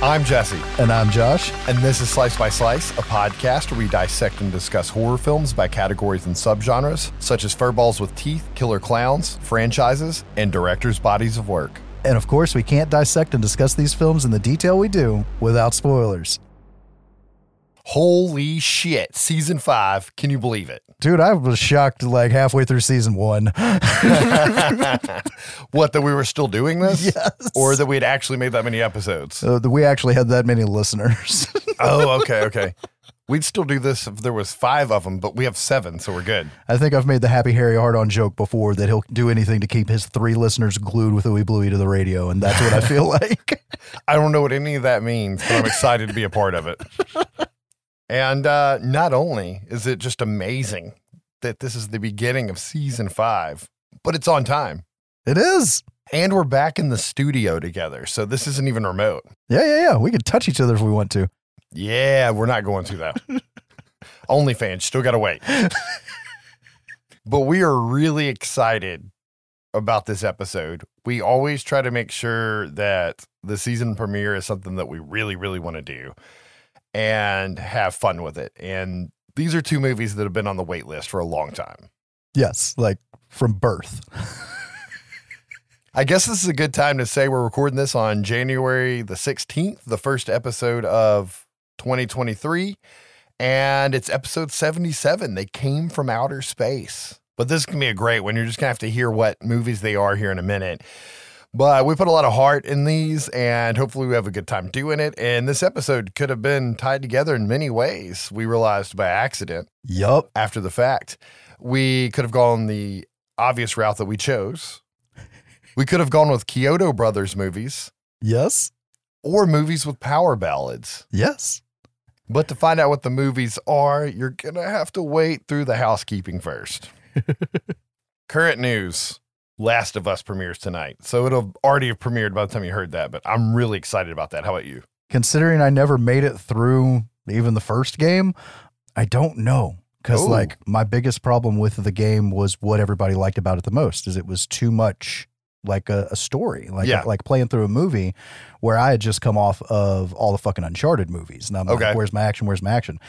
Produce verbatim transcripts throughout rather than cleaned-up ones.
I'm Jesse. And I'm Josh. And this is Slice by Slice, a podcast where we dissect and discuss horror films by categories and subgenres, such as furballs with teeth, killer clowns, franchises, and directors' bodies of work. And of course, we can't dissect and discuss these films in the detail we do without spoilers. Holy shit. Season five. Can you believe it? Dude, I was shocked like halfway through season one. What, that we were still doing this? Yes. Or that we had actually made that many episodes? Uh, that we actually had that many listeners. Oh, okay, okay. We'd still do this if there was five of them, but we have seven, so we're good. I think I've made the Happy Harry hard-on joke before that he'll do anything to keep his three listeners glued with Ooey Bluey to the radio, and that's what I feel like. I don't know what any of that means, but I'm excited to be a part of it. And uh, not only is it just amazing that this is the beginning of season five, but it's on time. It is. And we're back in the studio together, so this isn't even remote. Yeah, yeah, yeah. We can touch each other if we want to. Yeah, we're not going to, though. OnlyFans, still got to wait. But we are really excited about this episode. We always try to make sure that the season premiere is something that we really, really want to do. And have fun with it. And these are two movies that have been on the wait list for a long time. Yes, like from birth. I guess this is a good time to say we're recording this on January the sixteenth, the first episode of twenty twenty-three. And it's episode seventy-seven. They came from outer space. But this can be a great one. You're just going to have to hear what movies they are here in a minute. But we put a lot of heart in these, and hopefully we have a good time doing it. And this episode could have been tied together in many ways. We realized by accident. Yup. After the fact. We could have gone the obvious route that we chose. We could have gone with Kyoto Brothers movies. Yes. Or movies with power ballads. Yes. But to find out what the movies are, you're going to have to wait through the housekeeping first. Current news. Last of Us premieres tonight. So it'll already have premiered by the time you heard that, but I'm really excited about that. How about you? Considering I never made it through even the first game, I don't know. Because like my biggest problem with the game was what everybody liked about it the most is it was too much like a, a story, like yeah. like playing through a movie where I had just come off of all the fucking Uncharted movies. And I'm okay. like, where's my action? Where's my action?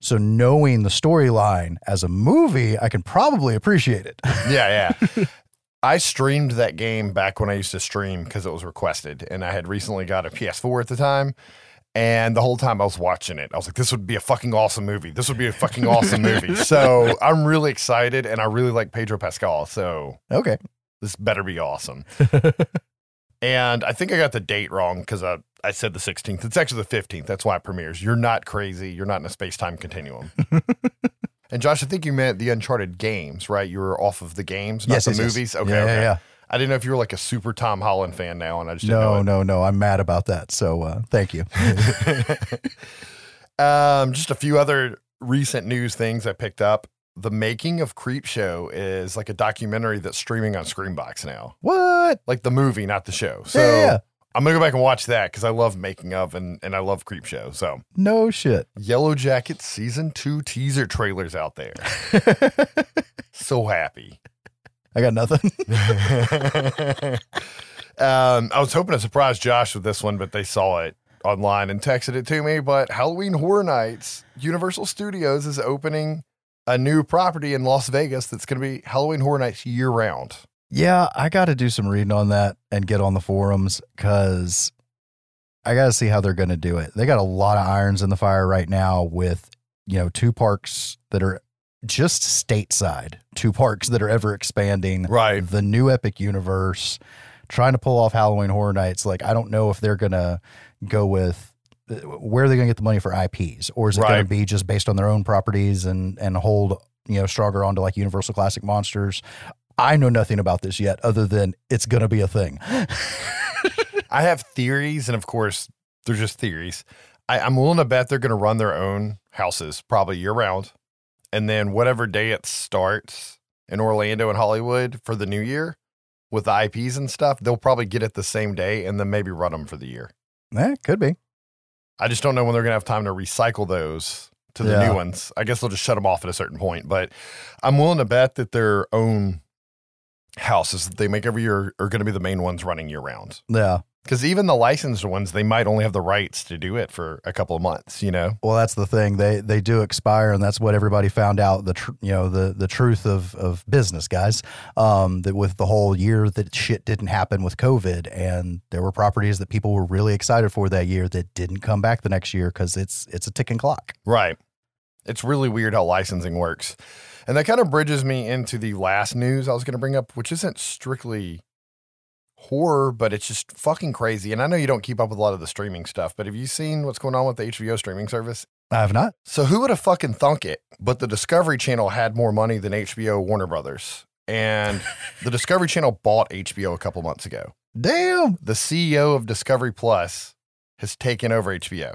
So knowing the storyline as a movie, I can probably appreciate it. Yeah, yeah. I streamed that game back when I used to stream because it was requested, and I had recently got a P S four at the time, and the whole time I was watching it, I was like, this would be a fucking awesome movie. This would be a fucking awesome movie. So I'm really excited, and I really like Pedro Pascal, so okay, this better be awesome. And I think I got the date wrong because I, I said the sixteenth. It's actually the fifteenth. That's why it premieres. You're not crazy. You're not in a space-time continuum. And Josh, I think you meant the Uncharted games, right? You were off of the games, not yes, the yes, movies. Yes. Okay, yeah, okay. Yeah, yeah. I didn't know if you were like a super Tom Holland fan now, and I just didn't no, know it. no, no. I'm mad about that. So uh, thank you. um, just a few other recent news things I picked up. The making of Creepshow is like a documentary that's streaming on Screenbox now. What? Like the movie, not the show. So yeah, yeah. I'm gonna go back and watch that because I love making of and, and I love Creepshow. So no shit. Yellowjackets season two teaser trailers out there. So happy. I got nothing. um, I was hoping to surprise Josh with this one, but they saw it online and texted it to me. But Halloween Horror Nights, Universal Studios is opening a new property in Las Vegas that's gonna be Halloween Horror Nights year round. Yeah, I got to do some reading on that and get on the forums because I got to see how they're going to do it. They got a lot of irons in the fire right now with, you know, two parks that are just stateside, two parks that are ever expanding. Right. The new Epic Universe, trying to pull off Halloween Horror Nights. Like, I don't know if they're going to go with where are they going to get the money for I Ps or is it right. going to be just based on their own properties and, and hold, you know, stronger onto like Universal Classic Monsters. I know nothing about this yet other than it's going to be a thing. I have theories, and of course, they're just theories. I, I'm willing to bet they're going to run their own houses probably year-round, and then whatever day it starts in Orlando and Hollywood for the new year with the I Ps and stuff, they'll probably get it the same day and then maybe run them for the year. Eh, could be. I just don't know when they're going to have time to recycle those to the yeah. new ones. I guess they'll just shut them off at a certain point, but I'm willing to bet that their own houses that they make every year are going to be the main ones running year round. Yeah. Because even the licensed ones, they might only have the rights to do it for a couple of months, you know? Well, that's the thing. They they do expire, and that's what everybody found out, the tr- you know, the, the truth of, of business, guys, um, that with the whole year that shit didn't happen with COVID, and there were properties that people were really excited for that year that didn't come back the next year because it's, it's a ticking clock. Right. It's really weird how licensing works. And that kind of bridges me into the last news I was going to bring up, which isn't strictly horror, but it's just fucking crazy. And I know you don't keep up with a lot of the streaming stuff, but have you seen what's going on with the H B O streaming service? I have not. So who would have fucking thunk it? But the Discovery Channel had more money than H B O Warner Brothers. And the Discovery Channel bought H B O a couple months ago. Damn. The C E O of Discovery Plus has taken over H B O.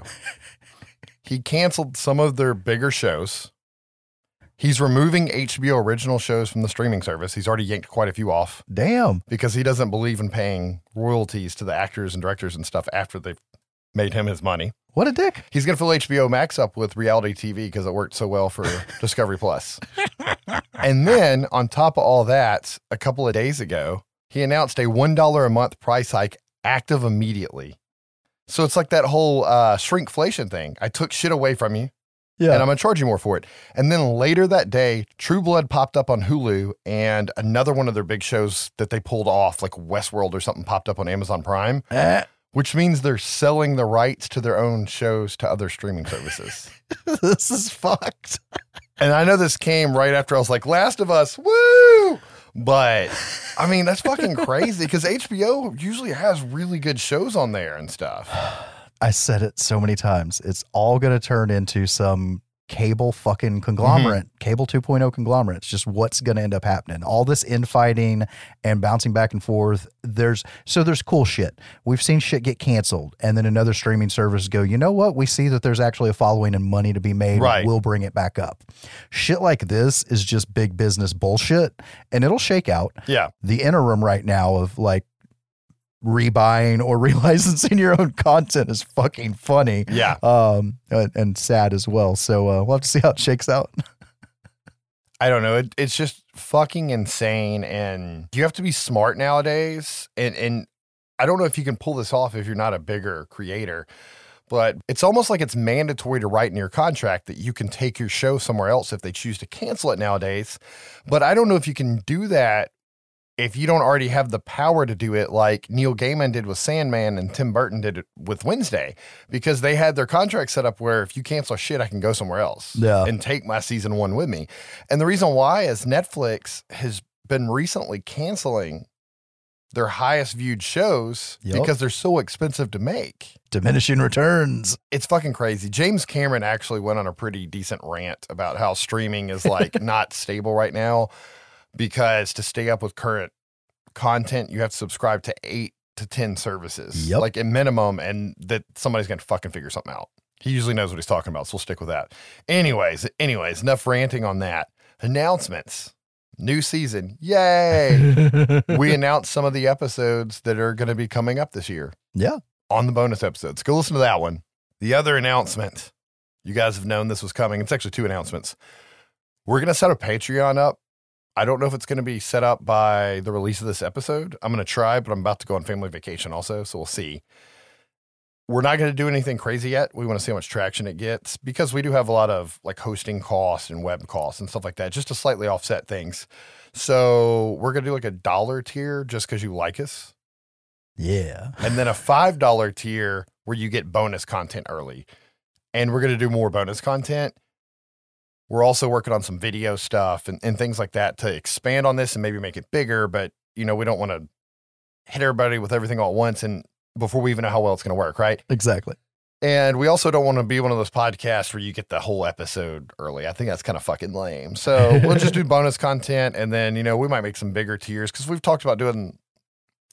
He canceled some of their bigger shows. He's removing H B O original shows from the streaming service. He's already yanked quite a few off. Damn. Because he doesn't believe in paying royalties to the actors and directors and stuff after they've made him his money. What a dick. He's going to fill H B O Max up with reality T V because it worked so well for Discovery Plus. And then on top of all that, a couple of days ago, he announced a one dollar a month price hike active immediately. So it's like that whole uh, shrinkflation thing. I took shit away from you. Yeah. And I'm going to charge you more for it. And then later that day, True Blood popped up on Hulu, and another one of their big shows that they pulled off, like Westworld or something, popped up on Amazon Prime, eh. which means they're selling the rights to their own shows to other streaming services. This is fucked. And I know this came right after I was like, Last of Us, woo! But, I mean, that's fucking crazy because H B O usually has really good shows on there and stuff. I said it so many times. It's all going to turn into some cable fucking conglomerate, mm-hmm. cable two point oh conglomerate. It's just what's going to end up happening. All this infighting and bouncing back and forth. There's so there's cool shit. We've seen shit get canceled, and then another streaming service go, you know what? We see that there's actually a following and money to be made. Right. We'll bring it back up. Shit like this is just big business bullshit, and it'll shake out. Yeah. The interim right now of like rebuying or relicensing your own content is fucking funny. Yeah. Um, and, and sad as well. So uh, we'll have to see how it shakes out. I don't know. It, it's just fucking insane. And you have to be smart nowadays. And, and I don't know if you can pull this off if you're not a bigger creator, but it's almost like it's mandatory to write in your contract that you can take your show somewhere else if they choose to cancel it nowadays. But I don't know if you can do that if you don't already have the power to do it, like Neil Gaiman did with Sandman and Tim Burton did it with Wednesday, because they had their contract set up where if you cancel shit, I can go somewhere else yeah. and take my season one with me. And the reason why is Netflix has been recently canceling their highest viewed shows yep. because they're so expensive to make. Diminishing returns. It's fucking crazy. James Cameron actually went on a pretty decent rant about how streaming is like not stable right now. Because to stay up with current content, you have to subscribe to eight to ten services, yep. like a minimum, and that somebody's going to fucking figure something out. He usually knows what he's talking about, so we'll stick with that. Anyways, anyways, enough ranting on that. Announcements. New season. Yay! We announced some of the episodes that are going to be coming up this year. Yeah. On the bonus episodes. Go listen to that one. The other announcement. You guys have known this was coming. It's actually two announcements. We're going to set a Patreon up. I don't know if it's going to be set up by the release of this episode. I'm going to try, but I'm about to go on family vacation also, so we'll see. We're not going to do anything crazy yet. We want to see how much traction it gets because we do have a lot of like hosting costs and web costs and stuff like that, just to slightly offset things. So we're going to do like a dollar tier just because you like us. Yeah. And then a five dollar tier where you get bonus content early. And we're going to do more bonus content. We're also working on some video stuff and, and things like that to expand on this and maybe make it bigger. But, you know, we don't want to hit everybody with everything all at once and before we even know how well it's going to work, right? Exactly. And we also don't want to be one of those podcasts where you get the whole episode early. I think that's kind of fucking lame. So we'll just do bonus content. And then, you know, we might make some bigger tiers because we've talked about doing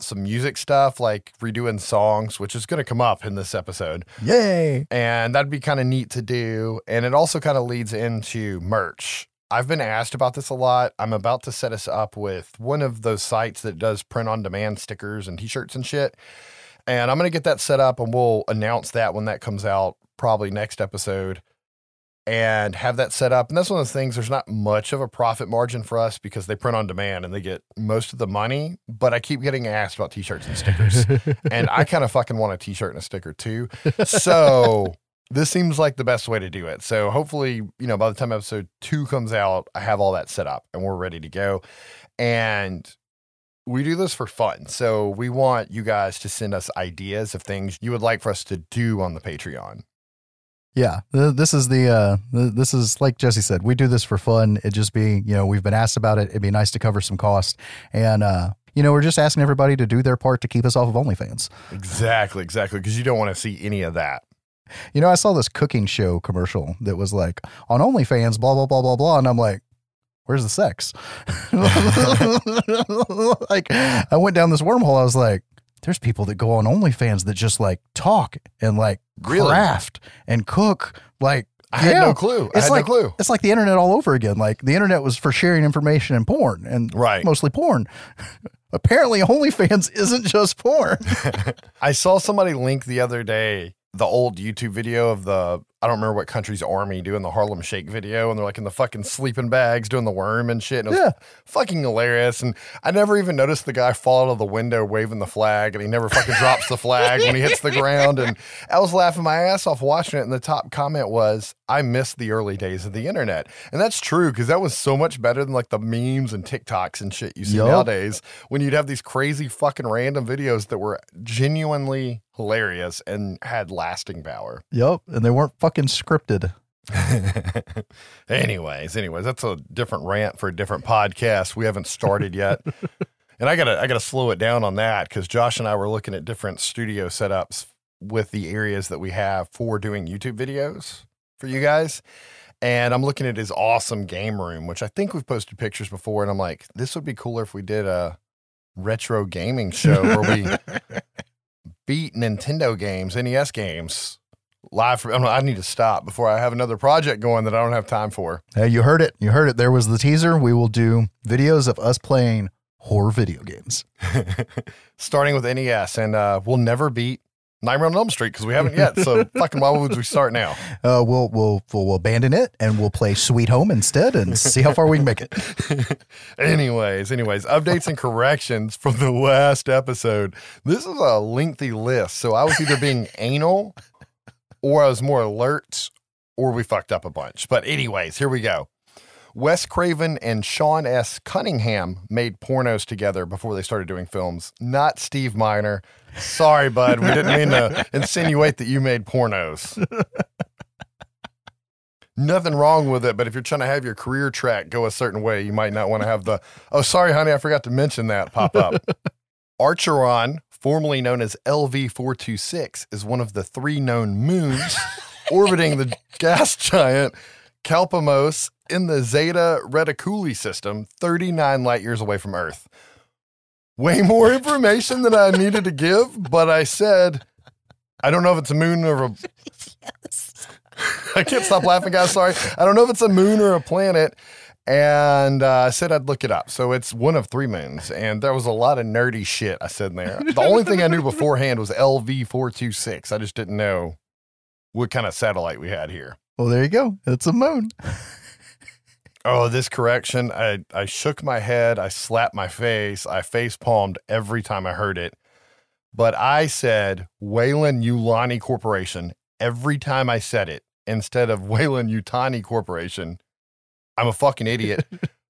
some music stuff, like redoing songs, which is going to come up in this episode. Yay! And that'd be kind of neat to do. And it also kind of leads into merch. I've been asked about this a lot. I'm about to set us up with one of those sites that does print on demand stickers and t-shirts and shit. And I'm going to get that set up and we'll announce that when that comes out, probably next episode. and have that set up. And that's one of the things, there's not much of a profit margin for us because they print on demand and they get most of the money, but I keep getting asked about t-shirts and stickers and I kind of fucking want a t-shirt and a sticker too. So this seems like the best way to do it. So hopefully, you know, by the time episode two comes out, I have all that set up and we're ready to go. And we do this for fun. So we want you guys to send us ideas of things you would like for us to do on the Patreon. Yeah, this is the, uh, this is like Jesse said, we do this for fun. It just be, you know, we've been asked about it. It'd be nice to cover some cost. And, uh, you know, we're just asking everybody to do their part to keep us off of OnlyFans. Exactly, exactly. Because you don't want to see any of that. You know, I saw this cooking show commercial that was like on OnlyFans, blah, blah, blah, blah, blah. And I'm like, where's the sex? Like, I went down this wormhole. I was like, there's people that go on OnlyFans that just like talk and like craft really? and cook. Like, I had yeah. no clue. I it's had like, no clue. It's like the internet all over again. Like the internet was for sharing information and porn and right. mostly porn. Apparently OnlyFans isn't just porn. I saw somebody link the other day, the old YouTube video of the, I don't remember what country's army doing the Harlem Shake video. And they're like in the fucking sleeping bags doing the worm and shit. And it was yeah. fucking hilarious. And I never even noticed the guy fall out of the window waving the flag, and he never fucking drops the flag when he hits the ground. And I was laughing my ass off watching it. And the top comment was, I miss the early days of the internet. And that's true, because that was so much better than like the memes and TikToks and shit you see yep. nowadays, when you'd have these crazy fucking random videos that were genuinely hilarious and had lasting power. Yep. And they weren't fucking scripted. anyways, anyways, that's a different rant for a different podcast. We haven't started yet. And I gotta, I gotta slow it down on that, because Josh and I were looking at different studio setups with the areas that we have for doing YouTube videos for you guys. And I'm looking at his awesome game room, which I think we've posted pictures before. And I'm like, this would be cooler if we did a retro gaming show where we beat Nintendo games, N E S games live. For, I, don't know, I need to stop before I have another project going that I don't have time for. Hey, you heard it. You heard it. There was the teaser. We will do videos of us playing horror video games. Starting with N E S, and uh, we'll never beat Nightmare on Elm Street because we haven't yet. So fucking why would we start now? Uh, we'll, we'll we'll we'll abandon it and we'll play Sweet Home instead and see how far we can make it. anyways, anyways, updates and corrections from the last episode. This is a lengthy list, so I was either being anal or I was more alert or we fucked up a bunch. But anyways, here we go. Wes Craven and Sean S. Cunningham made pornos together before they started doing films. Not Steve Miner. Sorry, bud. We didn't mean to insinuate that you made pornos. Nothing wrong with it, but if you're trying to have your career track go a certain way, you might not want to have the, oh, sorry, honey, I forgot to mention that pop up. Archeron, formerly known as L V four twenty-six, is one of the three known moons orbiting the gas giant Kalpamos in the Zeta Reticuli system, thirty-nine light years away from Earth. Way more information than I needed to give, but I said, I don't know if it's a moon or a... Yes. I can't stop laughing, guys. Sorry. I don't know if it's a moon or a planet. And uh, I said I'd look it up. So it's one of three moons. And there was a lot of nerdy shit I said in there. The only thing I knew beforehand was L V four twenty-six. I just didn't know what kind of satellite we had here. Well, there you go. It's a moon. Oh, this correction. I, I shook my head. I slapped my face. I face palmed every time I heard it. But I said Weyland Yutani Corporation every time I said it instead of Weyland Yutani Corporation. I'm a fucking idiot.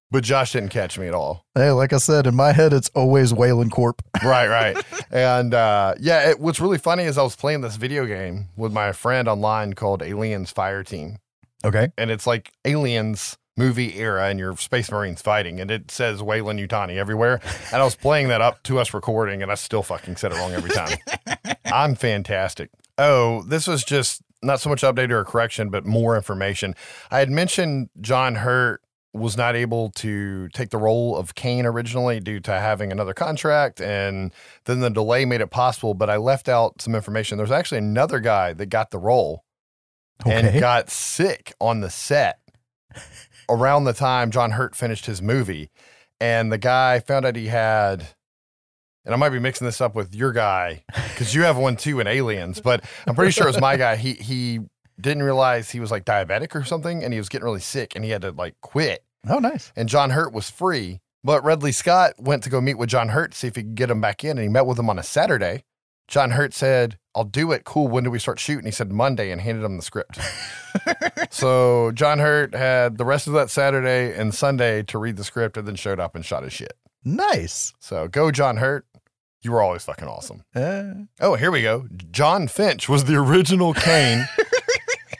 But Josh didn't catch me at all. Hey, like I said, in my head, it's always Weyland Corp. Right, right. And uh, yeah, it, what's really funny is I was playing this video game with my friend online called Aliens Fire Team. Okay. And it's like Aliens movie era and your Space Marines fighting, and it says Weyland Yutani everywhere. And I was playing that up to us recording, and I still fucking said it wrong every time. I'm fantastic. Oh, this was just not so much update or correction, but more information. I had mentioned John Hurt was not able to take the role of Kane originally due to having another contract, and then the delay made it possible, but I left out some information. There's actually another guy that got the role okay. and got sick on the set around the time John Hurt finished his movie, and the guy found out he had, and I might be mixing this up with your guy because you have one too in Aliens, but I'm pretty sure it was my guy. He, he didn't realize he was like diabetic or something, and he was getting really sick, and he had to like quit. Oh, nice. And John Hurt was free, but Ridley Scott went to go meet with John Hurt to see if he could get him back in, and he met with him on a Saturday. John Hurt said, I'll do it. Cool. When do we start shooting? He said Monday and handed him the script. So John Hurt had the rest of that Saturday and Sunday to read the script and then showed up and shot his shit. Nice. So go, John Hurt. You were always fucking awesome. Uh, oh, here we go. John Finch was the original Kane,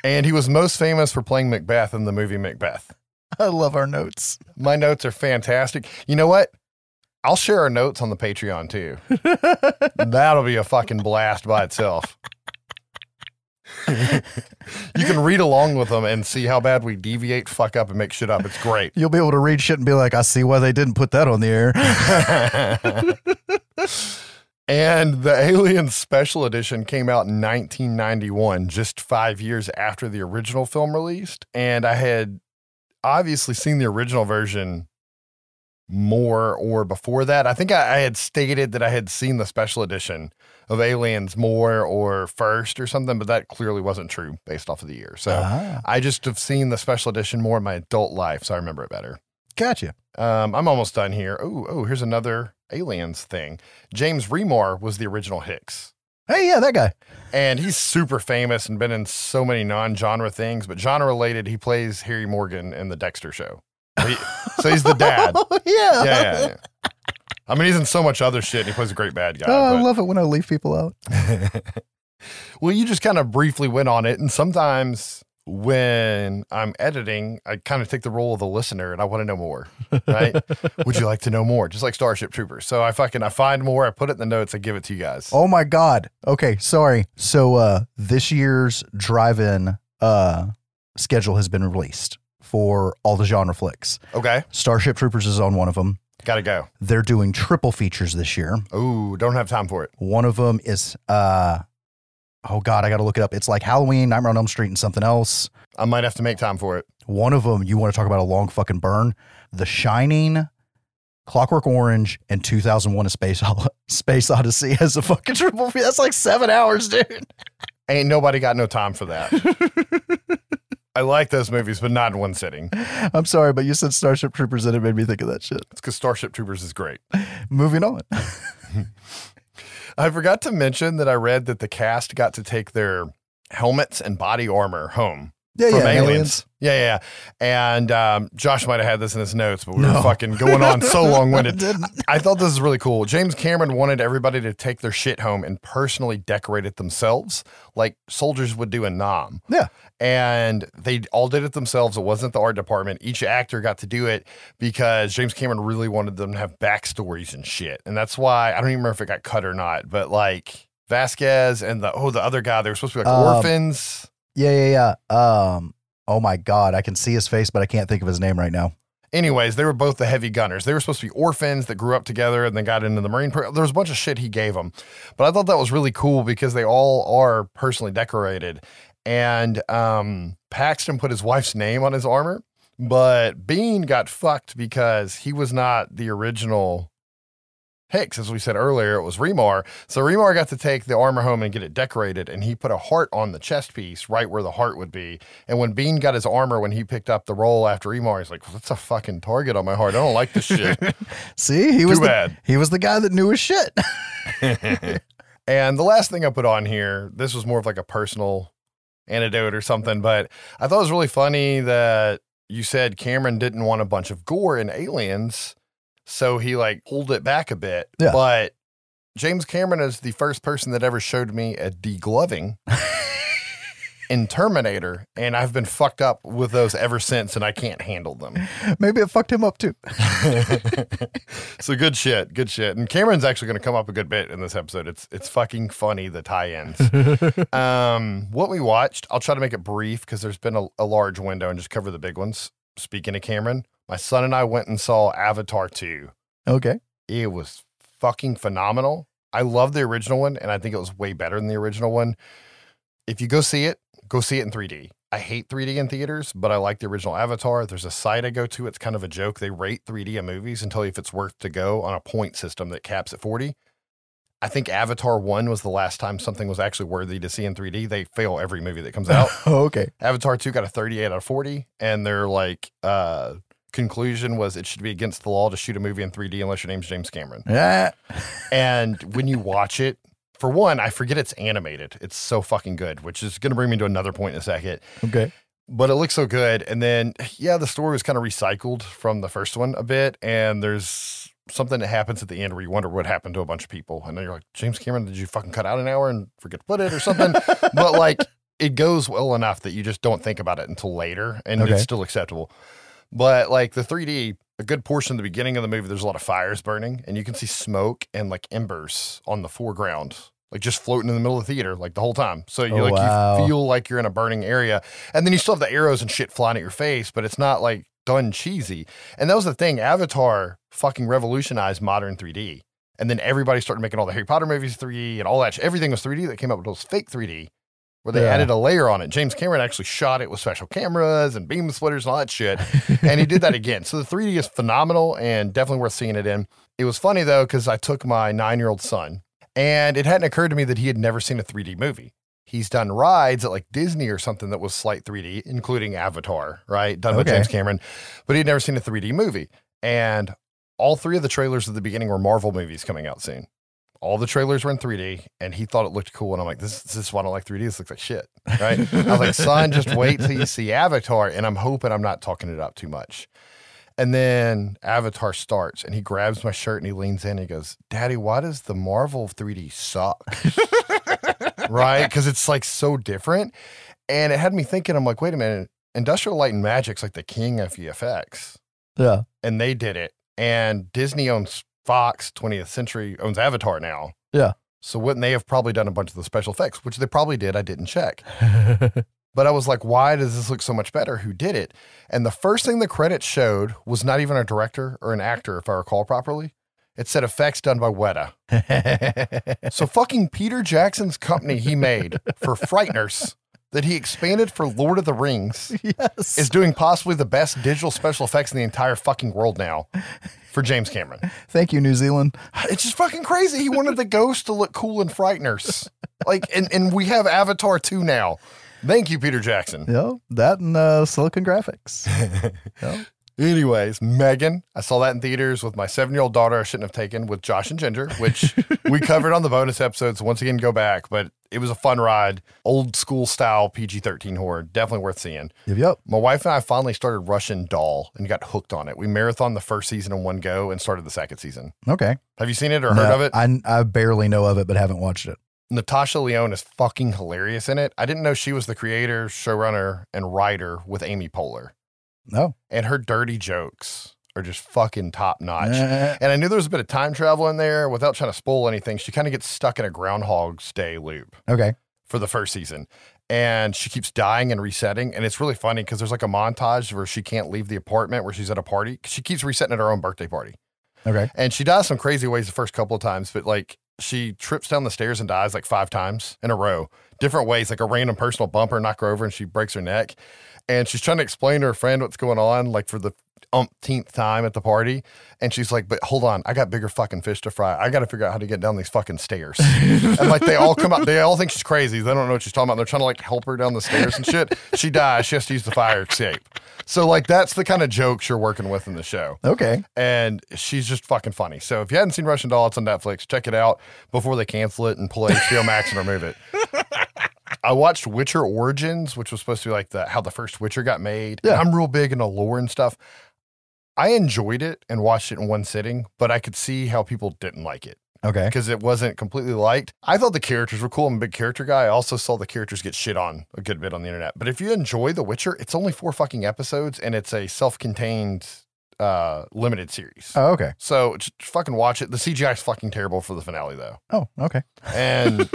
and he was most famous for playing Macbeth in the movie Macbeth. I love our notes. My notes are fantastic. You know what? I'll share our notes on the Patreon, too. That'll be a fucking blast by itself. You can read along with them and see how bad we deviate, fuck up, and make shit up. It's great. You'll be able to read shit and be like, I see why they didn't put that on the air. And the Alien Special Edition came out in nineteen ninety-one, just five years after the original film released. And I had obviously seen the original version more or before that. I think I, I had stated that I had seen the special edition of Aliens more or first or something, but that clearly wasn't true based off of the year. So uh-huh. I just have seen the special edition more in my adult life, so I remember it better. Gotcha. Um, I'm almost done here. Oh, oh, here's another Aliens thing. James Remar was the original Hicks. Hey, yeah, that guy. And he's super famous and been in so many non-genre things, but genre-related, he plays Harry Morgan in The Dexter Show. He, so he's the dad. Oh, yeah. Yeah, yeah, yeah. I mean, he's in so much other shit, and he plays a great bad guy. Oh, I love it when I leave people out. Well, you just kind of briefly went on it, and sometimes when I'm editing, I kind of take the role of the listener, and I want to know more, right? Would you like to know more? Just like Starship Troopers. So I fucking, I find more, I put it in the notes, I give it to you guys. Oh, my God. Okay, sorry. So uh, this year's drive-in uh, schedule has been released for all the genre flicks. Okay. Starship Troopers is on one of them. Gotta go. They're doing triple features this year. Ooh, don't have time for it. One of them is, uh, oh God, I gotta look it up. It's like Halloween, Nightmare on Elm Street, and something else. I might have to make time for it. One of them, you want to talk about a long fucking burn? The Shining, Clockwork Orange, and two thousand one: A Space, Space Odyssey as a fucking triple feature. That's like seven hours, dude. Ain't nobody got no time for that. I like those movies, but not in one sitting. I'm sorry, but you said Starship Troopers and it made me think of that shit. It's because Starship Troopers is great. Moving on. I forgot to mention that I read that the cast got to take their helmets and body armor home. Yeah, from yeah, aliens. aliens. Yeah, yeah. And um, Josh might have had this in his notes, but we no. were fucking going on so long-winded. I, I thought this was really cool. James Cameron wanted everybody to take their shit home and personally decorate it themselves, like soldiers would do in Nam. Yeah. And they all did it themselves. It wasn't the art department. Each actor got to do it because James Cameron really wanted them to have backstories and shit. And that's why, I don't even remember if it got cut or not, but like Vasquez and the, oh, the other guy, they were supposed to be like um, orphans. Yeah, yeah, yeah. Um, oh, my God. I can see his face, but I can't think of his name right now. Anyways, they were both the heavy gunners. They were supposed to be orphans that grew up together and then got into the Marine Corps. There was a bunch of shit he gave them. But I thought that was really cool because they all are personally decorated. And um, Paxton put his wife's name on his armor, but Bean got fucked because he was not the original Hicks. As we said earlier, it was Remar. So Remar got to take the armor home and get it decorated, and he put a heart on the chest piece right where the heart would be. And when Bean got his armor, when he picked up the roll after Remar, he's like, that's a fucking target on my heart. I don't like this shit. See, he was, the, he was the guy that knew his shit. And the last thing I put on here, this was more of like a personal anecdote or something, but I thought it was really funny that you said Cameron didn't want a bunch of gore in Aliens. So he like pulled it back a bit, yeah. But James Cameron is the first person that ever showed me a degloving in Terminator, and I've been fucked up with those ever since, and I can't handle them. Maybe it fucked him up too. So good shit, good shit. And Cameron's actually going to come up a good bit in this episode. It's it's fucking funny, the tie-ins. um, what we watched, I'll try to make it brief because there's been a, a large window and just cover the big ones. Speaking of Cameron, my son and I went and saw Avatar two. Okay. It was fucking phenomenal. I love the original one, and I think it was way better than the original one. If you go see it, go see it in three D. I hate three D in theaters, but I like the original Avatar. There's a site I go to. It's kind of a joke. They rate three D in movies and tell you if it's worth to go on a point system that caps at forty. I think Avatar one was the last time something was actually worthy to see in three D. They fail every movie that comes out. Oh, okay. Avatar two got a thirty-eight out of forty, and their like uh, conclusion was it should be against the law to shoot a movie in three D unless your name's James Cameron. Yeah. And when you watch it, for one, I forget it's animated. It's so fucking good, which is going to bring me to another point in a second. Okay. But it looks so good. And then, yeah, the story was kind of recycled from the first one a bit. And there's something that happens at the end where you wonder what happened to a bunch of people. And then you're like, James Cameron, did you fucking cut out an hour and forget to put it or something? But, like, it goes well enough that you just don't think about it until later. And okay. It's still acceptable. But, like, the three D... a good portion of the beginning of the movie, there's a lot of fires burning, and you can see smoke and like embers on the foreground, like just floating in the middle of the theater, like the whole time. So you oh, like wow. you feel like you're in a burning area, and then you still have the arrows and shit flying at your face, but it's not like done cheesy. And that was the thing. Avatar fucking revolutionized modern three D, and then everybody started making all the Harry Potter movies three D and all that. Everything was three D. That came up with those fake three D where they yeah. added a layer on it. James Cameron actually shot it with special cameras and beam splitters and all that shit, and he did that again. So the three D is phenomenal and definitely worth seeing it in. It was funny, though, because I took my nine-year-old son, and it hadn't occurred to me that he had never seen a three D movie. He's done rides at, like, Disney or something that was slight three D, including Avatar, right, done okay. with James Cameron, but he'd never seen a three D movie. And all three of the trailers at the beginning were Marvel movies coming out soon. All the trailers were in three D, and he thought it looked cool. And I'm like, this, this is why I don't like three D. This looks like shit, right? I was like, son, just wait till you see Avatar, and I'm hoping I'm not talking it up too much. And then Avatar starts, and he grabs my shirt, and he leans in, and he goes, Daddy, why does the Marvel three D suck? Right? Because it's, like, so different. And it had me thinking, I'm like, wait a minute. Industrial Light and Magic's, like, the king of V F X. Yeah. And they did it. And Disney owns Fox, twentieth century, owns Avatar now. Yeah. So wouldn't they have probably done a bunch of the special effects, which they probably did. I didn't check. But I was like, why does this look so much better? Who did it? And the first thing the credits showed was not even a director or an actor, if I recall properly. It said effects done by Weta. So fucking Peter Jackson's company he made for Frighteners that he expanded for Lord of the Rings yes. is doing possibly the best digital special effects in the entire fucking world now for James Cameron. Thank you, New Zealand. It's just fucking crazy. He wanted the ghost to look cool in Frighteners. Like, and, and we have Avatar two now. Thank you, Peter Jackson. Yeah, that and uh, Silicon Graphics. Yeah. Anyways, Megan, I saw that in theaters with my seven-year-old daughter I shouldn't have taken with Josh and Ginger, which we covered on the bonus episodes. Once again, go back, but it was a fun ride. Old school style P G thirteen horror. Definitely worth seeing. Yep, yep. My wife and I finally started Russian Doll and got hooked on it. We marathoned the first season in one go and started the second season. Okay. Have you seen it or no, heard of it? I, I barely know of it, but haven't watched it. Natasha Lyonne is fucking hilarious in it. I didn't know she was the creator, showrunner, and writer with Amy Poehler. No. And her dirty jokes are just fucking top notch. Uh, and I knew there was a bit of time travel in there without trying to spoil anything. She kind of gets stuck in a Groundhog's Day loop. Okay. For the first season. And she keeps dying and resetting. And it's really funny because there's like a montage where she can't leave the apartment where she's at a party. She keeps resetting at her own birthday party. Okay. And she dies some crazy ways the first couple of times, but like she trips down the stairs and dies like five times in a row, different ways, like a random personal bumper, knock her over and she breaks her neck. And she's trying to explain to her friend what's going on, like for the umpteenth time at the party. And she's like, but hold on, I got bigger fucking fish to fry. I got to figure out how to get down these fucking stairs. And like they all come up, they all think she's crazy. They don't know what she's talking about. They're trying to like help her down the stairs and shit. She dies. She has to use the fire escape. So like that's the kind of jokes you're working with in the show. Okay. And she's just fucking funny. So if you hadn't seen Russian Doll, it's on Netflix. Check it out before they cancel it and pull H B O Max and remove it. I watched Witcher Origins, which was supposed to be like the how the first Witcher got made. Yeah. And I'm real big into lore and stuff. I enjoyed it and watched it in one sitting, but I could see how people didn't like it. Okay. Because it wasn't completely liked. I thought the characters were cool. I'm a big character guy. I also saw the characters get shit on a good bit on the internet. But if you enjoy The Witcher, it's only four fucking episodes, and it's a self-contained uh, limited series. Oh, okay. So just fucking watch it. The C G I is fucking terrible for the finale, though. Oh, okay. And...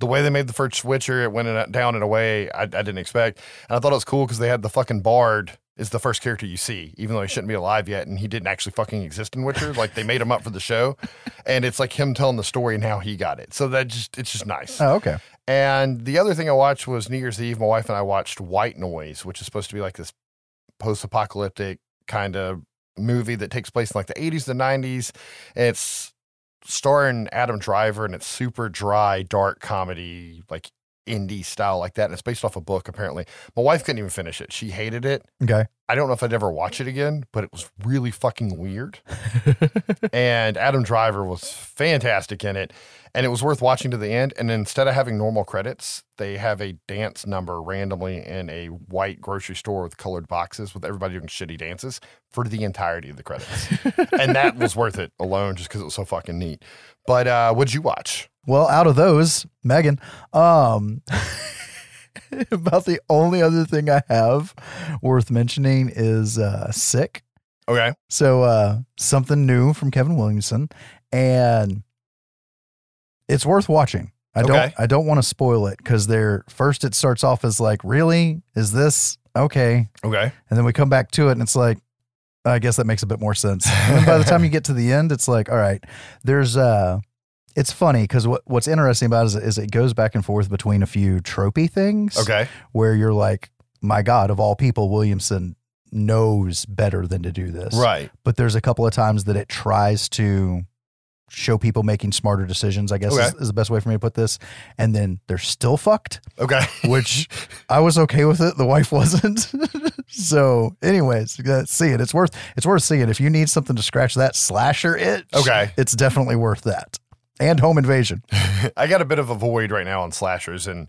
the way they made the first Witcher, it went in, down in a way I, I didn't expect. And I thought it was cool because they had the fucking Bard is the first character you see, even though he shouldn't be alive yet. And he didn't actually fucking exist in Witcher. Like they made him up for the show. And it's like him telling the story and how he got it. So that just, it's just nice. Oh, okay. And the other thing I watched was New Year's Eve. My wife and I watched White Noise, which is supposed to be like this post-apocalyptic kind of movie that takes place in like the eighties, the nineties. And it's starring Adam Driver, and it's super dry, dark comedy, like indie style like that. And it's based off a book, apparently. My wife couldn't even finish it. She hated it. Okay. I don't know if I'd ever watch it again, but it was really fucking weird. And Adam Driver was fantastic in it. And it was worth watching to the end. And instead of having normal credits, they have a dance number randomly in a white grocery store with colored boxes with everybody doing shitty dances for the entirety of the credits. And that was worth it alone just because it was so fucking neat. But uh, what'd you watch? Well, out of those, Megan, um, about the only other thing I have worth mentioning is uh, Sick. Okay. So uh, something new from Kevin Williamson, and it's worth watching. I okay. don't I don't want to spoil it because they're first it starts off as like, really? Is this? Okay. Okay. And then we come back to it and it's like, I guess that makes a bit more sense. And by the time you get to the end, it's like, all right, there's uh it's funny because what, what's interesting about it is, is it goes back and forth between a few tropey things. Okay. Where you're like, my God, of all people, Williamson knows better than to do this. Right. But there's a couple of times that it tries to show people making smarter decisions, I guess okay. is, is the best way for me to put this. And then they're still fucked. Okay. Which I was okay with it. The wife wasn't. So anyways, see it. It's worth, it's worth seeing. If you need something to scratch that slasher itch, okay, it's definitely worth that. And Home Invasion. I got a bit of a void right now on slashers, and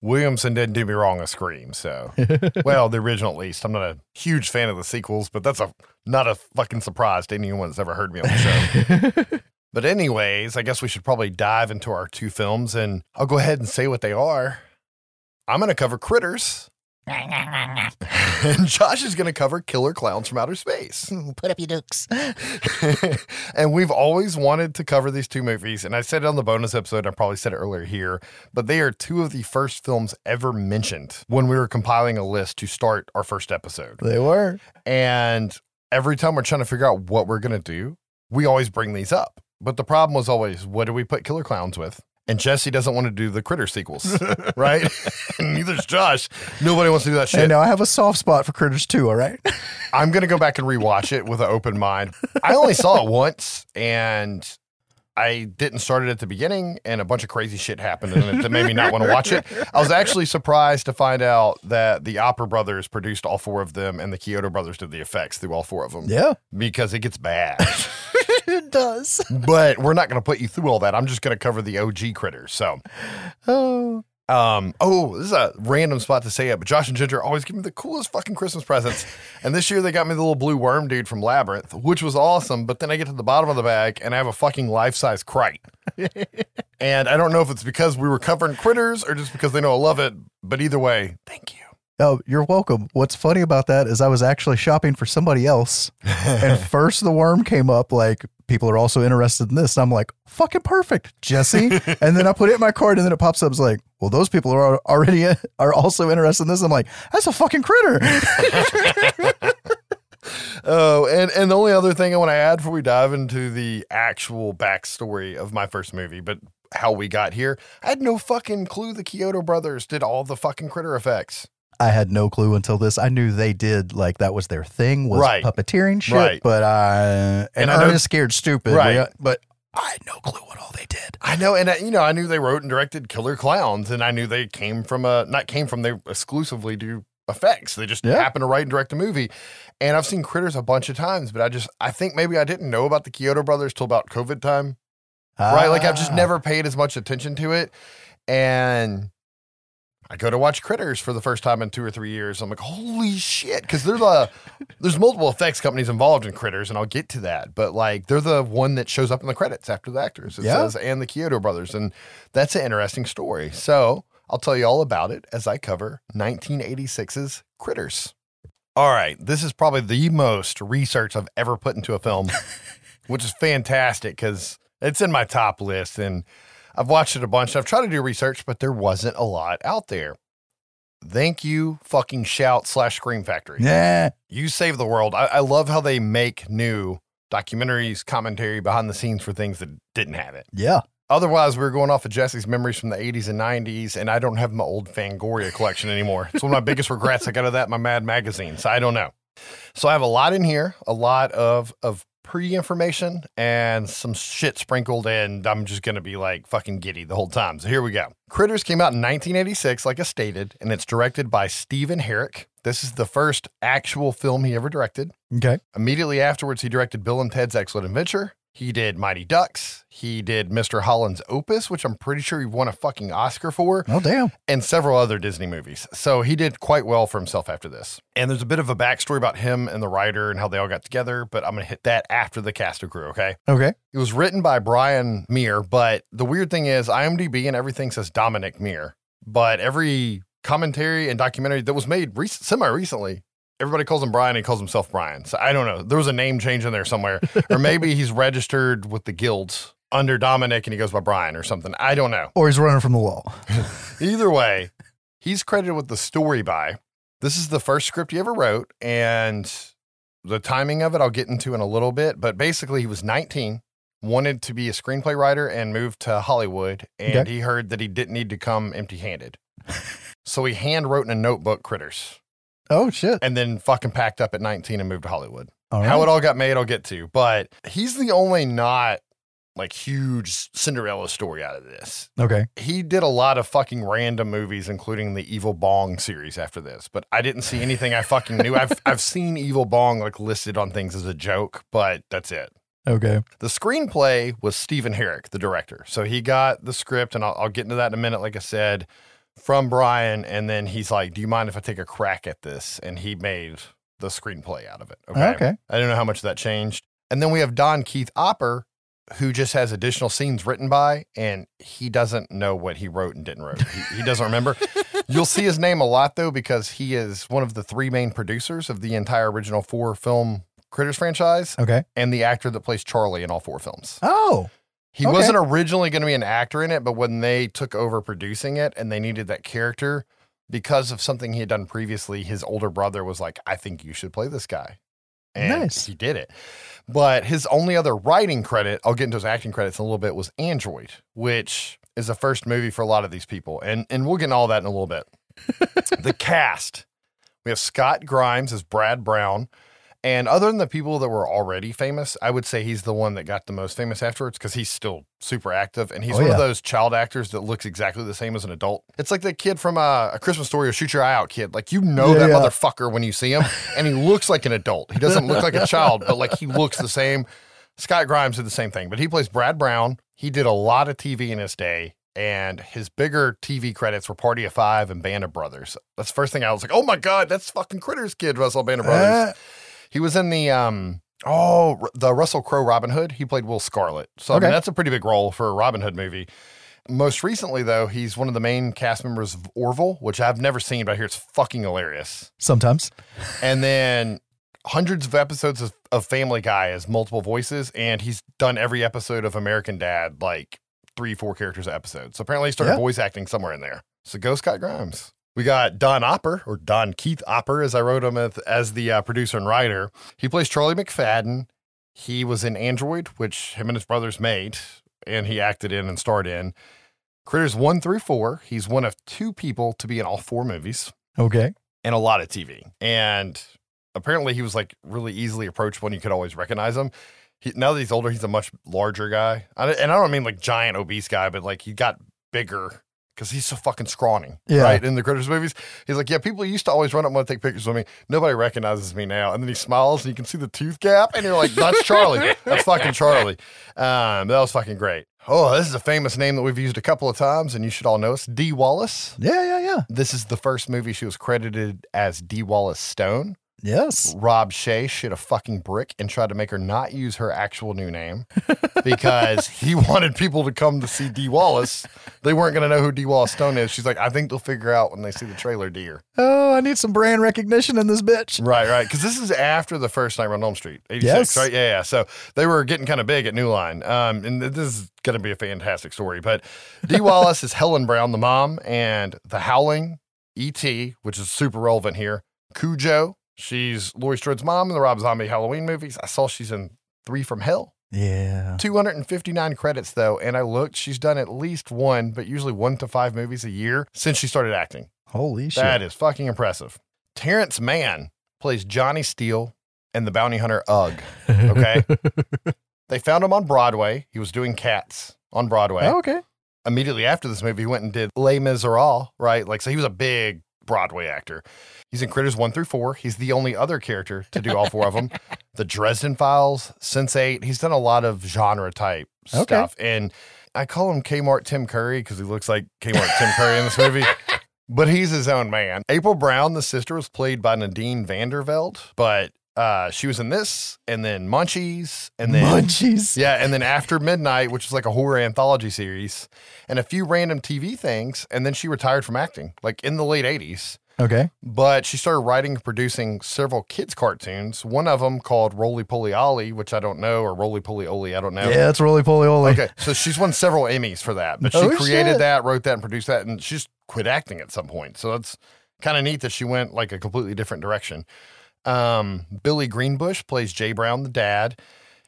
Williamson didn't do me wrong with Scream. So, well, the original at least. I'm not a huge fan of the sequels, but that's a not a fucking surprise to anyone that's ever heard me on the show. But anyways, I guess we should probably dive into our two films, and I'll go ahead and say what they are. I'm going to cover Critters. And Josh is going to cover Killer Klowns from Outer Space. Put up your dukes. And we've always wanted to cover these two movies, and I said it on the bonus episode, I probably said it earlier here, but they are two of the first films ever mentioned when we were compiling a list to start our first episode. They were. And every time we're trying to figure out what we're going to do, we always bring these up. But the problem was always, what do we put Killer Klowns with? And Jesse doesn't want to do the Critter sequels, right? And neither's Josh. Nobody wants to do that shit. I know. I have a soft spot for Critters two, all right? I'm going to go back and rewatch it with an open mind. I only saw it once, and I didn't start it at the beginning, and a bunch of crazy shit happened and it made me not want to watch it. I was actually surprised to find out that the Opper brothers produced all four of them, and the Kyoto brothers did the effects through all four of them. Yeah. Because it gets bad. It does. But we're not going to put you through all that. I'm just going to cover the O G Critters. So, oh, um, oh, this is a random spot to say it, but Josh and Ginger always give me the coolest fucking Christmas presents. And this year they got me the little blue worm dude from Labyrinth, which was awesome. But then I get to the bottom of the bag and I have a fucking life-size Krite. And I don't know if it's because we were covering Critters or just because they know I love it. But either way, thank you. Oh, you're welcome. What's funny about that is I was actually shopping for somebody else, and first the worm came up, like, people are also interested in this. And I'm like, fucking perfect, Jesse. And then I put it in my cart, and then it pops up. It's like, well, those people are already are also interested in this. I'm like, that's a fucking critter. Oh, and, and the only other thing I want to add before we dive into the actual backstory of my first movie, but how we got here, I had no fucking clue the Kyoto brothers did all the fucking critter effects. I had no clue until this. I knew they did, like, that was their thing, was right. puppeteering shit, right. but I, and, and I Ernest know, Scared Stupid, right. but I had no clue what all they did. I know, and, I, you know, I knew they wrote and directed Killer Klowns, and I knew they came from a, not came from, they exclusively do effects. They just yeah. happened to write and direct a movie, and I've seen Critters a bunch of times, but I just, I think maybe I didn't know about the Kyoto Brothers till about COVID time, ah. right? Like, I've just never paid as much attention to it, and I go to watch Critters for the first time in two or three years. I'm like, holy shit. Because there's, a, there's multiple effects companies involved in Critters, and I'll get to that. But, like, they're the one that shows up in the credits after the actors. It yeah. says, and the Kyoto brothers. And that's an interesting story. So I'll tell you all about it as I cover nineteen eighty-six's Critters. All right. This is probably the most research I've ever put into a film, which is fantastic because it's in my top list. And I've watched it a bunch. I've tried to do research, but there wasn't a lot out there. Thank you, fucking Shout slash Scream Factory. Yeah. You save the world. I, I love how they make new documentaries, commentary, behind the scenes for things that didn't have it. Yeah. Otherwise, we were going off of Jesse's memories from the eighties and nineties, and I don't have my old Fangoria collection anymore. It's one of my biggest regrets. I got out of that in my Mad Magazine, so I don't know. So I have a lot in here, a lot of of pre-information and some shit sprinkled in. I'm just going to be like fucking giddy the whole time. So here we go. Critters came out in nineteen eighty-six, like I stated, and it's directed by Stephen Herek. This is the first actual film he ever directed. Okay. Immediately afterwards, he directed Bill and Ted's Excellent Adventure. He did Mighty Ducks. He did Mister Holland's Opus, which I'm pretty sure he won a fucking Oscar for. Oh, damn. And several other Disney movies. So he did quite well for himself after this. And there's a bit of a backstory about him and the writer and how they all got together, but I'm going to hit that after the cast and crew, okay? Okay. It was written by Brian Meir, but the weird thing is IMDb and everything says Dominic Meir, but every commentary and documentary that was made rec- semi-recently, everybody calls him Brian. He calls himself Brian. So I don't know. There was a name change in there somewhere. Or maybe he's registered with the guilds under Dominic and he goes by Brian or something. I don't know. Or he's running from the law. Either way, he's credited with the story by. This is the first script he ever wrote. And the timing of it, I'll get into in a little bit. But basically, he was nineteen, wanted to be a screenplay writer and moved to Hollywood. And okay. He heard that he didn't need to come empty-handed. So he hand wrote in a notebook Critters. Oh, shit. And then fucking packed up at nineteen and moved to Hollywood. All right. How it all got made, I'll get to. But he's the only not, like, huge Cinderella story out of this. Okay. He did a lot of fucking random movies, including the Evil Bong series after this. But I didn't see anything I fucking knew. I've I've seen Evil Bong, like, listed on things as a joke, but that's it. Okay. The screenplay was Stephen Herek, the director. So he got the script, and I'll, I'll get into that in a minute, like I said, from Brian, and then he's like, do you mind if I take a crack at this? And he made the screenplay out of it. Okay. okay. I don't know how much that changed. And then we have Don Keith Opper, who just has additional scenes written by, and he doesn't know what he wrote and didn't wrote. He, he doesn't remember. You'll see his name a lot, though, because he is one of the three main producers of the entire original four-film Critters franchise. Okay. And the actor that plays Charlie in all four films. Oh, He okay. wasn't originally going to be an actor in it, but when they took over producing it and they needed that character, because of something he had done previously, his older brother was like, I think you should play this guy. And nice. He did it. But his only other writing credit, I'll get into his acting credits in a little bit, was Android, which is the first movie for a lot of these people. And, and we'll get into all that in a little bit. The cast. We have Scott Grimes as Brad Brown. And other than the people that were already famous, I would say he's the one that got the most famous afterwards because he's still super active. And he's oh, one yeah. of those child actors that looks exactly the same as an adult. It's like the kid from uh, A Christmas Story or Shoot Your Eye Out Kid. Like, you know yeah, that yeah. motherfucker when you see him. And he looks like an adult. He doesn't look like a child, but like he looks the same. Scott Grimes did the same thing, but he plays Brad Brown. He did a lot of T V in his day. And his bigger T V credits were Party of Five and Band of Brothers. That's the first thing I was like, oh my God, that's fucking Critters Kid, Russell Band of Brothers. Uh, He was in the, um, oh, the Russell Crowe Robin Hood. He played Will Scarlet. So okay. I mean, that's a pretty big role for a Robin Hood movie. Most recently, though, he's one of the main cast members of Orville, which I've never seen, but I hear it's fucking hilarious. Sometimes. And then hundreds of episodes of, of Family Guy as multiple voices, and he's done every episode of American Dad, like three, four characters an episode. So apparently he started yeah. voice acting somewhere in there. So go Scott Grimes. We got Don Opper, or Don Keith Opper, as I wrote him as, as the uh, producer and writer. He plays Charlie McFadden. He was in Android, which him and his brothers made, and he acted in and starred in. Critters one through four. He's one of two people to be in all four movies. Okay. And a lot of T V. And apparently he was, like, really easily approachable, and you could always recognize him. He, now that he's older, he's a much larger guy. I, and I don't mean, like, giant obese guy, but, like, he got bigger because he's so fucking scrawny, yeah. right? In the Critters movies. He's like, yeah, people used to always run up and want to take pictures with me. Nobody recognizes me now. And then he smiles and you can see the tooth gap. And you're like, that's Charlie. That's fucking Charlie. Um, that was fucking great. Oh, this is a famous name that we've used a couple of times and you should all know us. Dee Wallace. Yeah, yeah, yeah. This is the first movie she was credited as Dee Wallace Stone. Yes. Rob Shea shit a fucking brick and tried to make her not use her actual new name because he wanted people to come to see Dee Wallace. They weren't going to know who Dee Wallace Stone is. She's like, I think they'll figure out when they see the trailer, dear. Oh, I need some brand recognition in this bitch. Right, right. Because this is after the first Nightmare on Elm Street, eighty-six, yes. right? Yeah, yeah. So they were getting kind of big at New Line. Um, and this is going to be a fantastic story. But Dee Wallace is Helen Brown, the mom, and The Howling, E T, which is super relevant here, Cujo. She's Laurie Strode's mom in the Rob Zombie Halloween movies. I saw she's in Three from Hell. Yeah. two hundred fifty-nine credits, though, and I looked. She's done at least one, but usually one to five movies a year since she started acting. Holy shit. That is fucking impressive. Terrence Mann plays Johnny Steele and the bounty hunter Ugg. Okay. They found him on Broadway. He was doing Cats on Broadway. Oh, okay. Immediately after this movie, he went and did Les Miserables, right? Like, so he was a big Broadway actor. He's in Critters one through four. He's the only other character to do all four of them. The Dresden Files, Sense eight. He's done a lot of genre type okay. stuff. And I call him Kmart Tim Curry because he looks like Kmart Tim Curry in this movie. But he's his own man. April Brown, the sister, was played by Nadine Vandervelde, but uh, she was in this, and then Munchies, and then Munchies, yeah, and then After Midnight, which is like a horror anthology series, and a few random T V things, and then she retired from acting, like in the late eighties. Okay, but she started writing and producing several kids' cartoons. One of them called Rolie Polie Olie, which I don't know, or Rolie Polie Olie, I don't know. Yeah, it's Rolie Polie Olie. Okay, so she's won several Emmys for that, but no she created shit. that, wrote that, and produced that, and she's quit acting at some point. So it's kind of neat that she went like a completely different direction. Um, Billy Greenbush plays Jay Brown, the dad.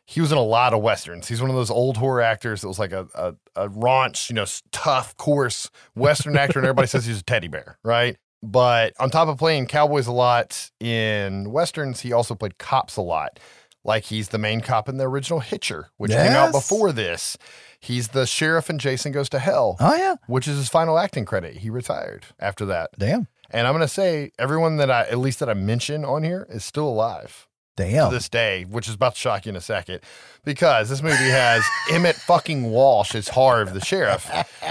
He was in a lot of Westerns. He's one of those old horror actors that was like a, a, a raunch, you know, tough, coarse Western actor. And everybody says he's a teddy bear, right? But on top of playing cowboys a lot in Westerns, he also played cops a lot. Like he's the main cop in the original Hitcher, which yes. came out before this. He's the sheriff in Jason Goes to Hell. Oh, yeah. Which is his final acting credit. He retired after that. Damn. And I'm going to say everyone that I, at least that I mention on here, is still alive. Damn. To this day, which is about to shock you in a second, because this movie has Emmett fucking Walsh as Harv, the sheriff.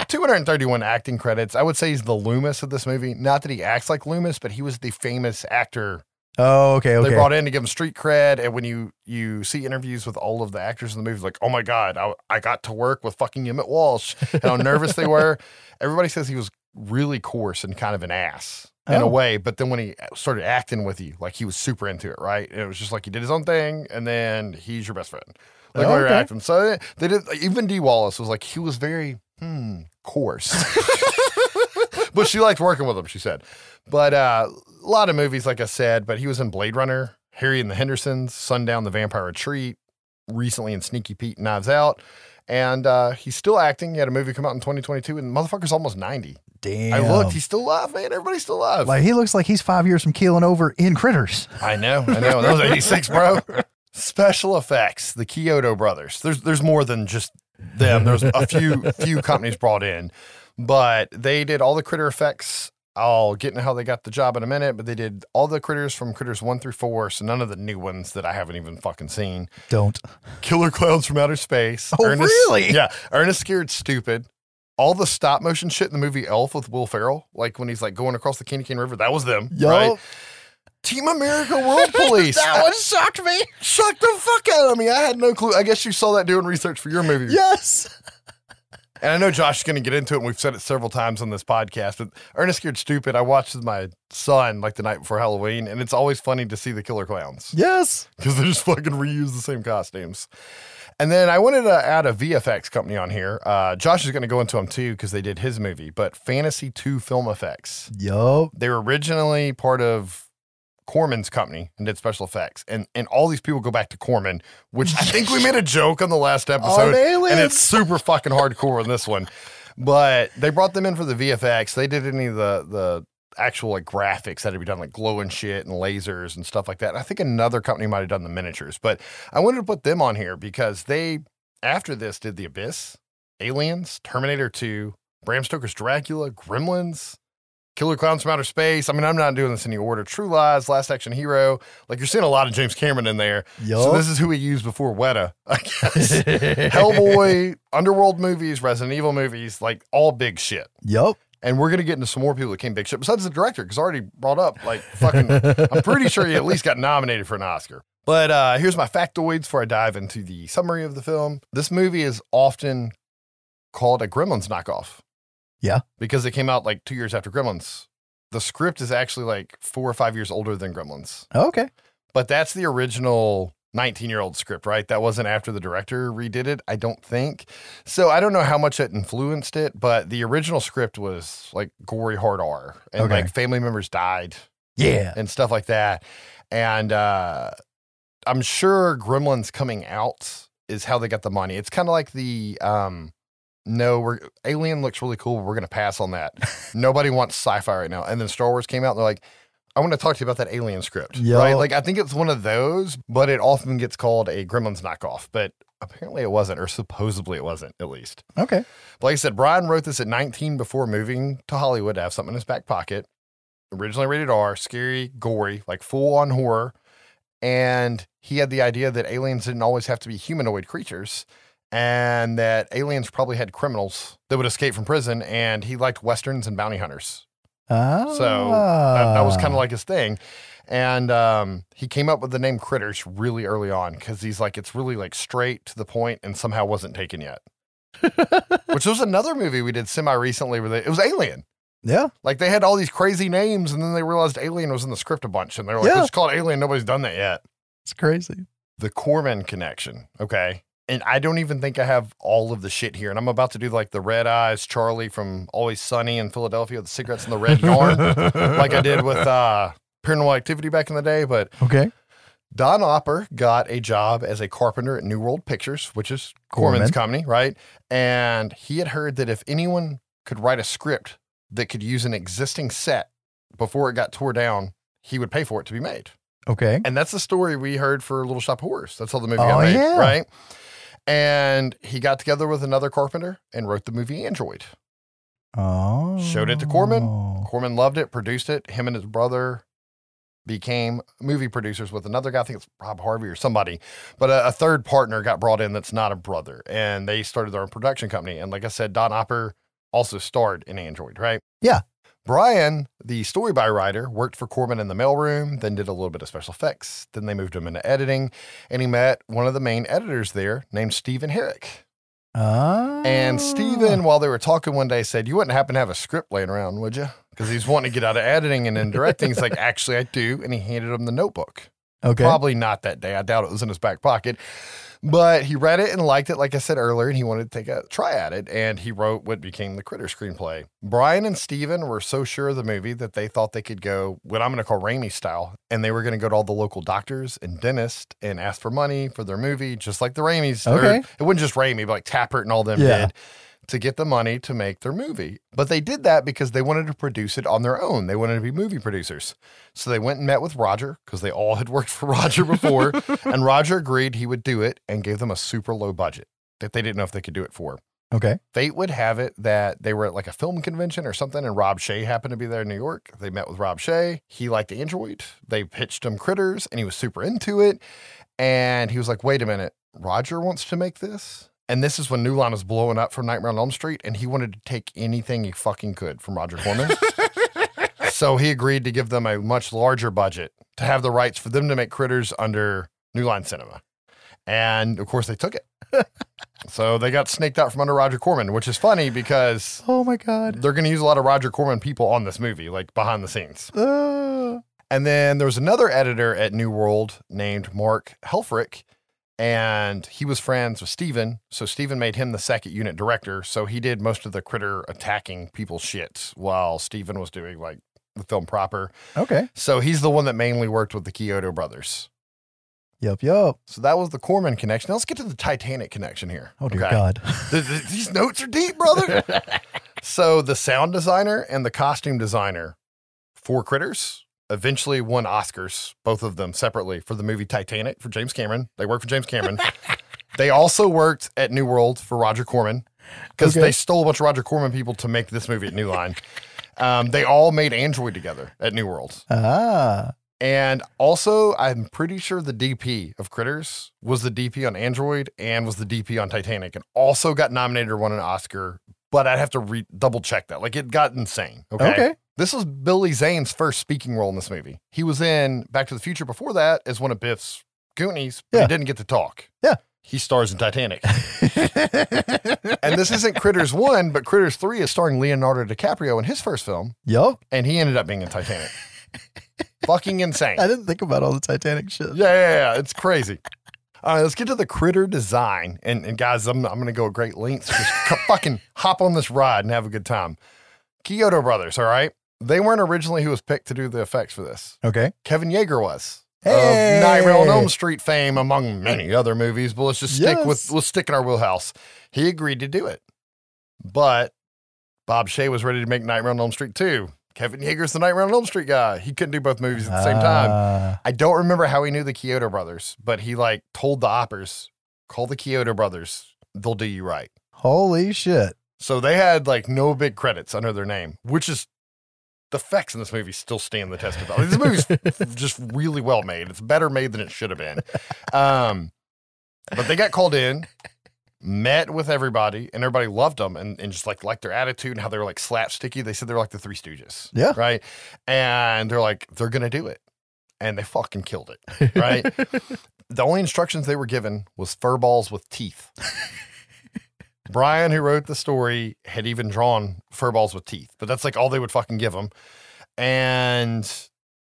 two hundred thirty-one acting credits. I would say he's the Loomis of this movie. Not that he acts like Loomis, but he was the famous actor. Oh, okay, okay. They brought in to give him street cred, and when you, you see interviews with all of the actors in the movie, like, oh my God, I, I got to work with fucking Emmett Walsh, and how nervous they were. Everybody says he was really coarse and kind of an ass in oh. a way, but then when he started acting with you, like he was super into it, right? And it was just like he did his own thing, and then he's your best friend. Like, oh, when okay. you're acting. So they did, even Dee Wallace was like, he was very, hmm, coarse. But she liked working with him, she said. But uh, a lot of movies, like I said, but he was in Blade Runner, Harry and the Hendersons, Sundown, The Vampire Retreat, recently in Sneaky Pete, Knives Out. And uh, he's still acting. He had a movie come out in twenty twenty-two, and the motherfucker's almost ninety. Damn. I looked. He's still alive, man. Everybody's still alive. Like, he looks like he's five years from keeling over in Critters. I know. I know. That was eighty-six, bro. Special effects, the Kyoto Brothers. There's there's more than just them. There's a few few companies brought in. But they did all the critter effects. I'll get into how they got the job in a minute, but they did all the critters from Critters one through four, so none of the new ones that I haven't even fucking seen. Don't. Killer Klowns from Outer Space. Oh, Ernest, really? Yeah. Ernest Scared Stupid. All the stop motion shit in the movie Elf with Will Ferrell, like when he's like going across the Candy Cane River, that was them, Yo. right? Team America World Police. That one shocked me. Shocked the fuck out of me. I had no clue. I guess you saw that doing research for your movie. Yes. And I know Josh is going to get into it, and we've said it several times on this podcast, but Ernest Scared Stupid, I watched with my son like the night before Halloween, and it's always funny to see the Killer Klowns. Yes. Because they just fucking reuse the same costumes. And then I wanted to add a V F X company on here. Uh, Josh is going to go into them too, because they did his movie, but Fantasy two Film Effects. Yup. They were originally part of Corman's company and did special effects, and and all these people go back to Corman, which I think we made a joke on the last episode, oh, and it's super fucking hardcore on this one. But they brought them in for the V F X. They did any of the the actual like graphics that had to be done, like glow and shit and lasers and stuff like that. And I think another company might have done the miniatures, but I wanted to put them on here because they, after this, did The Abyss, Aliens, Terminator two, Bram Stoker's Dracula, Gremlins, Killer Klowns from Outer Space. I mean, I'm not doing this in any order. True Lies, Last Action Hero. Like, you're seeing a lot of James Cameron in there. Yep. So this is who he used before Weta, I guess. Hellboy, Underworld movies, Resident Evil movies, like all big shit. Yep. And we're going to get into some more people that came big shit, besides the director, because I already brought up, like, fucking, I'm pretty sure he at least got nominated for an Oscar. But uh, here's my factoids before I dive into the summary of the film. This movie is often called a Gremlins knockoff. Yeah. Because it came out like two years after Gremlins. The script is actually like four or five years older than Gremlins. Oh, okay. But that's the original nineteen-year-old script, right? That wasn't after the director redid it, I don't think. So I don't know how much it influenced it, but the original script was like gory hard R. And okay. like family members died. Yeah. And stuff like that. And uh, I'm sure Gremlins coming out is how they got the money. It's kind of like the... um. No, we're Alien looks really cool, but we're going to pass on that. Nobody wants sci-fi right now. And then Star Wars came out, and they're like, I want to talk to you about that Alien script, yep. right? Like, I think it's one of those, but it often gets called a Gremlins knockoff, but apparently it wasn't, or supposedly it wasn't, at least. Okay. But like I said, Brian wrote this at nineteen before moving to Hollywood to have something in his back pocket. Originally rated R, scary, gory, like full-on horror. And he had the idea that aliens didn't always have to be humanoid creatures, and that aliens probably had criminals that would escape from prison, and he liked Westerns and bounty hunters. Ah. So that, that was kind of like his thing. And um, he came up with the name Critters really early on because he's like, it's really like straight to the point and somehow wasn't taken yet. Which was another movie we did semi-recently where they, it was Alien. Yeah. Like they had all these crazy names and then they realized Alien was in the script a bunch and they were like, yeah. It's called Alien. Nobody's done that yet. It's crazy. The Corman connection. Okay. And I don't even think I have all of the shit here. And I'm about to do like the red eyes, Charlie from Always Sunny in Philadelphia with the cigarettes and the red yarn, like I did with uh, Paranormal Activity back in the day. But okay, Don Opper got a job as a carpenter at New World Pictures, which is Corman's company, right? And he had heard that if anyone could write a script that could use an existing set before it got tore down, he would pay for it to be made. Okay. And that's the story we heard for Little Shop of Horrors. That's how the movie oh, got made, yeah. right? And he got together with another carpenter and wrote the movie Android. Oh. Showed it to Corman. Corman loved it, produced it. Him and his brother became movie producers with another guy. I think it's Rob Harvey or somebody. But a, a third partner got brought in that's not a brother. And they started their own production company. And like I said, Don Opper also starred in Android, right? Yeah. Brian, the story by writer, worked for Corman in the mailroom, then did a little bit of special effects. Then they moved him into editing, and he met one of the main editors there named Stephen Herek. Oh. And Stephen, while they were talking one day, said, you wouldn't happen to have a script laying around, would you? Because he's wanting to get out of editing and then directing. He's like, actually, I do. And he handed him the notebook. Okay. Probably not that day. I doubt it was in his back pocket. But he read it and liked it, like I said earlier, and he wanted to take a try at it, and he wrote what became the Critter screenplay. Brian and Steven were so sure of the movie that they thought they could go what I'm going to call Raimi style, and they were going to go to all the local doctors and dentists and ask for money for their movie, just like the Raimis. Okay. Or, it wasn't just Raimi, but like Tappert and all them yeah. did, to get the money to make their movie. But they did that because they wanted to produce it on their own. They wanted to be movie producers. So they went and met with Roger because they all had worked for Roger before. And Roger agreed he would do it and gave them a super low budget that they didn't know if they could do it for. Okay. Fate would have it that they were at like a film convention or something, and Rob Shea happened to be there in New York. They met with Rob Shea. He liked Android. They pitched him Critters and he was super into it. And he was like, wait a minute, Roger wants to make this? And this is when New Line was blowing up from Nightmare on Elm Street, and he wanted to take anything he fucking could from Roger Corman. So he agreed to give them a much larger budget to have the rights for them to make Critters under New Line Cinema. And, of course, they took it. So they got snaked out from under Roger Corman, which is funny because oh my God, they're going to use a lot of Roger Corman people on this movie, like behind the scenes. Uh. And then there was another editor at New World named Mark Helfrich. And he was friends with Steven, so Steven made him the second unit director, so he did most of the critter attacking people shit while Steven was doing, like, the film proper. Okay. So he's the one that mainly worked with the Kyoto Brothers. Yep, yep. So that was the Corman connection. Now let's get to the Titanic connection here. Oh, dear okay? God. the, the, these notes are deep, brother. So the sound designer and the costume designer for Critters eventually won Oscars, both of them separately, for the movie Titanic for James Cameron. They worked for James Cameron. They also worked at New World for Roger Corman because okay. they stole a bunch of Roger Corman people to make this movie at New Line. Um, they all made Android together at New World. Ah. And also, I'm pretty sure the D P of Critters was the D P on Android and was the D P on Titanic and also got nominated or won an Oscar, but I'd have to re- double check that. Like, it got insane. Okay. Okay. This was Billy Zane's first speaking role in this movie. He was in Back to the Future before that as one of Biff's Goonies, but yeah. he didn't get to talk. Yeah. He stars in Titanic. And this isn't Critters one, but Critters three is starring Leonardo DiCaprio in his first film. Yup. And he ended up being in Titanic. Fucking insane. I didn't think about all the Titanic shit. Yeah, yeah, yeah. It's crazy. All right, let's get to the critter design. And, and guys, I'm, I'm going to go at great lengths. Just c- fucking hop on this ride and have a good time. Kyoto Brothers, all right? They weren't originally who was picked to do the effects for this. Okay. Kevin Yeager was. Hey. Of Nightmare on Elm Street fame, among many other movies, but let's just stick yes. with, let's stick in our wheelhouse. He agreed to do it. But Bob Shea was ready to make Nightmare on Elm Street two. Kevin Yeager's the Nightmare on Elm Street guy. He couldn't do both movies at the same uh, time. I don't remember how he knew the Kyoto Brothers, but he like told the Oppers, call the Kyoto Brothers. They'll do you right. Holy shit. So they had like no big credits under their name, which is the effects in this movie still stand the test of time. This movie's just really well made. It's better made than it should have been. Um, but they got called in, met with everybody, and everybody loved them and, and just like liked their attitude and how they were like slapsticky. They said they were like the Three Stooges. Yeah. Right. And they're like, they're going to do it. And they fucking killed it. Right. The only instructions they were given was fur balls with teeth. Brian, who wrote the story, had even drawn fur balls with teeth, but that's like all they would fucking give them. And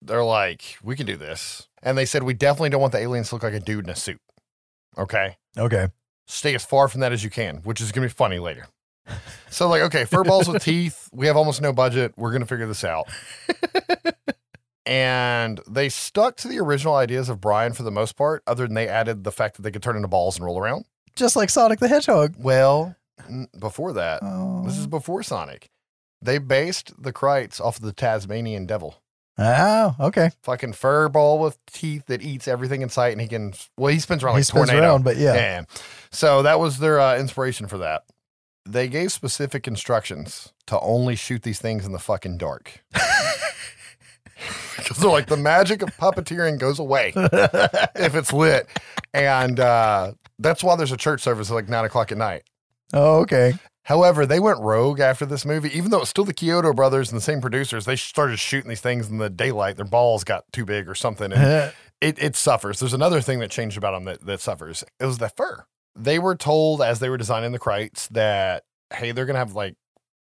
they're like, we can do this. And they said, we definitely don't want the aliens to look like a dude in a suit. Okay. Okay. Stay as far from that as you can, which is going to be funny later. So like, okay, fur balls with teeth. We have almost no budget. We're going to figure this out. And they stuck to the original ideas of Brian for the most part, other than they added the fact that they could turn into balls and roll around. Just like Sonic the Hedgehog. Well, before that, oh. This is before Sonic. They based the Krites off of the Tasmanian devil. Oh, okay. Fucking fur ball with teeth that eats everything in sight, and he can, well, he spins around he like spins tornado. Around, but yeah. yeah. So that was their uh, inspiration for that. They gave specific instructions to only shoot these things in the fucking dark. Because they're like, the magic of puppeteering goes away if it's lit. And uh, that's why there's a church service at like nine o'clock at night. Oh, okay. However, they went rogue after this movie. Even though it's still the Kyoto Brothers and the same producers, they started shooting these things in the daylight. Their balls got too big or something, and it, it suffers. There's another thing that changed about them that, that suffers. It was the fur. They were told as they were designing the Krites that, hey, they're going to have like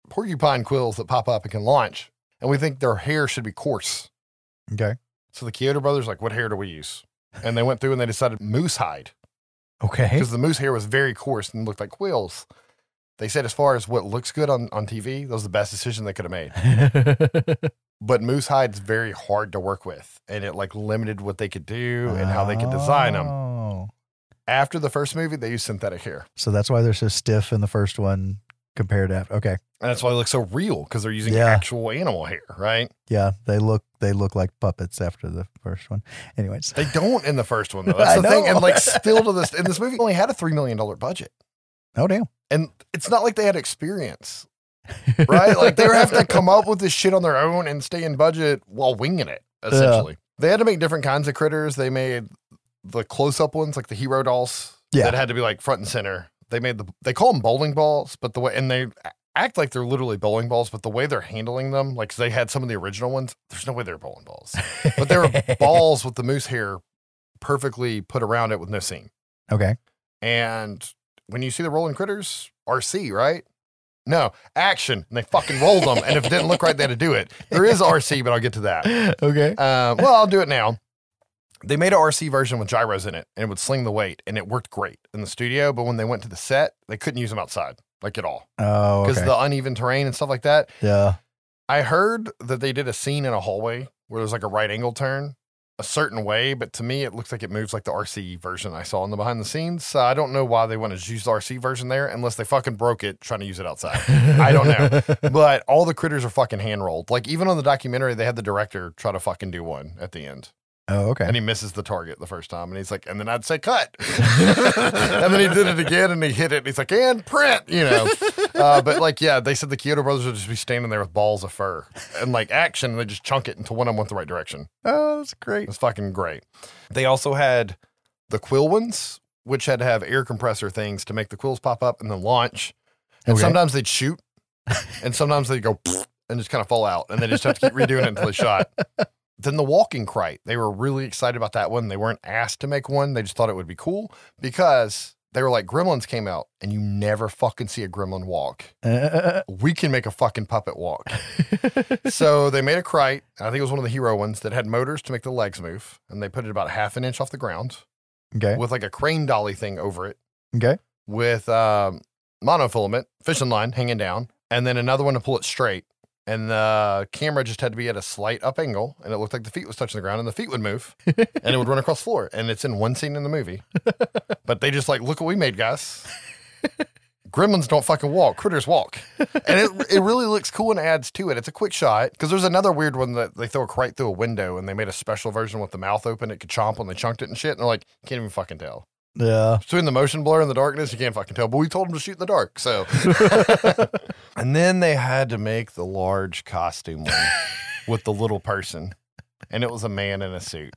porcupine quills that pop up and can launch, and we think their hair should be coarse. Okay. So the Kyoto Brothers like, what hair do we use? And they went through and they decided moose hide. Okay. Because the moose hair was very coarse and looked like quills. They said, as far as what looks good on, on T V, that was the best decision they could have made. But moose hide's very hard to work with, and it like limited what they could do and how they could design them. After the first movie, they used synthetic hair. So that's why they're so stiff in the first one compared to after. Okay. And that's why they look so real, because they're using yeah. actual animal hair, right? Yeah, they look they look like puppets after the first one. Anyways. They don't in the first one, though. That's the know. thing. And like still to this, and this movie only had a three million dollars budget. Oh, damn. And it's not like they had experience, right? Like they have to come up with this shit on their own and stay in budget while winging it, essentially. Yeah. They had to make different kinds of critters. They made the close-up ones, like the hero dolls yeah. that had to be like front and center. They made the, they call them bowling balls, but the way, and they act like they're literally bowling balls, but the way they're handling them, like they had some of the original ones, there's no way they're bowling balls, but they were balls with the moose hair perfectly put around it with no seam. Okay. And when you see the rolling critters, R C, right? No, action. And they fucking rolled them. And if it didn't look right, they had to do it. There is R C, but I'll get to that. Okay. Uh, well, I'll do it now. They made an R C version with gyros in it, and it would sling the weight, and it worked great in the studio. But when they went to the set, they couldn't use them outside, like at all. Oh, okay. Because the uneven terrain and stuff like that. Yeah. I heard that they did a scene in a hallway where there's like a right angle turn a certain way, but to me, it looks like it moves like the R C version I saw in the behind the scenes. So I don't know why they wanted to use the R C version there unless they fucking broke it trying to use it outside. I don't know. But all the critters are fucking hand rolled. Like even on the documentary, they had the director try to fucking do one at the end. Oh, okay. And he misses the target the first time. And he's like, and then I'd say cut. And then he did it again and he hit it. And he's like, and print, you know. Uh, but like, yeah, they said the Kyoto Brothers would just be standing there with balls of fur and like action. And they just chunk it until one of them went the right direction. Oh, that's great. It's fucking great. They also had the quill ones, which had to have air compressor things to make the quills pop up and then launch. And okay. sometimes they'd shoot and sometimes they'd go and just kind of fall out. And they just have to keep redoing it until they shot. Then the walking Krite, they were really excited about that one. They weren't asked to make one. They just thought it would be cool because they were like, gremlins came out and you never fucking see a gremlin walk. Uh, we can make a fucking puppet walk. So they made a Krite. I think it was one of the hero ones that had motors to make the legs move. And they put it about half an inch off the ground. Okay. With like a crane dolly thing over it. Okay. With um, monofilament, fishing line hanging down. And then another one to pull it straight. And the camera just had to be at a slight up angle, and it looked like the feet was touching the ground, and the feet would move, and it would run across the floor. And it's in one scene in the movie. But they just like, look what we made, guys. Gremlins don't fucking walk. Critters walk. And it it really looks cool and adds to it. It's a quick shot. Because there's another weird one that they throw a right through a window and they made a special version with the mouth open. It could chomp and they chunked it and shit. And they're like, can't even fucking tell. Yeah. Between the motion blur and the darkness, you can't fucking tell. But we told them to shoot in the dark. So. And then they had to make the large costume one with the little person. And it was a man in a suit.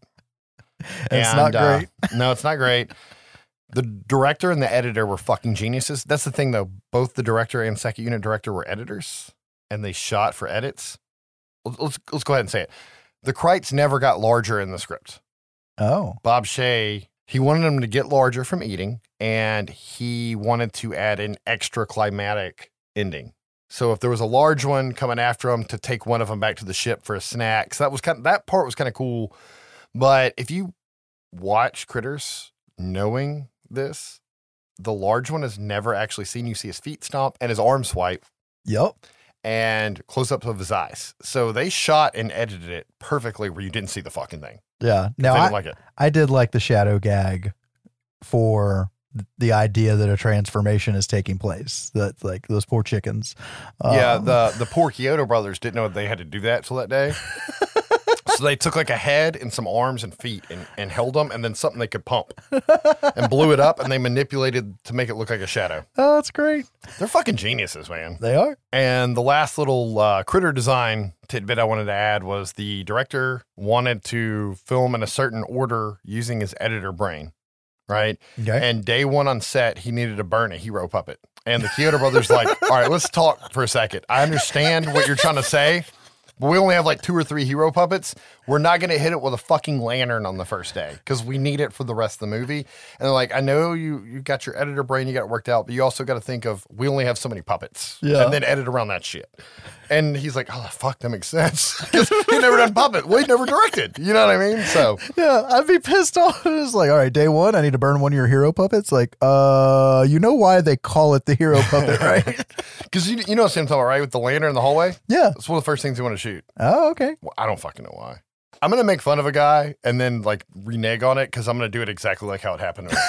And it's not great. Uh, no, it's not great. The director and the editor were fucking geniuses. That's the thing, though. Both the director and second unit director were editors, and they shot for edits. Let's let's go ahead and say it. The Krites never got larger in the script. Oh. Bob Shaye, he wanted them to get larger from eating, and he wanted to add an extra climatic ending. So if there was a large one coming after them, to take one of them back to the ship for a snack. So that was kind of, that part was kind of cool. But if you watch Critters knowing this, the large one is never actually seen. You see his feet stomp and his arm swipe. Yep. And close-ups of his eyes. So they shot and edited it perfectly where you didn't see the fucking thing. Yeah. Now, I, like it. I did like the shadow gag for the idea that a transformation is taking place. That, like, those poor chickens. Um, yeah, the, the poor Kyoto brothers didn't know they had to do that till that day. So they took like a head and some arms and feet and, and held them and then something they could pump and blew it up and they manipulated to make it look like a shadow. Oh, that's great. They're fucking geniuses, man. They are. And the last little uh, critter design tidbit I wanted to add was the director wanted to film in a certain order using his editor brain, right? Okay. And day one on set, he needed to burn a hero puppet. And the Kyoto brothers like, all right, let's talk for a second. I understand what you're trying to say. But we only have like two or three hero puppets. We're not going to hit it with a fucking lantern on the first day because we need it for the rest of the movie. And they're like, I know you you got your editor brain, you got it worked out, but you also got to think of, we only have so many puppets. Yeah. And then edit around that shit. And he's like, oh, fuck, that makes sense. Because he never done puppet. Well, he never directed. You know what I mean? So. Yeah, I'd be pissed off. It's like, all right, day one, I need to burn one of your hero puppets. Like, uh, you know why they call it the hero puppet, right? Because you, you know what I'm talking about, right? With the lantern in the hallway? Yeah. It's one of the first things you want to shoot. Oh, okay. Well, I don't fucking know why. I'm going to make fun of a guy and then, like, renege on it because I'm going to do it exactly like how it happened to me.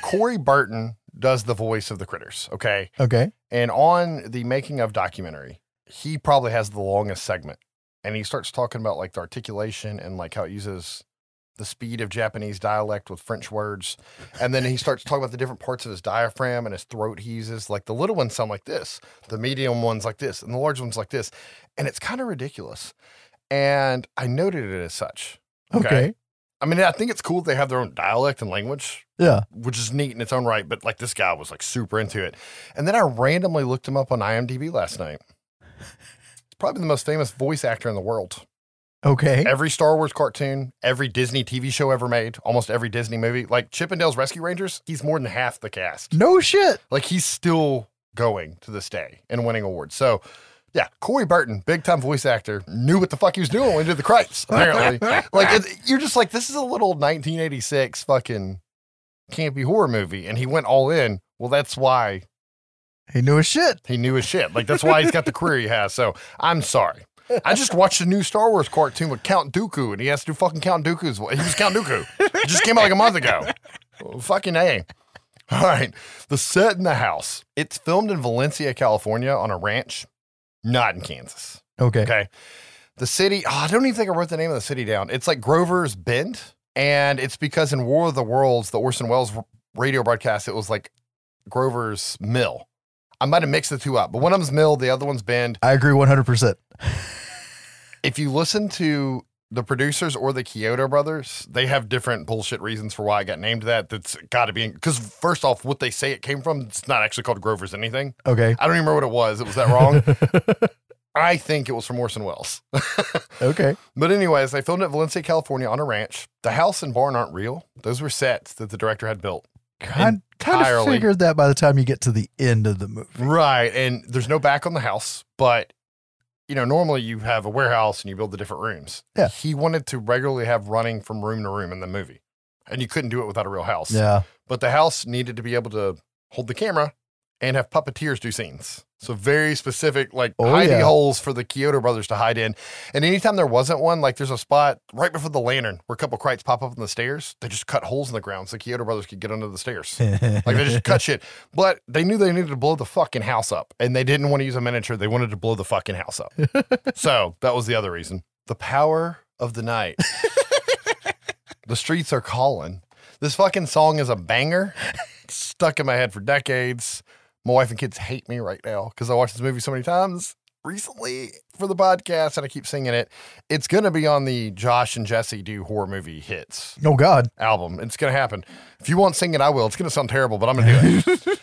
Corey Burton does the voice of the Critters, okay? Okay. And on the Making of documentary, he probably has the longest segment. And he starts talking about, like, the articulation and, like, how it uses the speed of Japanese dialect with French words. And then he starts talking about the different parts of his diaphragm and his throat he uses. Like, the little ones sound like this. The medium ones like this. And the large ones like this. And it's kind of ridiculous. And I noted it as such. Okay? okay. I mean, I think it's cool they have their own dialect and language. Yeah. Which is neat in its own right. But, like, this guy was, like, super into it. And then I randomly looked him up on IMDb last night. He's probably the most famous voice actor in the world. Okay. Every Star Wars cartoon, every Disney T V show ever made, almost every Disney movie. Like Chippendale's Rescue Rangers, he's more than half the cast. No shit. Like he's still going to this day and winning awards. So, yeah, Corey Burton, big-time voice actor, knew what the fuck he was doing when he did the Krites, apparently. Like it, you're just like, this is a little nineteen eighty-six fucking campy horror movie, and he went all in. Well, that's why. He knew his shit. He knew his shit. Like, that's why he's got the career he has. So, I'm sorry. I just watched a new Star Wars cartoon with Count Dooku, and he has to do fucking Count Dooku's voice. He was Count Dooku. It just came out like a month ago. Oh, fucking A. All right. The set in the house. It's filmed in Valencia, California on a ranch, not in Kansas. Okay. Okay. The city, oh, I don't even think I wrote the name of the city down. It's like Grover's Bend, and it's because in War of the Worlds, the Orson Welles radio broadcast, it was like Grover's Mill. I might have mixed the two up, but one of them's Mill, the other one's Bend. I agree one hundred percent. If you listen to the producers or the Kyoto brothers, they have different bullshit reasons for why I got named that. That's got to be because, first off, what they say it came from, it's not actually called Grover's anything. Okay. I don't even remember what it was. It was that wrong. I think it was from Orson Welles. Okay. But, anyways, they filmed it in Valencia, California on a ranch. The house and barn aren't real, those were sets that the director had built. I kind of figured that by the time you get to the end of the movie. Right. And there's no back on the house, but, you know, normally you have a warehouse and you build the different rooms. Yeah. He wanted to regularly have running from room to room in the movie, and you couldn't do it without a real house. Yeah. But the house needed to be able to hold the camera and have puppeteers do scenes. So very specific, like oh, hiding yeah. holes for the Kyoto brothers to hide in. And anytime there wasn't one, like there's a spot right before the lantern where a couple of Krites pop up on the stairs. They just cut holes in the ground so the Kyoto brothers could get under the stairs. Like they just cut shit. But they knew they needed to blow the fucking house up. And they didn't want to use a miniature. They wanted to blow the fucking house up. So that was the other reason. The power of the night. The streets are calling. This fucking song is a banger. Stuck in my head for decades. My wife and kids hate me right now because I watched this movie so many times recently for the podcast, and I keep singing it. It's going to be on the Josh and Jesse Do Horror Movie Hits. Oh, God. Album. It's going to happen. If you want singing, I will. It's going to sound terrible, but I'm going to do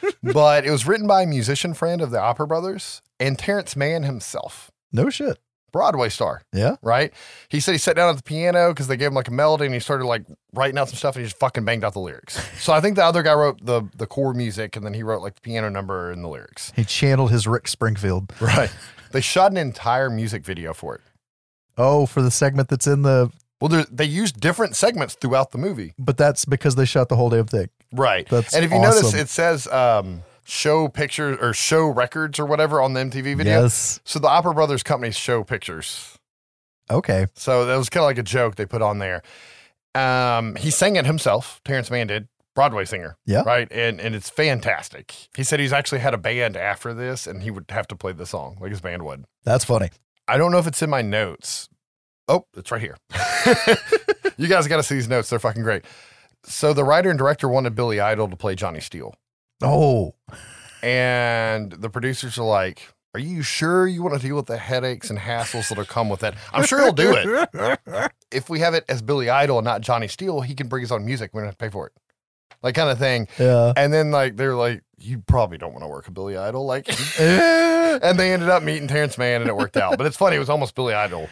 it. But it was written by a musician friend of the Opper Brothers and Terrence Mann himself. No shit. Broadway star. Yeah. Right? He said he sat down at the piano because they gave him like a melody and he started like writing out some stuff and he just fucking banged out the lyrics. So I think the other guy wrote the the core music and then he wrote like the piano number and the lyrics. He channeled his Rick Springfield. Right. They shot an entire music video for it. Oh, for the segment that's in the... Well, they used different segments throughout the movie. But that's because they shot the whole damn thing. Right. That's and if you awesome. Notice, it says... Um, show pictures or show records or whatever on the M T V video. Yes. So the Opera Brothers companies show pictures. Okay. So that was kind of like a joke they put on there. Um, he sang it himself. Terrence Mann did. Broadway singer. Yeah. Right. And, and it's fantastic. He said he's actually had a band after this and he would have to play the song like his band would. That's funny. I don't know if it's in my notes. Oh, it's right here. You guys got to see these notes. They're fucking great. So the writer and director wanted Billy Idol to play Johnny Steele. Oh, and the producers are like, are you sure you want to deal with the headaches and hassles that'll come with that? I'm sure he'll do it. If we have it as Billy Idol and not Johnny Steele, he can bring his own music. We don't have to pay for it. Like kind of thing. Yeah. And then like, they're like, you probably don't want to work with Billy Idol. Like, and they ended up meeting Terrence Mann and it worked out, but it's funny. It was almost Billy Idol.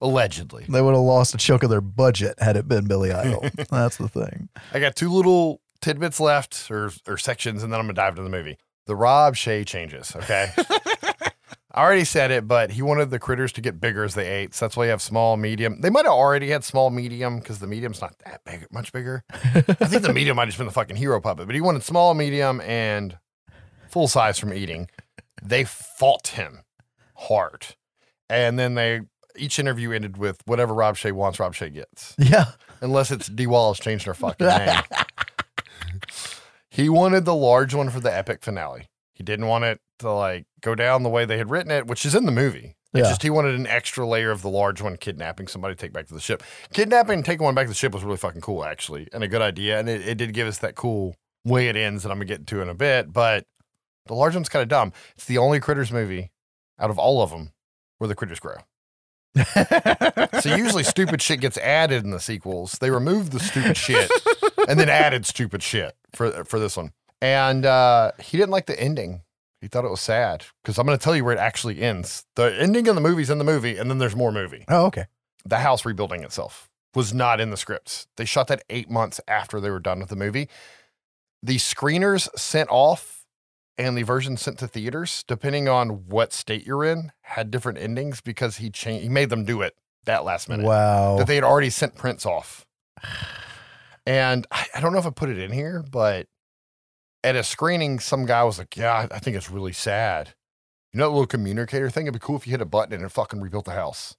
Allegedly. They would have lost a chunk of their budget had it been Billy Idol. That's the thing. I got two little tidbits left or, or sections, and then I'm going to dive into the movie. The Rob Shea changes, okay? I already said it, but he wanted the critters to get bigger as they ate, so that's why you have small, medium. They might have already had small, medium, because the medium's not that big, much bigger. I think the medium might have just been the fucking hero puppet, but he wanted small, medium, and full size from eating. They fought him hard, and then they... Each interview ended with whatever Rob Shea wants, Rob Shea gets. Yeah. Unless it's Dee Wallace changing her fucking name. He wanted the large one for the epic finale. He didn't want it to like go down the way they had written it, which is in the movie. It's yeah. just he wanted an extra layer of the large one kidnapping somebody to take back to the ship. Kidnapping and taking one back to the ship was really fucking cool, actually, and a good idea. And it, it did give us that cool way it ends that I'm going to get into in a bit. But the large one's kind of dumb. It's the only Critters movie out of all of them where the critters grow. So usually stupid shit gets added in the sequels. They removed the stupid shit and then added stupid shit for for this one. And uh, he didn't like the ending. He thought it was sad because I'm going to tell you where it actually ends. The ending of the movie's in the movie, and then there's more movie. Oh, okay. The house rebuilding itself was not in the scripts. They shot that eight months after they were done with the movie. The screeners sent off and the version sent to theaters, depending on what state you're in, had different endings because he changed. He made them do it that last minute. Wow. That they had already sent prints off. And I, I don't know if I put it in here, but at a screening, some guy was like, yeah, I think it's really sad. You know that little communicator thing? It'd be cool if you hit a button and it fucking rebuilt the house.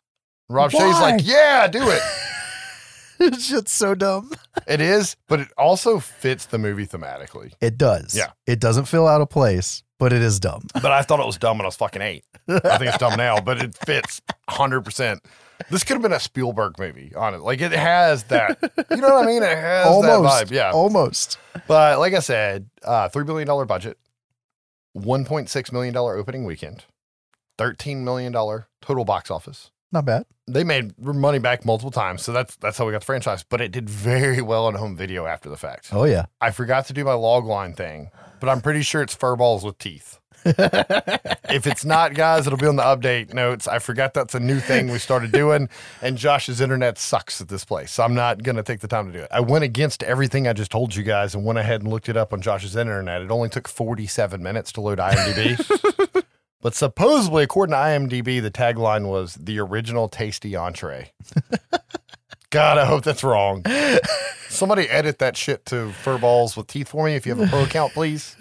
And Rob Why? Shea's like, yeah, do it. This shit's so dumb. It is, but it also fits the movie thematically. It does. Yeah. It doesn't feel out of place, but it is dumb. But I thought it was dumb when I was fucking eight. I think it's dumb now, but it fits one hundred percent. This could have been a Spielberg movie, honestly. Like, it has that. You know what I mean? It has almost, that vibe. Yeah. Almost. But like I said, uh, three billion dollars budget, one point six million dollars opening weekend, thirteen million dollars total box office. Not bad. They made money back multiple times, so that's that's how we got the franchise. But it did very well on home video after the fact. Oh, yeah. I forgot to do my logline thing, but I'm pretty sure it's Furballs with Teeth. If it's not, guys, it'll be on the update notes. I forgot that's a new thing we started doing, and Josh's internet sucks at this place, so I'm not going to take the time to do it. I went against everything I just told you guys and went ahead and looked it up on Josh's internet. It only took forty-seven minutes to load I M D B. But supposedly, according to I M D B, the tagline was the original tasty entree. God, I hope that's wrong. Somebody edit that shit to Furballs with Teeth for me if you have a pro account, please.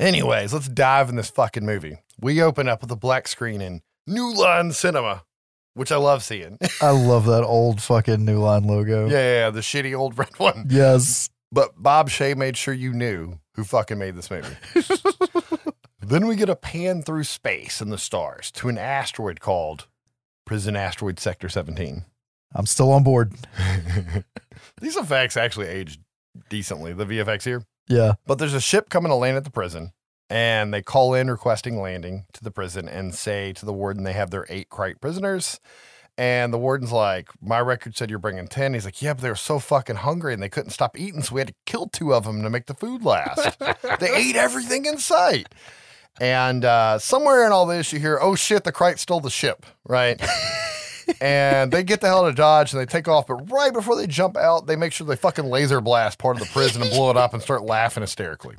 Anyways, let's dive in this fucking movie. We open up with a black screen in New Line Cinema, which I love seeing. I love that old fucking New Line logo. Yeah, yeah, yeah, the shitty old red one. Yes. But Bob Shaye made sure you knew who fucking made this movie. Then we get a pan through space and the stars to an asteroid called Prison Asteroid Sector seventeen. I'm still on board. These effects actually aged decently, the V F X here. Yeah. But there's a ship coming to land at the prison, and they call in requesting landing to the prison and say to the warden they have their eight Krite prisoners. And the warden's like, my record said you're bringing ten. He's like, yeah, but they were so fucking hungry and they couldn't stop eating, so we had to kill two of them to make the food last. They ate everything in sight. And uh, somewhere in all this, you hear, oh, shit, the Krite stole the ship, right? And they get the hell out of Dodge and they take off. But right before they jump out, they make sure they fucking laser blast part of the prison and blow it up and start laughing hysterically.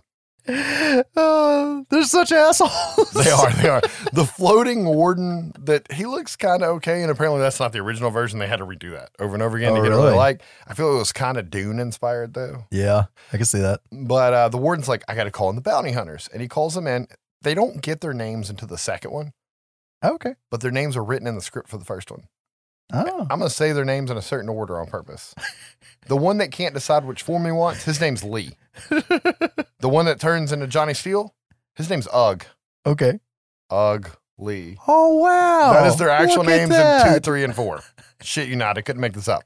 Uh, they're such assholes. They are. They are. The floating warden, that he looks kind of okay. And apparently that's not the original version. They had to redo that over and over again oh, to get really? It really like. I feel it was kind of Dune inspired though. Yeah, I can see that. But uh, the warden's like, I got to call in the bounty hunters. And he calls them in. They don't get their names until the second one. Oh, okay. But their names are written in the script for the first one. Oh. I'm going to say their names in a certain order on purpose. The one that can't decide which form he wants, his name's Lee. The one that turns into Johnny Steele, his name's Ugg. Okay. Ugg Lee. Oh, wow. That is their actual names in two, three, and four. Shit, you not. I couldn't make this up.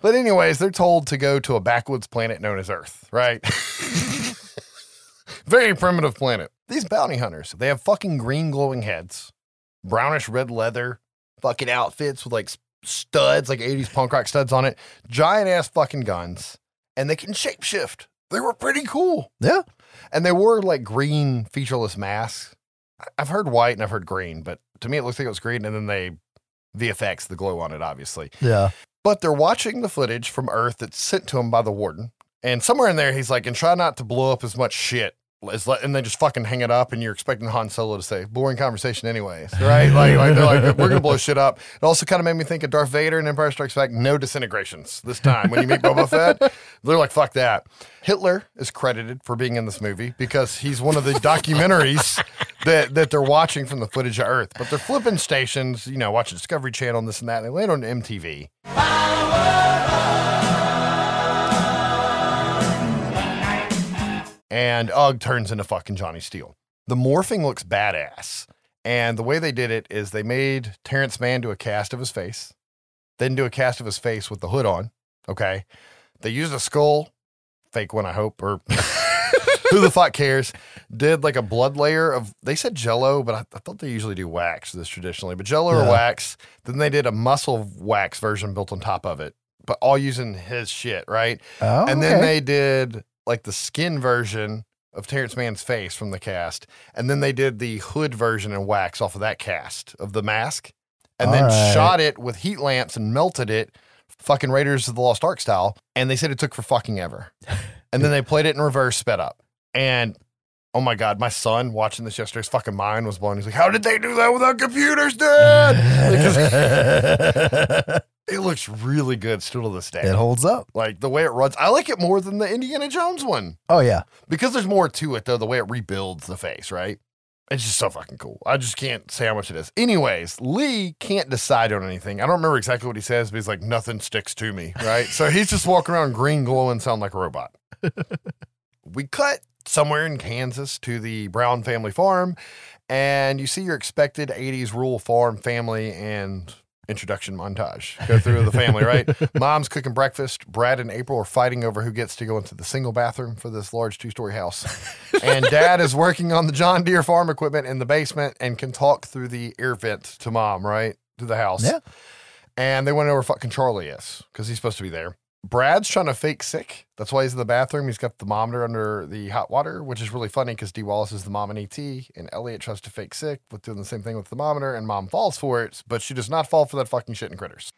But anyways, they're told to go to a backwoods planet known as Earth, right? Very primitive planet. These bounty hunters, they have fucking green glowing heads, brownish red leather, fucking outfits with like studs, like eighties punk rock studs on it, giant ass fucking guns, and they can shapeshift. They were pretty cool. Yeah. And they wore like green featureless masks. I've heard white and I've heard green, but to me it looks like it was green. And then they, the effects, the glow on it, obviously. Yeah. But they're watching the footage from Earth that's sent to them by the warden. And somewhere in there, he's like, and try not to blow up as much shit. And they just fucking hang it up, and you're expecting Han Solo to say, boring conversation anyways, right? Like, like they're like, we're going to blow shit up. It also kind of made me think of Darth Vader in Empire Strikes Back, no disintegrations this time when you meet Boba Fett. They're like, fuck that. Hitler is credited for being in this movie because he's one of the documentaries that, that they're watching from the footage of Earth. But they're flipping stations, you know, watching Discovery Channel and this and that, and they land on M T V. And Ugg turns into fucking Johnny Steele. The morphing looks badass. And the way they did it is they made Terrence Mann do a cast of his face, then do a cast of his face with the hood on. Okay. They used a skull, fake one, I hope, or who the fuck cares? Did like a blood layer of, they said Jello, but I, I thought they usually do wax this traditionally, but Jello yeah. or wax. Then they did a muscle wax version built on top of it, but all using his shit, right? Oh, and then okay. they did like the skin version of Terrence Mann's face from the cast. And then they did the hood version and wax off of that cast of the mask and all then right. shot it with heat lamps and melted it fucking Raiders of the Lost Ark style. And they said it took for fucking ever. And then they played it in reverse sped up. And oh my God, my son watching this yesterday's fucking mind was blown. He's like, how did they do that without computers, dude? It looks really good still to this day. It holds up. Like the way it runs. I like it more than the Indiana Jones one. Oh, yeah. Because there's more to it, though, the way it rebuilds the face, right? It's just so fucking cool. I just can't say how much it is. Anyways, Lee can't decide on anything. I don't remember exactly what he says, but he's like, nothing sticks to me, right? So he's just walking around green glowing, sound like a robot. We cut somewhere in Kansas to the Brown family farm, and you see your expected eighties rural farm family and introduction montage. Go through the family, right? Mom's cooking breakfast. Brad and April are fighting over who gets to go into the single bathroom for this large two-story house. And Dad is working on the John Deere farm equipment in the basement and can talk through the air vent to Mom, right? To the house. Yeah. And they went over fucking Charlie is because he's supposed to be there. Brad's trying to fake sick. That's why he's in the bathroom. He's got the thermometer under the hot water, which is really funny because Dee Wallace is the mom in E T, and Elliot tries to fake sick with doing the same thing with the thermometer, and Mom falls for it, but she does not fall for that fucking shit in Critters.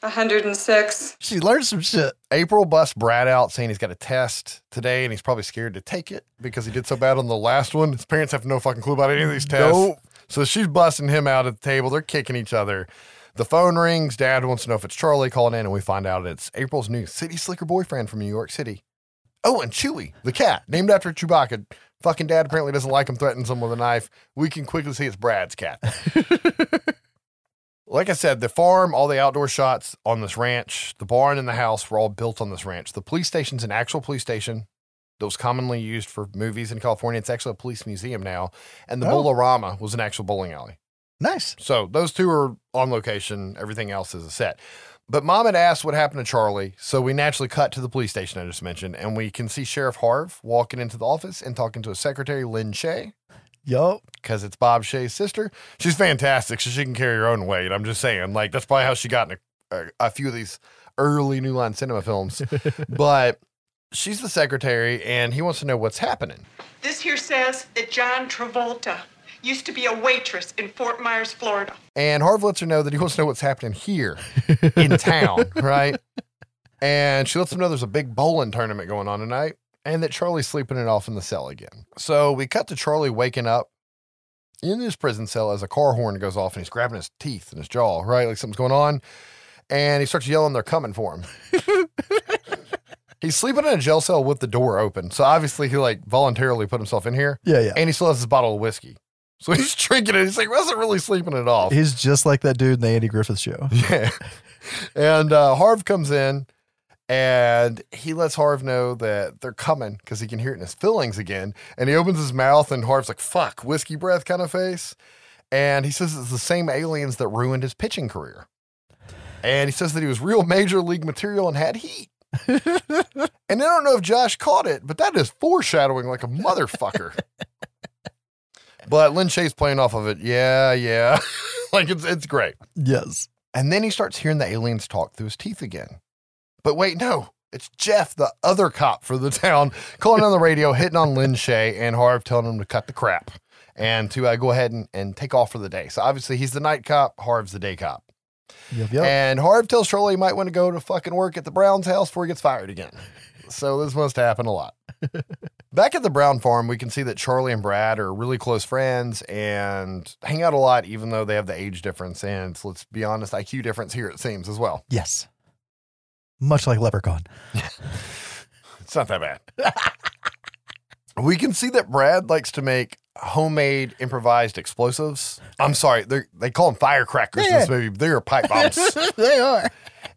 one hundred and six. She learned some shit. April busts Brad out saying he's got a test today, and he's probably scared to take it because he did so bad on the last one. His parents have no fucking clue about any of these tests. Nope. So she's busting him out at the table. They're kicking each other. The phone rings. Dad wants to know if it's Charlie calling in, and we find out it's April's new city slicker boyfriend from New York City. Oh, and Chewie, the cat, named after Chewbacca, Fucking dad apparently doesn't like him threatening someone with a knife. We can quickly see it's Brad's cat. Like I said, the farm, all the outdoor shots on this ranch, the barn and the house were all built on this ranch. The police station's an actual police station that was commonly used for movies in California. It's actually a police museum now. And the oh. Bolorama was an actual bowling alley. Nice. So those two are on location. Everything else is a set. But Mom had asked what happened to Charlie, so we naturally cut to the police station I just mentioned, and we can see Sheriff Harv walking into the office and talking to his secretary, Lynn Shea. Yup. Because it's Bob Shea's sister. She's fantastic, so she can carry her own weight. I'm just saying, like, that's probably how she got in a, a, a few of these early New Line Cinema films. But she's the secretary, and he wants to know what's happening. This here says that John Travolta used to be a waitress in Fort Myers, Florida. And Harv lets her know that he wants to know what's happening here in town, right? And she lets him know there's a big bowling tournament going on tonight and that Charlie's sleeping it off in the cell again. So we cut to Charlie waking up in his prison cell as a car horn goes off and he's grabbing his teeth and his jaw, right? Like something's going on. And he starts yelling, they're coming for him. He's sleeping in a jail cell with the door open. So obviously he like voluntarily put himself in here. Yeah, yeah. And he still has his bottle of whiskey. So he's drinking it. He's like, wasn't really sleeping at all. He's just like that dude in the Andy Griffith Show. Yeah. And uh, Harv comes in and he lets Harv know that they're coming because he can hear it in his fillings again. And he opens his mouth and Harv's like, fuck, whiskey breath kind of face. And he says it's the same aliens that ruined his pitching career. And he says that he was real major league material and had heat. And I don't know if Josh caught it, but that is foreshadowing like a motherfucker. But Lynn Shae's playing off of it. Yeah, yeah. Like, it's it's great. Yes. And then he starts hearing the aliens talk through his teeth again. But wait, no. It's Jeff, the other cop for the town, calling on the radio, hitting on Lynn Shea, and Harv telling him to cut the crap and to uh, go ahead and, and take off for the day. So, obviously, he's the night cop. Harv's the day cop. Yep, yep. And Harv tells Charlie he might want to go to fucking work at the Brown's house before he gets fired again. So, this must happen a lot. Back at the Brown farm, we can see that Charlie and Brad are really close friends and hang out a lot, even though they have the age difference. And let's be honest, I Q difference here, it seems, as well. Yes. Much like Leprechaun. It's not that bad. We can see that Brad likes to make homemade improvised explosives. I'm sorry. They call them firecrackers yeah. in this movie. They are pipe bombs. They are.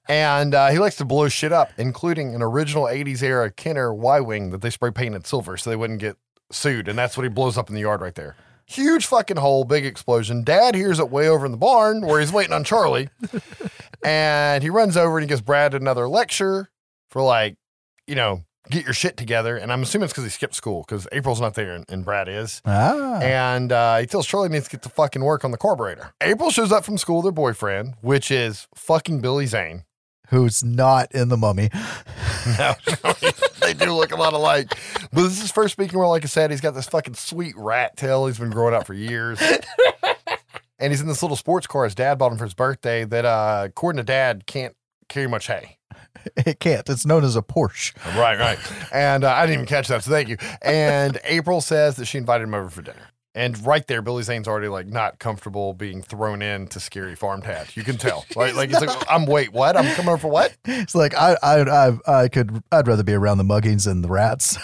And uh, he likes to blow shit up, including an original eighties era Kenner Y-Wing that they spray painted silver so they wouldn't get sued. And that's what he blows up in the yard right there. Huge fucking hole, big explosion. Dad hears it way over in the barn where he's waiting on Charlie. And he runs over and he gives Brad another lecture for like, you know, get your shit together. And I'm assuming it's because he skipped school because April's not there and, and Brad is. Ah. And uh, he tells Charlie he needs to get to fucking work on the carburetor. April shows up from school with her boyfriend, which is fucking Billy Zane. Who's not in The Mummy. No, they do look a lot alike. But this is first speaking where, like I said, he's got this fucking sweet rat tail he's been growing out for years. And he's in this little sports car his dad bought him for his birthday that, uh, according to Dad, can't carry much hay. It can't. It's known as a Porsche. Right, right. And uh, I didn't even catch that, so thank you. And April says that she invited him over for dinner. And right there, Billy Zane's already, like, not comfortable being thrown into scary farm tat. You can tell, right? Like, he's like, I'm, wait, what? I'm coming over for what? It's like, I I, I, I could, I'd rather be around the muggings and the rats.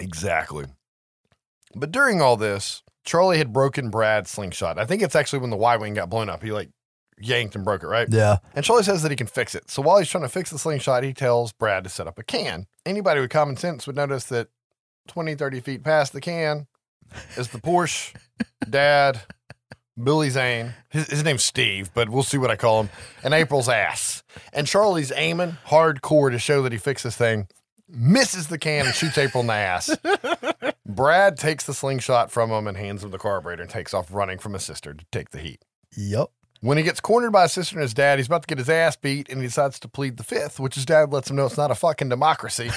Exactly. But during all this, Charlie had broken Brad's slingshot. I think it's actually when the Y-Wing got blown up. He, like, yanked and broke it, right? Yeah. And Charlie says that he can fix it. So while he's trying to fix the slingshot, he tells Brad to set up a can. Anybody with common sense would notice that twenty, thirty feet past the can is the Porsche, Dad, Billy Zane. His, his name's Steve, but we'll see what I call him. And April's ass. And Charlie's aiming hardcore to show that he fixed this thing. Misses the can and shoots April in the ass. Brad takes the slingshot from him and hands him the carburetor and takes off running from his sister to take the heat. Yep. When he gets cornered by his sister and his dad, he's about to get his ass beat and he decides to plead the fifth, which his dad lets him know it's not a fucking democracy.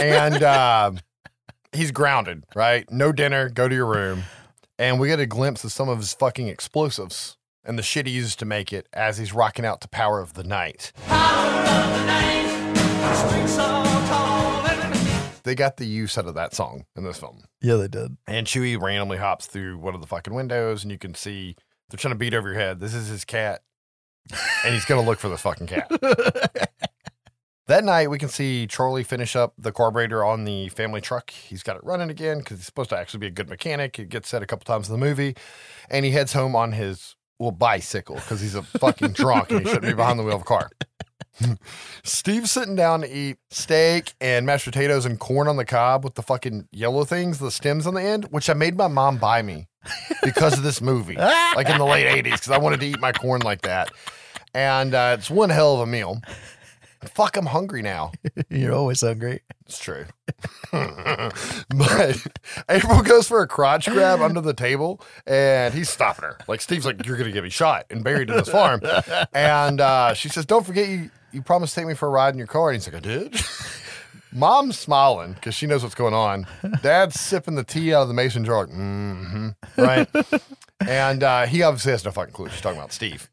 And, uh, he's grounded, right? No dinner, go to your room. And we get a glimpse of some of his fucking explosives and the shit he uses to make it as he's rocking out to Power of the Night. Power of the night, so tall. They got the use out of that song in this film. Yeah, they did. And Chewie randomly hops through one of the fucking windows and you can see they're trying to beat over your head. This is his cat. And he's going to look for this fucking cat. That night, we can see Charlie finish up the carburetor on the family truck. He's got it running again because he's supposed to actually be a good mechanic. It gets said a couple times in the movie. And he heads home on his, well, bicycle because he's a fucking drunk and he shouldn't be behind the wheel of a car. Steve's sitting down to eat steak and mashed potatoes and corn on the cob with the fucking yellow things, the stems on the end, which I made my mom buy me because of this movie, like in the late eighties, because I wanted to eat my corn like that. And uh, it's one hell of a meal. Fuck, I'm hungry now. You're always hungry. It's true. But April goes for a crotch grab under the table, and he's stopping her. Like, Steve's like, you're going to get me shot and buried in this farm. And uh, she says, don't forget you you promised to take me for a ride in your car. And he's like, I did? Mom's smiling because she knows what's going on. Dad's sipping the tea out of the mason jar. Like, mm-hmm. Right? And uh, he obviously has no fucking clue. She's talking about Steve.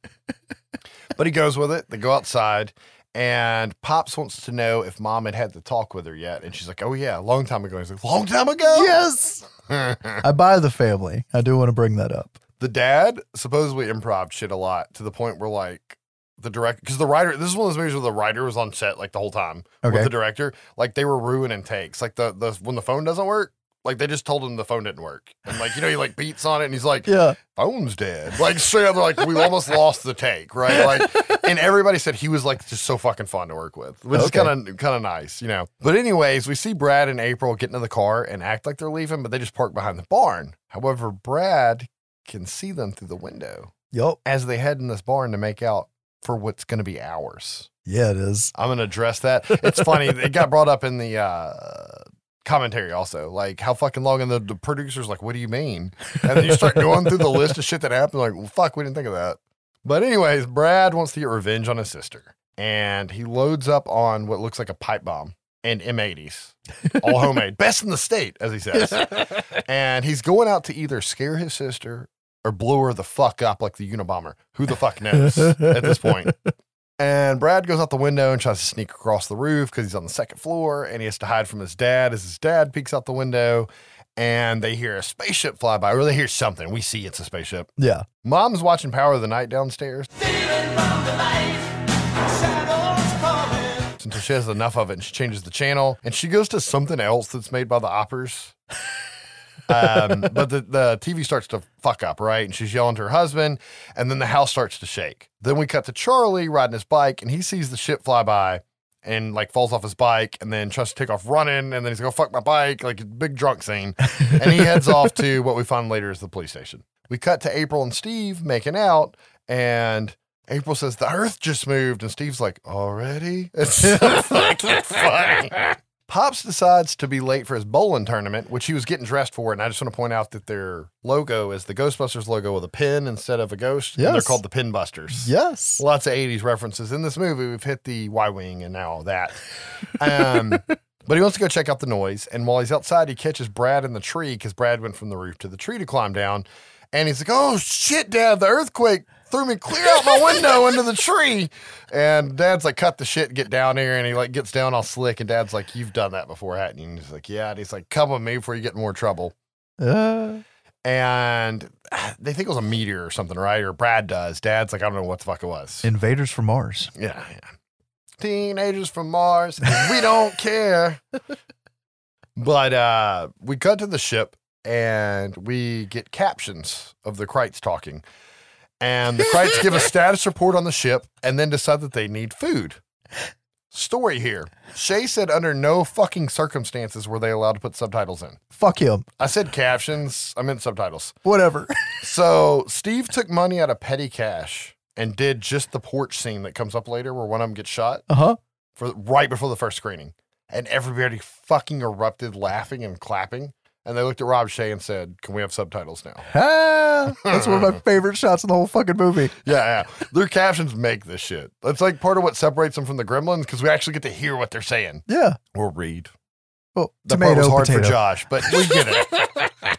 But he goes with it. They go outside. And Pops wants to know if Mom had had the talk with her yet. And she's like, oh, yeah, a long time ago. He's like, long time ago? Yes. I buy the family. I do want to bring that up. The dad supposedly improv shit a lot to the point where, like, the director, because the writer, this is one of those movies where the writer was on set, like, the whole time okay. with the director. Like, they were ruining takes. Like, the, the when the phone doesn't work. Like, they just told him the phone didn't work. And, like, you know, he, like, beats on it, and he's like, yeah, phone's dead. Like, straight up, like, we almost lost the take, right? Like, and everybody said he was, like, just so fucking fun to work with, which okay. is kind of kind of nice, you know. But anyways, we see Brad and April get into the car and act like they're leaving, but they just park behind the barn. However, Brad can see them through the window. Yep. As they head in this barn to make out for what's going to be hours. Yeah, it is. I'm going to address that. It's funny. It got brought up in the... uh commentary also, like how fucking long, and the, the producer's like, what do you mean? And then you start going through the list of shit that happened, like, well, fuck, we didn't think of that. But anyways, Brad wants to get revenge on his sister, and he loads up on what looks like a pipe bomb and M eighties, all homemade, best in the state, as he says. And he's going out to either scare his sister or blow her the fuck up like the Unabomber. Who the fuck knows at this point? And Brad goes out the window and tries to sneak across the roof because he's on the second floor, and he has to hide from his dad as his dad peeks out the window, and they hear a spaceship fly by, or they hear something. We see it's a spaceship. Yeah. Mom's watching Power of the Night downstairs. Stealing from the light, shadows calling. Until she has enough of it, and she changes the channel, and she goes to something else that's made by the Oppers. um, but the, the T V starts to fuck up, right? And she's yelling to her husband, and then the house starts to shake. Then we cut to Charlie riding his bike, and he sees the ship fly by and, like, falls off his bike and then tries to take off running, and then he's like, oh, fuck my bike, like a big drunk scene. And he heads off to what we find later is the police station. We cut to April and Steve making out, and... April says, the earth just moved, and Steve's like, already? It's so fucking funny. Pops decides to be late for his bowling tournament, which he was getting dressed for. And I just want to point out that their logo is the Ghostbusters logo with a pin instead of a ghost. Yes. And they're called the Pinbusters. Yes. Lots of eighties references. In this movie, we've hit the Y-Wing and now that. Um, but he wants to go check out the noise. And while he's outside, he catches Brad in the tree because Brad went from the roof to the tree to climb down. And he's like, oh, shit, Dad, the earthquake threw me clear out my window into the tree. And Dad's like, cut the shit, get down here. And he, like, gets down all slick. And Dad's like, you've done that before, hadn't you? And he's like, yeah. And he's like, come with me before you get in more trouble. Uh. And they think it was a meteor or something, right? Or Brad does. Dad's like, I don't know what the fuck it was. Invaders from Mars. Yeah. yeah. Teenagers from Mars. We don't care. But uh, we cut to the ship. And we get captions of the Krites talking. And the Krites give a status report on the ship and then decide that they need food. Story here. Shay said under no fucking circumstances were they allowed to put subtitles in. Fuck him. I said captions. I meant subtitles. Whatever. So Steve took money out of petty cash and did just the porch scene that comes up later where one of them gets shot. Uh-huh. For right before the first screening. And everybody fucking erupted laughing and clapping. And they looked at Rob Shay and said, can we have subtitles now? Ah, that's one of my favorite shots in the whole fucking movie. Yeah, yeah. Their captions make this shit. That's like part of what separates them from the Gremlins because we actually get to hear what they're saying. Yeah. Or read. Well, that tomato, part was hard potato. For Josh, but we get it.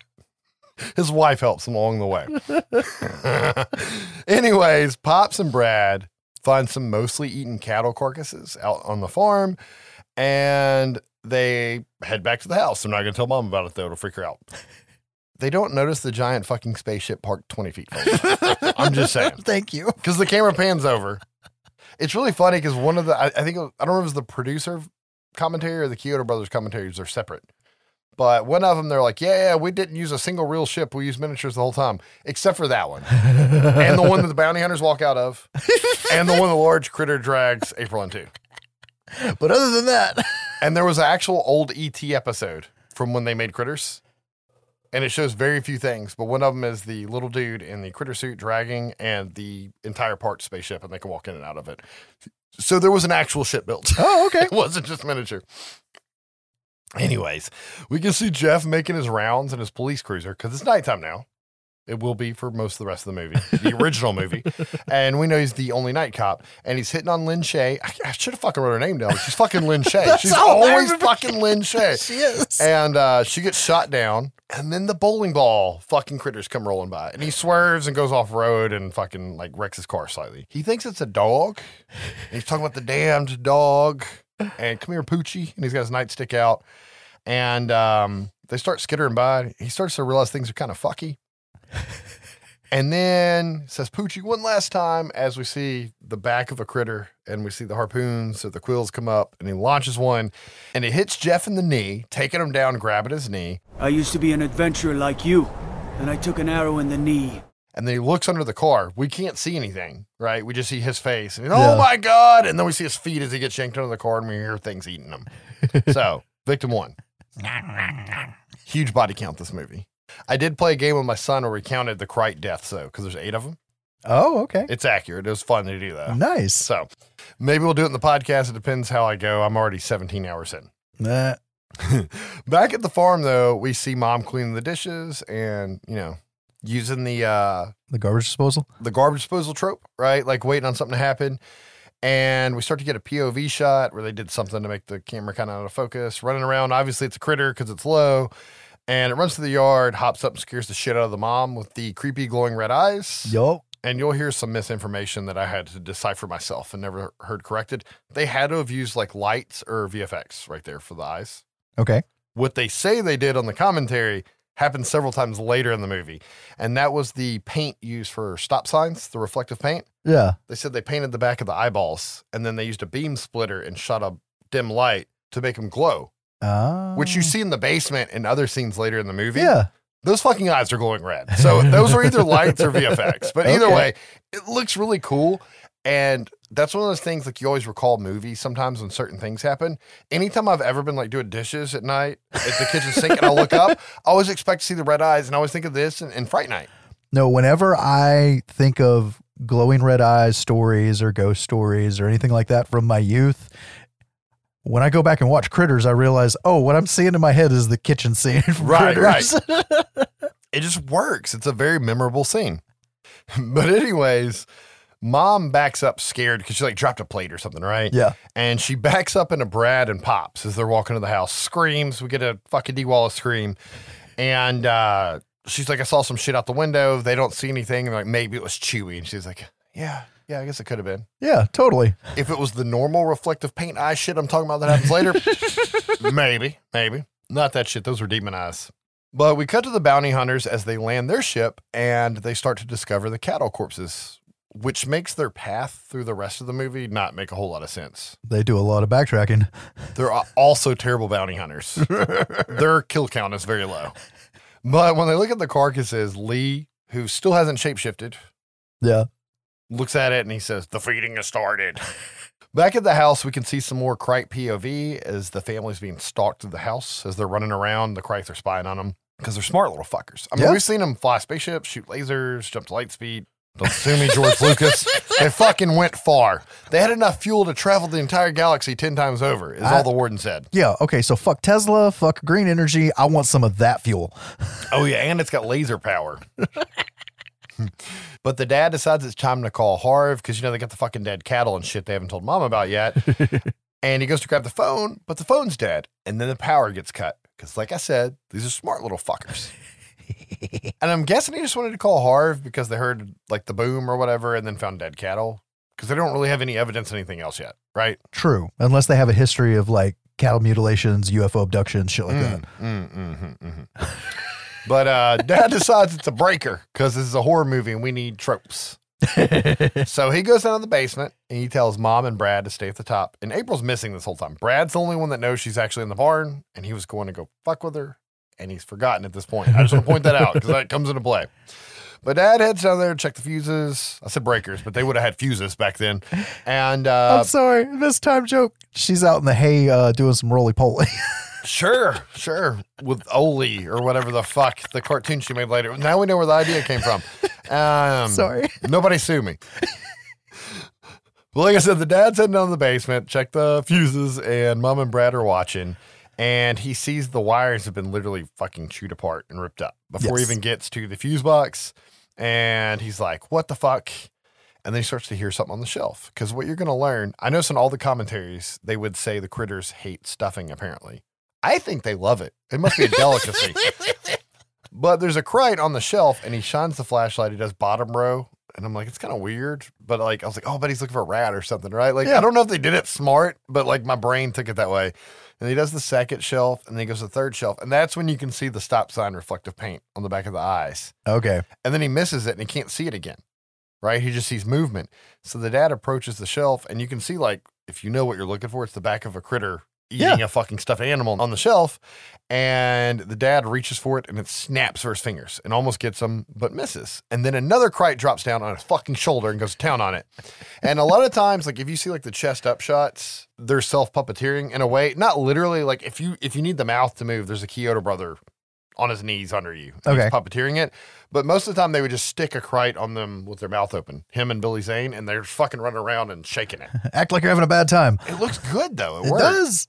His wife helps him along the way. Anyways, Pops and Brad find some mostly eaten cattle carcasses out on the farm, and... they head back to the house. I'm not going to tell Mom about it, though. It'll freak her out. They don't notice the giant fucking spaceship parked twenty feet from them. I'm just saying. Thank you. Because the camera pans over. It's really funny because one of the, I, I think, it was, I don't know if it was the producer commentary or the Kyoto Brothers commentaries are separate. But one of them, they're like, yeah, yeah, we didn't use a single real ship. We used miniatures the whole time, except for that one. And the one that the bounty hunters walk out of. And the one the large critter drags April into. But other than that. And there was an actual old E T episode from when they made Critters. And it shows very few things. But one of them is the little dude in the critter suit dragging and the entire part spaceship. And they can walk in and out of it. So there was an actual ship built. Oh, okay. It wasn't just miniature. Anyways, we can see Jeff making his rounds in his police cruiser because it's nighttime now. It will be for most of the rest of the movie, the original movie. And we know he's the only night cop. And he's hitting on Lynn Shay. I, I should have fucking wrote her name down. She's fucking Lynn Shay. She's always fucking Lynn Shay. She is. And uh, she gets shot down. And then the bowling ball fucking critters come rolling by. And he swerves and goes off road and fucking like wrecks his car slightly. He thinks it's a dog. And he's talking about the damned dog. And come here, Poochie. And he's got his nightstick out. And um, they start skittering by. He starts to realize things are kind of fucky. And then says Poochie one last time as we see the back of a critter and we see the harpoons, so the quills come up and he launches one and it hits Jeff in the knee, taking him down, grabbing his knee. I used to be an adventurer like you and I took an arrow in the knee. And then he looks under the car. We can't see anything, right? We just see his face. And oh, yeah. My God. And then we see his feet as he gets yanked under the car and we hear things eating him. So, victim one. Huge body count this movie. I did play a game with my son where we counted the Krite deaths, though, because there's eight of them. Oh, okay. It's accurate. It was fun to do, though. Nice. So, maybe we'll do it in the podcast. It depends how I go. I'm already seventeen hours in. Nah. Back at the farm, though, we see Mom cleaning the dishes and, you know, using the uh, the garbage disposal, the garbage disposal trope, right? Like waiting on something to happen, and we start to get a P O V shot where they did something to make the camera kind of out of focus. Running around, obviously it's a critter because it's low, and it runs to the yard, hops up, and scares the shit out of the mom with the creepy glowing red eyes. Yup. And you'll hear some misinformation that I had to decipher myself and never heard corrected. They had to have used like lights or V F X right there for the eyes. Okay. What they say they did on the commentary happened several times later in the movie. And that was the paint used for stop signs, the reflective paint. Yeah. They said they painted the back of the eyeballs and then they used a beam splitter and shot a dim light to make them glow. Oh. Which you see in the basement and other scenes later in the movie. Yeah. Those fucking eyes are glowing red. So those are either lights or V F X. But either okay. way, it looks really cool. And that's one of those things like you always recall movies sometimes when certain things happen. Anytime I've ever been like doing dishes at night at the kitchen sink and I look up, I always expect to see the red eyes and I always think of this and, and Fright Night. No, whenever I think of glowing red eyes stories or ghost stories or anything like that from my youth, when I go back and watch Critters, I realize, oh, what I'm seeing in my head is the kitchen scene. Right, Critters. Right. It just works. It's a very memorable scene. But anyways... Mom backs up scared because she like dropped a plate or something, right? Yeah. And she backs up into Brad and Pops as they're walking to the house, screams. We get a fucking Dee Wallace scream. And uh, she's like, I saw some shit out the window. They don't see anything. And like, maybe it was Chewy. And she's like, yeah, yeah, I guess it could have been. Yeah, totally. If it was the normal reflective paint eye shit I'm talking about that happens later, maybe, maybe. Not that shit. Those were demon eyes. But we cut to the bounty hunters as they land their ship and they start to discover the cattle corpses, which makes their path through the rest of the movie not make a whole lot of sense. They do a lot of backtracking. They're also terrible bounty hunters. Their kill count is very low. But when they look at the carcasses, Lee, who still hasn't shapeshifted, yeah, looks at it and he says, the feeding has started. Back at the house, we can see some more Krite P O V as the family's being stalked through the house. As they're running around, the Krites are spying on them because they're smart little fuckers. I mean, yeah. We've seen them fly spaceships, shoot lasers, jump to light speed. Don't sue me, George Lucas. They fucking went far. They had enough fuel to travel the entire galaxy ten times over, is I, all the warden said. Yeah, okay, so fuck Tesla, fuck green energy. I want some of that fuel. Oh, yeah, and it's got laser power. But the dad decides it's time to call Harv because, you know, they got the fucking dead cattle and shit they haven't told Mom about yet. And he goes to grab the phone, but the phone's dead. And then the power gets cut because, like I said, these are smart little fuckers. And I'm guessing he just wanted to call Harv because they heard like the boom or whatever and then found dead cattle because they don't really have any evidence of anything else yet, right? True. Unless they have a history of like cattle mutilations, U F O abductions, shit like mm, that. Mm, mm-hmm, mm-hmm. But uh, Dad decides it's a breaker because this is a horror movie and we need tropes. So he goes down to the basement and he tells Mom and Brad to stay at the top. And April's missing this whole time. Brad's the only one that knows she's actually in the barn, and he was going to go fuck with her, and he's forgotten at this point. I just want to point that out because that comes into play. But Dad heads down there to check the fuses. I said breakers, but they would have had fuses back then. And uh, I'm sorry, this time joke. She's out in the hay uh, doing some Rolie Polie. Sure, sure. With Olie or whatever the fuck, the cartoon she made later. Now we know where the idea came from. Um, Sorry. Nobody sue me. But like I said, the dad's heading down in the basement, check the fuses, and Mom and Brad are watching. And he sees the wires have been literally fucking chewed apart and ripped up before yes. he even gets to the fuse box. And he's like, what the fuck? And then he starts to hear something on the shelf. Because what you're going to learn, I noticed in all the commentaries, they would say the critters hate stuffing, apparently. I think they love it. It must be a delicacy. But there's a Krite on the shelf, and he shines the flashlight. He does bottom row. And I'm like, it's kind of weird. But like, I was like, oh, but he's looking for a rat or something, right? Like, yeah. I don't know if they did it smart, but like my brain took it that way. And he does the second shelf, and then he goes to the third shelf. And that's when you can see the stop sign reflective paint on the back of the eyes. Okay. And then he misses it, and he can't see it again, right? He just sees movement. So the dad approaches the shelf, and you can see, like, if you know what you're looking for, it's the back of a critter eating yeah. a fucking stuffed animal on the shelf, and the dad reaches for it, and it snaps for his fingers and almost gets him, but misses. And then another Krite drops down on his fucking shoulder and goes to town on it. And a lot of times, like if you see like the chest up shots, they're self-puppeteering in a way, not literally. Like if you if you need the mouth to move, there's a Kyoto brother on his knees under you. Okay. He's puppeteering it. But most of the time they would just stick a Krite on them with their mouth open, him and Billy Zane, and they're fucking running around and shaking it. Act like you're having a bad time. It looks good though. It, it works. Does.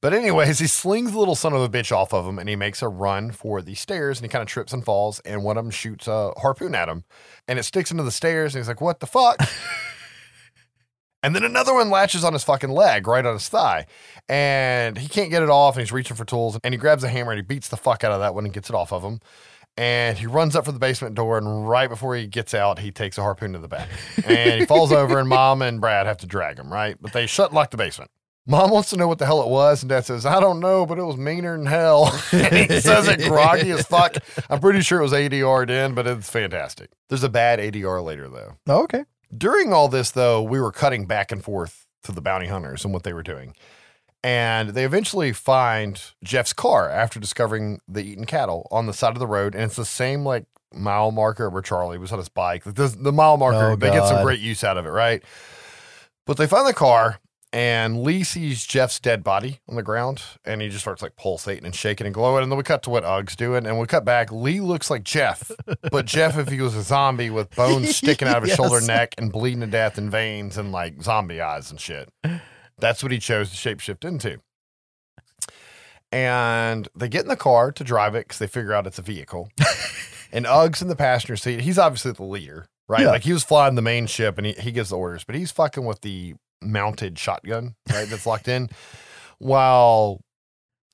But anyways, he slings the little son of a bitch off of him, and he makes a run for the stairs, and he kind of trips and falls, and one of them shoots a harpoon at him, and it sticks into the stairs, and he's like, what the fuck? And then another one latches on his fucking leg, right on his thigh, and he can't get it off, and he's reaching for tools, and he grabs a hammer, and he beats the fuck out of that one and gets it off of him. And he runs up for the basement door, and right before he gets out, he takes a harpoon to the back. And he falls over, and Mom and Brad have to drag him, right? But they shut and lock the basement. Mom wants to know what the hell it was, and Dad says, I don't know, but it was meaner than hell. And he says it groggy as fuck. I'm pretty sure it was A D R'd in, but it's fantastic. There's a bad A D R later, though. Oh, okay. During all this, though, we were cutting back and forth to the bounty hunters and what they were doing. And they eventually find Jeff's car after discovering the eaten cattle on the side of the road, and it's the same, like, mile marker where Charlie was on his bike. Like, this, the mile marker, oh, they God. Get some great use out of it, right? But they find the car. And Lee sees Jeff's dead body on the ground, and he just starts like pulsating and shaking and glowing. And then we cut to what Ugg's doing, and we cut back. Lee looks like Jeff, but Jeff, if he was a zombie with bones sticking out of his yes. shoulder and neck and bleeding to death and veins and like zombie eyes and shit. That's what he chose to shapeshift into. And they get in the car to drive it because they figure out it's a vehicle. And Ugg's in the passenger seat. He's obviously the leader, right? Yeah. Like he was flying the main ship, and he, he gives the orders, but he's fucking with the mounted shotgun, right? That's locked in. While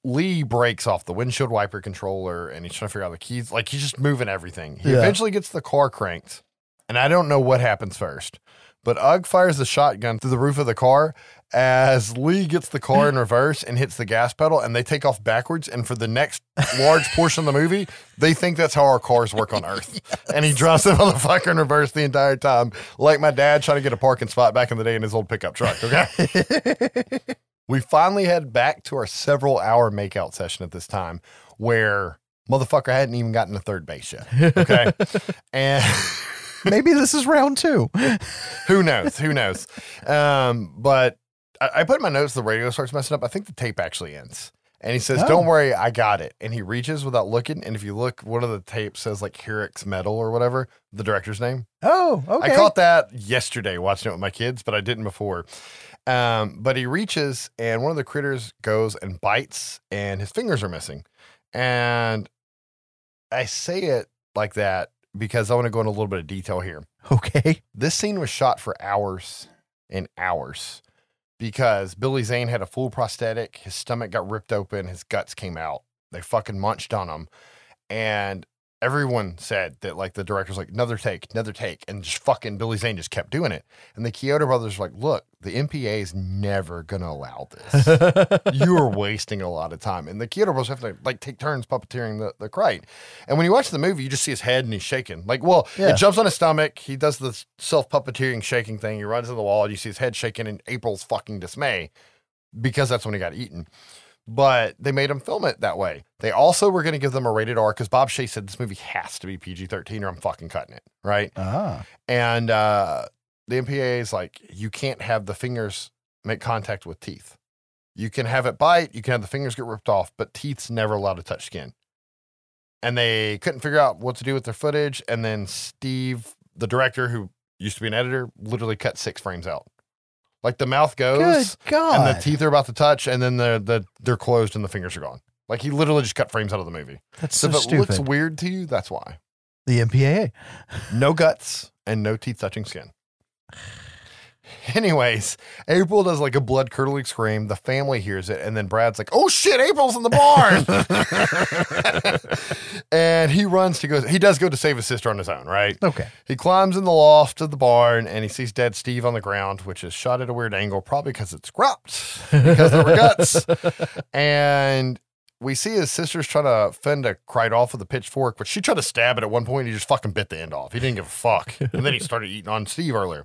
Lee breaks off the windshield wiper controller and he's trying to figure out the keys. Like he's just moving everything. He yeah. eventually gets the car cranked, and I don't know what happens first, but Ugg fires the shotgun through the roof of the car as Lee gets the car in reverse and hits the gas pedal, and they take off backwards. And for the next large portion of the movie, they think that's how our cars work on Earth. Yes. And he drives the motherfucker in reverse the entire time, like my dad trying to get a parking spot back in the day in his old pickup truck. Okay. We finally head back to our several hour makeout session at this time where motherfucker hadn't even gotten to third base yet. Okay. And maybe this is round two. Who knows? Who knows? Um, but I, I put in my notes, the radio starts messing up. I think the tape actually ends. And he says, oh. Don't worry, I got it. And he reaches without looking. And if you look, one of the tapes says like Herrick's Metal or whatever, the director's name. Oh, okay. I caught that yesterday watching it with my kids, but I didn't before. Um, but he reaches, and one of the critters goes and bites, and his fingers are missing. And I say it like that because I want to go into a little bit of detail here. Okay. This scene was shot for hours and hours because Billy Zane had a full prosthetic. His stomach got ripped open. His guts came out. They fucking munched on him. And everyone said that, like, the director's like, another take, another take. And just fucking Billy Zane just kept doing it. And the Kyoto brothers were like, look, the M P A is never going to allow this. You are wasting a lot of time. And the Kyoto brothers have to, like, take turns puppeteering the, the kite. And when you watch the movie, you just see his head and he's shaking. Like, well, yeah. It jumps on his stomach. He does the self-puppeteering shaking thing. He runs to the wall. And you see his head shaking in April's fucking dismay because that's when he got eaten. But they made them film it that way. They also were going to give them a rated R because Bob Shea said this movie has to be P G thirteen or I'm fucking cutting it, right? Uh-huh. And uh, the M P A A is like, you can't have the fingers make contact with teeth. You can have it bite, you can have the fingers get ripped off, but teeth's never allowed to touch skin. And they couldn't figure out what to do with their footage. And then Steve, the director who used to be an editor, literally cut six frames out. Like, the mouth goes, Good God. and the teeth are about to touch, and then the, the they're closed and the fingers are gone. Like, he literally just cut frames out of the movie. That's so, so if stupid. If it looks weird to you, that's why. The M P A A. No guts and no teeth touching skin. Anyways, April does, like, a blood-curdling scream. The family hears it, and then Brad's like, oh, shit, April's in the barn! And he runs to go. He does go to save his sister on his own, right? Okay. He climbs in the loft of the barn, and he sees dead Steve on the ground, which is shot at a weird angle, probably because it's cropped, because there were guts. And we see his sister's trying to fend a kite off with a pitchfork, but she tried to stab it at one point, and he just fucking bit the end off. He didn't give a fuck. And then he started eating on Steve earlier.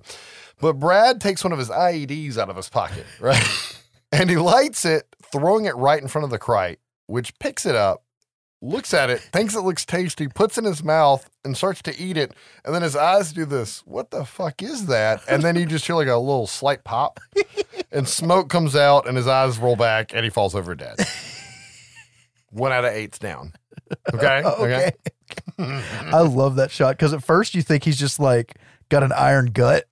But Brad takes one of his I E Ds out of his pocket, right? And he lights it, throwing it right in front of the kite, which picks it up, looks at it, thinks it looks tasty, puts it in his mouth, and starts to eat it. And then his eyes do this, what the fuck is that? And then you just hear like a little slight pop, and smoke comes out, and his eyes roll back, and he falls over dead. One out of eight's down. Okay? Okay. Okay. I love that shot, because at first you think he's just like got an iron gut,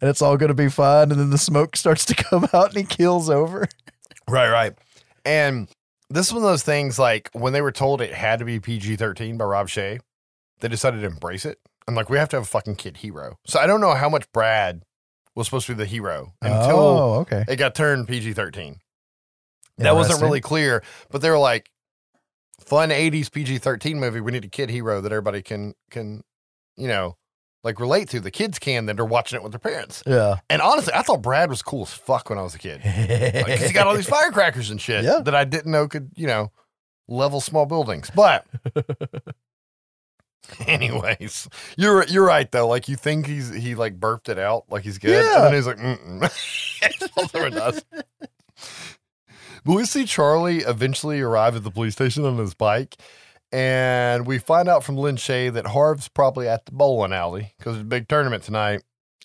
and it's all going to be fine. And then the smoke starts to come out and he keels over. Right, right. And this is one of those things, like, when they were told it had to be P G thirteen by Rob Shea, they decided to embrace it. I'm like, we have to have a fucking kid hero. So I don't know how much Brad was supposed to be the hero until oh, okay. it got turned P G thirteen. That wasn't really clear, but they were like, fun eighties P G thirteen movie. We need a kid hero that everybody can, can, you know, like, relate to. The kids can, then they're watching it with their parents. Yeah. And honestly, I thought Brad was cool as fuck when I was a kid. Because he got all these firecrackers and shit yeah. that I didn't know could, you know, level small buildings. But anyways, you're you're right, though. Like, you think he's he, like, burped it out like he's good. Yeah. And then he's like, mm-mm. But we see Charlie eventually arrive at the police station on his bike. And we find out from Lynn Shea that Harv's probably at the bowling alley because it's a big tournament tonight.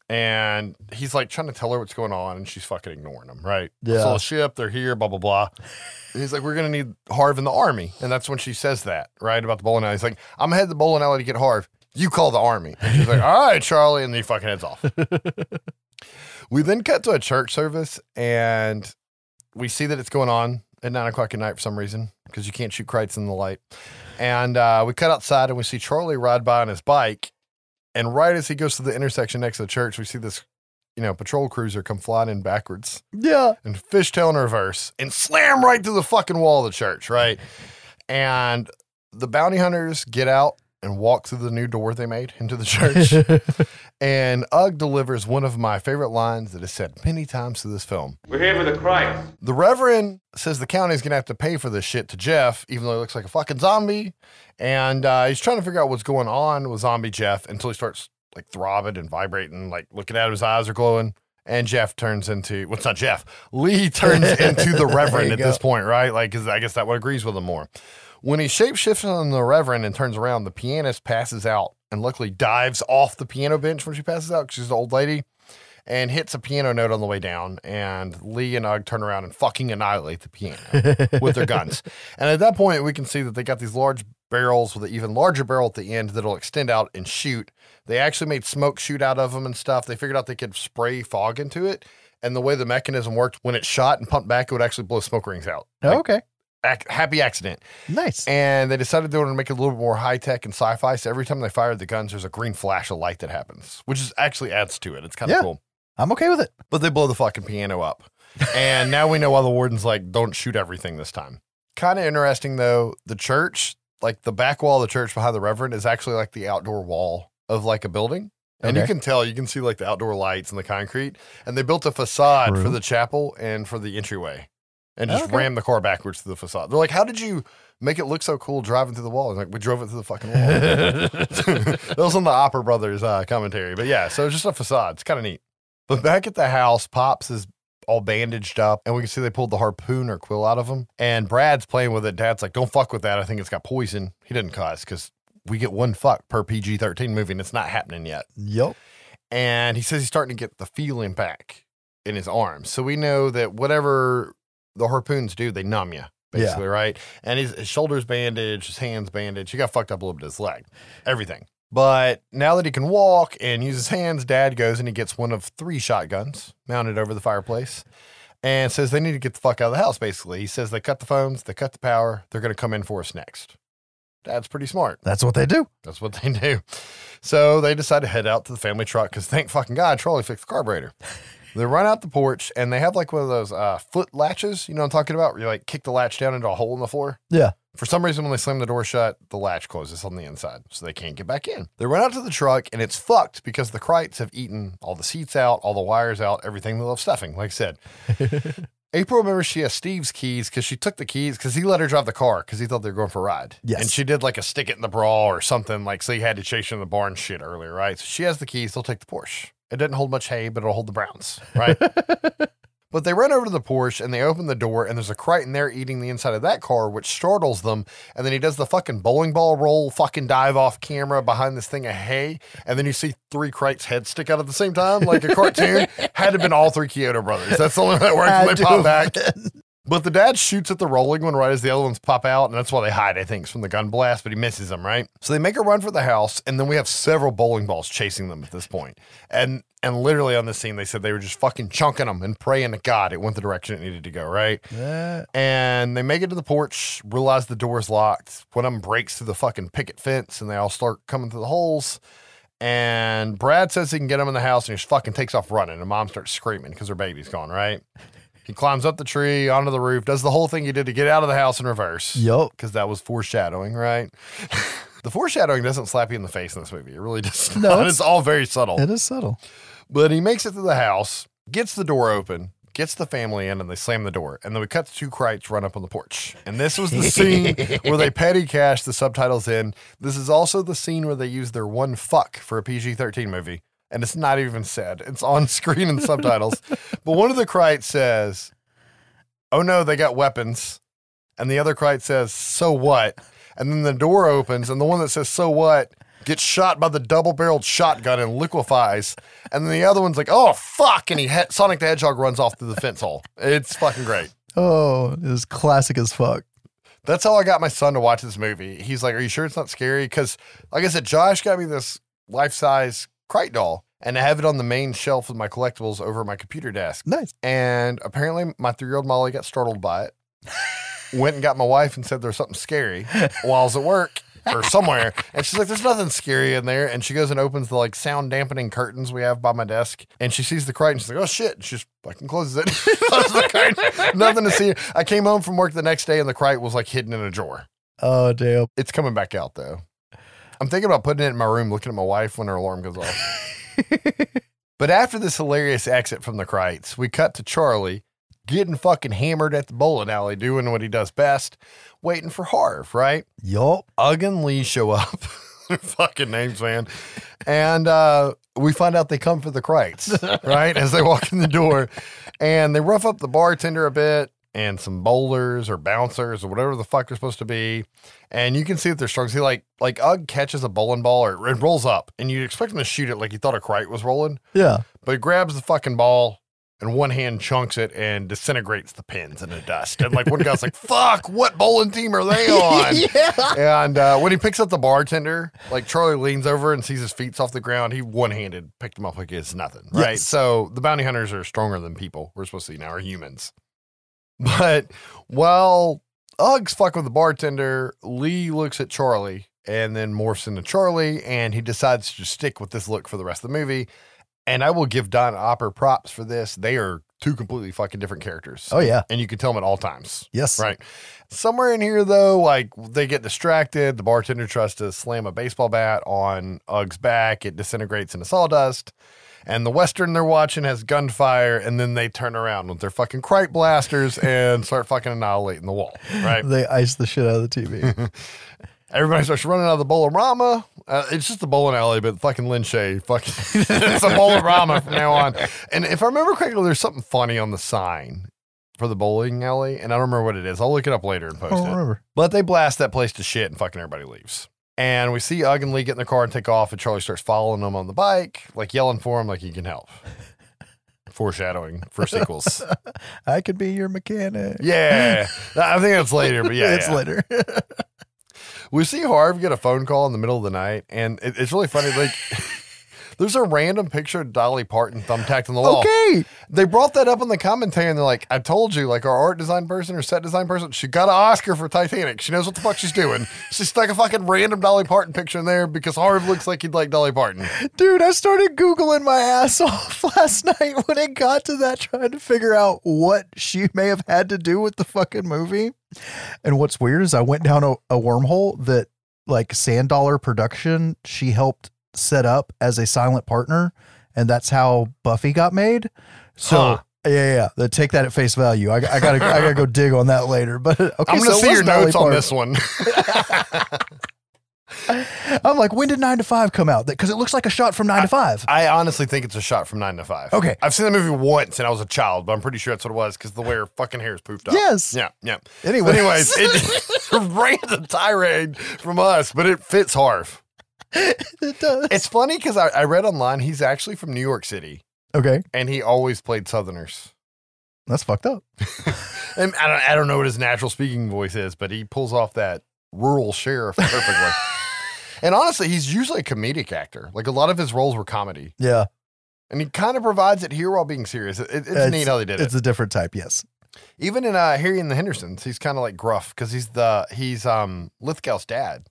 And he's like trying to tell her what's going on, and she's fucking ignoring him, right? Yeah. It's all a ship, they're here, blah, blah, blah. And he's like, we're going to need Harv in the army. And that's when she says that, right? About the bowling alley. He's like, I'm headed to the bowling alley to get Harv. You call the army. And she's like, all right, Charlie. And then he fucking heads off. We then cut to a church service, and we see that it's going on at nine o'clock at night for some reason, because you can't shoot kites in the light. And uh, we cut outside, and we see Charlie ride by on his bike. And right as he goes to the intersection next to the church, we see this, you know, patrol cruiser come flying in backwards. Yeah. And fishtail in reverse and slam right through the fucking wall of the church, right? And the bounty hunters get out and walk through the new door they made into the church. And Ugg delivers one of my favorite lines that is said many times to this film. We're here for the Christ. The Reverend says the county's going to have to pay for this shit to Jeff, even though he looks like a fucking zombie. And uh, he's trying to figure out what's going on with zombie Jeff until he starts, like, throbbing and vibrating, like, looking at him, his eyes are glowing. And Jeff turns into, well, it's not Jeff. Lee turns into the Reverend at go. this point, right? Like, because I guess that one agrees with him more. When he shapeshifts on the Reverend and turns around, the pianist passes out and luckily dives off the piano bench when she passes out because she's an old lady and hits a piano note on the way down. And Lee and Ugg turn around and fucking annihilate the piano with their guns. And at that point, we can see that they got these large barrels with an even larger barrel at the end that'll extend out and shoot. They actually made smoke shoot out of them and stuff. They figured out they could spray fog into it. And the way the mechanism worked, when it shot and pumped back, it would actually blow smoke rings out. Like, oh, okay. Happy accident. Nice. And they decided they wanted to make it a little bit more high-tech and sci-fi, so every time they fired the guns, there's a green flash of light that happens, which is actually adds to it. It's kind of yeah, cool. I'm okay with it. But they blow the fucking piano up. And now we know why the warden's like, don't shoot everything this time. Kind of interesting, though, the church, like the back wall of the church behind the Reverend is actually like the outdoor wall of like a building. And okay. you can tell, you can see like the outdoor lights and the concrete, and they built a facade True. for the chapel and for the entryway and just okay. rammed the car backwards to the facade. They're like, how did you make it look so cool driving through the wall? I was like, we drove it through the fucking wall. That was on the Opper Brothers uh, commentary, but yeah, so it's just a facade. It's kind of neat. But back at the house, Pops is all bandaged up, and we can see they pulled the harpoon or quill out of him, and Brad's playing with it. Dad's like, don't fuck with that. I think it's got poison. He didn't cuss because we get one fuck per P G thirteen movie, and it's not happening yet. Yep. And he says he's starting to get the feeling back in his arms. So we know that whatever the harpoons do, they numb you, basically, yeah. right? And his, his shoulder's bandaged, his hand's bandaged. He got fucked up a little bit his leg, everything. But now that he can walk and use his hands, Dad goes and he gets one of three shotguns mounted over the fireplace and says they need to get the fuck out of the house, basically. He says they cut the phones, they cut the power, they're going to come in for us next. Dad's pretty smart. That's what they do. That's what they do. So they decide to head out to the family truck because thank fucking God, Trolley fixed the carburetor. They run out the porch and they have like one of those uh, foot latches, you know what I'm talking about, where you like kick the latch down into a hole in the floor? Yeah. For some reason, when they slam the door shut, the latch closes on the inside, so they can't get back in. They run out to the truck, and it's fucked because the Krites have eaten all the seats out, all the wires out, everything they love stuffing, like I said. April remembers she has Steve's keys because she took the keys because he let her drive the car because he thought they were going for a ride. Yes. And she did like a stick it in the bra or something, like so he had to chase her in the barn shit earlier, right? So she has the keys. They'll take the Porsche. It doesn't hold much hay, but it'll hold the Browns, right? But they run over to the Porsche and they open the door and there's a Crichton there eating the inside of that car, which startles them. And then he does the fucking bowling ball roll, fucking dive off camera behind this thing of hay. And then you see three Crichtons' heads stick out at the same time, like a cartoon. Had to have been all three Kyoto Brothers. That's the only way that works when they pop back. But the dad shoots at the rolling one right as the other ones pop out. And that's why they hide, I think, from the gun blast, but he misses them, right? So they make a run for the house. And then we have several bowling balls chasing them at this point. And and literally on this scene, they said they were just fucking chunking them and praying to God it went the direction it needed to go, right? Yeah. And they make it to the porch, realize the door's locked. One of them breaks through the fucking picket fence and they all start coming through the holes. And Brad says he can get them in the house and he just fucking takes off running. And mom starts screaming because her baby's gone, right? He climbs up the tree, onto the roof, does the whole thing he did to get out of the house in reverse. Yup. Because that was foreshadowing, right? The foreshadowing doesn't slap you in the face in this movie. It really does no, not. It's, it's all very subtle. It is subtle. But he makes it to the house, gets the door open, gets the family in, and they slam the door. And then we cut to two Krites run up on the porch. And this was the scene where they petty cash the subtitles in. This is also the scene where they use their one fuck for a P G thirteen movie. And it's not even said. It's on screen in subtitles. But one of the Krites says, oh no, they got weapons. And the other Krite says, so what? And then the door opens, and the one that says, so what, gets shot by the double-barreled shotgun and liquefies. And then the other one's like, oh, fuck. And he he- Sonic the Hedgehog runs off through the fence hole. It's fucking great. Oh, it was classic as fuck. That's how I got my son to watch this movie. He's like, are you sure it's not scary? Because, like I said, Josh got me this life-size Krite doll, and I have it on the main shelf with my collectibles over my computer desk. Nice. And apparently my three-year-old Molly got startled by it, went and got my wife and said there's something scary while I was at work or somewhere. And she's like, there's nothing scary in there. And she goes and opens the like sound dampening curtains we have by my desk. And she sees the Krite and she's like, oh shit. And she just fucking closes it. Closes the curtain. Nothing to see. I came home from work the next day and the Krite was like hidden in a drawer. Oh, damn. It's coming back out though. I'm thinking about putting it in my room, looking at my wife when her alarm goes off. But after this hilarious exit from the Krites, we cut to Charlie getting fucking hammered at the bowling alley, doing what he does best, waiting for Harv, right? Yup. Ugg and Lee show up. Fucking names, man. And uh, we find out they come for the Krites, right? As they walk in the door. And they rough up the bartender a bit and some bowlers or bouncers or whatever the fuck they're supposed to be. And you can see that they're struggling. See, like, like Ugg catches a bowling ball or it rolls up. And you'd expect him to shoot it like he thought a Krite was rolling. Yeah. But he grabs the fucking ball and one hand chunks it and disintegrates the pins into dust. And like one guy's like, fuck, what bowling team are they on? Yeah. And uh, when he picks up the bartender, like Charlie leans over and sees his feet off the ground. He one-handed picked him up like it's nothing, right? Yes. So the bounty hunters are stronger than people. We're supposed to see now are humans. But while Ugg's fucking with the bartender, Lee looks at Charlie and then morphs into Charlie and he decides to just stick with this look for the rest of the movie. And I will give Don Opper props for this. They are two completely fucking different characters. Oh, yeah. And you can tell them at all times. Yes. Right. Somewhere in here, though, like, they get distracted. The bartender tries to slam a baseball bat on Ugg's back. It disintegrates into sawdust. And the Western they're watching has gunfire, and then they turn around with their fucking Krite blasters and start fucking annihilating the wall, right? They ice the shit out of the T V. Everybody starts running out of the Bolarama. Uh, it's just the bowling alley, but fucking Lin Shaye. Fucking it's a Bolarama from now on. And if I remember correctly, there's something funny on the sign for the bowling alley, and I don't remember what it is. I'll look it up later and post it. I don't remember. It. But they blast that place to shit, and fucking everybody leaves. And we see Ugg and Lee get in the car and take off, and Charlie starts following them on the bike, like yelling for him, like he can help. Foreshadowing for sequels. I could be your mechanic. Yeah. I think that's later, but yeah. It's yeah. later. We see Harv get a phone call in the middle of the night, and it, it's really funny. Like, there's a random picture of Dolly Parton thumbtacked on the wall. Okay. They brought that up in the commentary, and they're like, I told you, like, our art design person, or set design person, she got an Oscar for Titanic. She knows what the fuck she's doing. She stuck a fucking random Dolly Parton picture in there because Harv looks like he'd like Dolly Parton. Dude, I started Googling my ass off last night when it got to that, trying to figure out what she may have had to do with the fucking movie. And what's weird is I went down a, a wormhole that, like, Sand Dollar Production, she helped set up as a silent partner, and that's how Buffy got made. So huh. yeah, yeah, take that at face value. I, I gotta, I gotta go dig on that later. But okay, I'm gonna so see your notes on this one. I'm like, when did Nine to Five come out? Because it looks like a shot from Nine I, to Five. I honestly think it's a shot from Nine to Five. Okay, I've seen the movie once, and I was a child, but I'm pretty sure that's what it was because the way her fucking hair is poofed up. Yes. Yeah. Yeah. Anyways, anyways, it ran the tirade from us, but it fits Harv. It does. It's funny because I, I read online he's actually from New York City. Okay. And he always played Southerners. That's fucked up. And I don't, I don't know what his natural speaking voice is, but he pulls off that rural sheriff perfectly. And honestly, he's usually a comedic actor. Like, a lot of his roles were comedy. Yeah. And he kind of provides it here while being serious. It, it's, it's neat how they did it's it. It's a different type, yes. Even in uh, Harry and the Hendersons, he's kind of like gruff because he's the he's um, Lithgow's dad.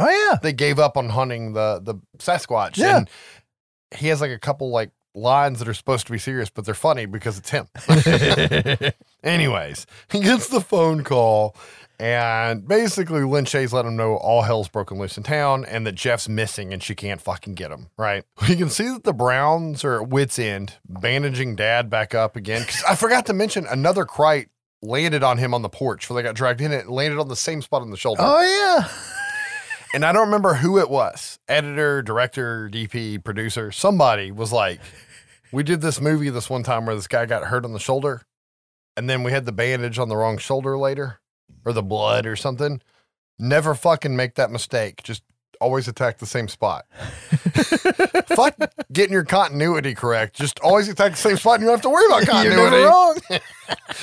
Oh, yeah. They gave up on hunting the, the Sasquatch. Yeah. And he has, like, a couple, like, lines that are supposed to be serious, but they're funny because it's him. Anyways, he gets the phone call, and basically Lin Shaye's let him know all hell's broken loose in town and that Jeff's missing and she can't fucking get him, right? You can see that the Browns are at wit's end, bandaging Dad back up again. Because I forgot to mention another Krite landed on him on the porch where they got dragged in. It landed on the same spot on the shoulder. Oh, yeah. And I don't remember who it was, editor, director, D P, producer, somebody was like, we did this movie this one time where this guy got hurt on the shoulder, and then we had the bandage on the wrong shoulder later, or the blood or something. Never fucking make that mistake. Just always attack the same spot. Fuck getting your continuity correct. Just always attack the same spot, and you don't have to worry about continuity. You're never wrong.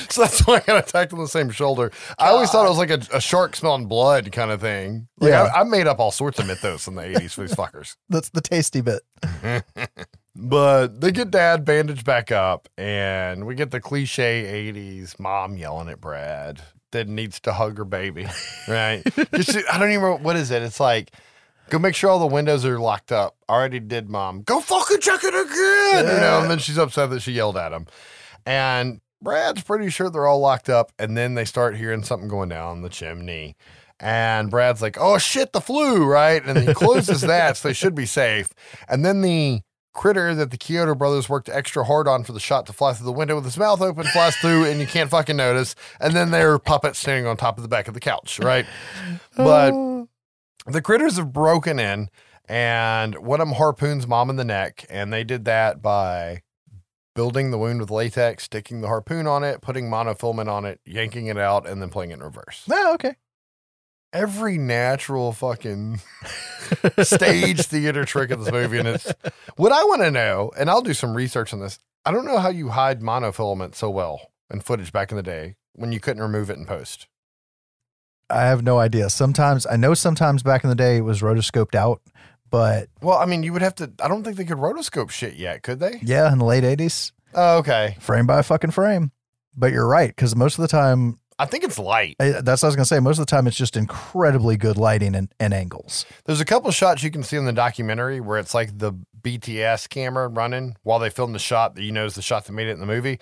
So that's why I got attacked on the same shoulder. I always thought it was like a, a shark smelling blood kind of thing. Like, yeah, I, I made up all sorts of mythos in the eighties for these fuckers. That's the tasty bit. But they get Dad bandaged back up, and we get the cliche eighties mom yelling at Brad that needs to hug her baby, right? Just, I don't even know, what is it? It's like, go make sure all the windows are locked up. Already did, Mom. Go fucking check it again! Yeah. You know, and then she's upset that she yelled at him. And Brad's pretty sure they're all locked up, and then they start hearing something going down the chimney. And Brad's like, oh, shit, the flu, right? And he closes that, so they should be safe. And then the critter that the Kyoto brothers worked extra hard on for the shot to fly through the window with his mouth open flies through, and you can't fucking notice. And then there are puppets standing on top of the back of the couch, right? But oh. The critters have broken in, and one of them harpoons Mom in the neck, and they did that by building the wound with latex, sticking the harpoon on it, putting monofilament on it, yanking it out, and then playing it in reverse. Oh, okay. Every natural fucking stage theater trick of this movie. And it's what I want to know, and I'll do some research on this. I don't know how you hide monofilament so well in footage back in the day when you couldn't remove it in post. I have no idea. Sometimes, I know sometimes back in the day it was rotoscoped out. But well, I mean, you would have to. I don't think they could rotoscope shit yet, could they? Yeah, in the late eighties. Oh, okay. Frame by fucking frame. But you're right, because most of the time, I think it's light. I, that's what I was gonna say. Most of the time, it's just incredibly good lighting and, and angles. There's a couple of shots you can see in the documentary where it's like the B T S camera running while they film the shot that you know is the shot that made it in the movie,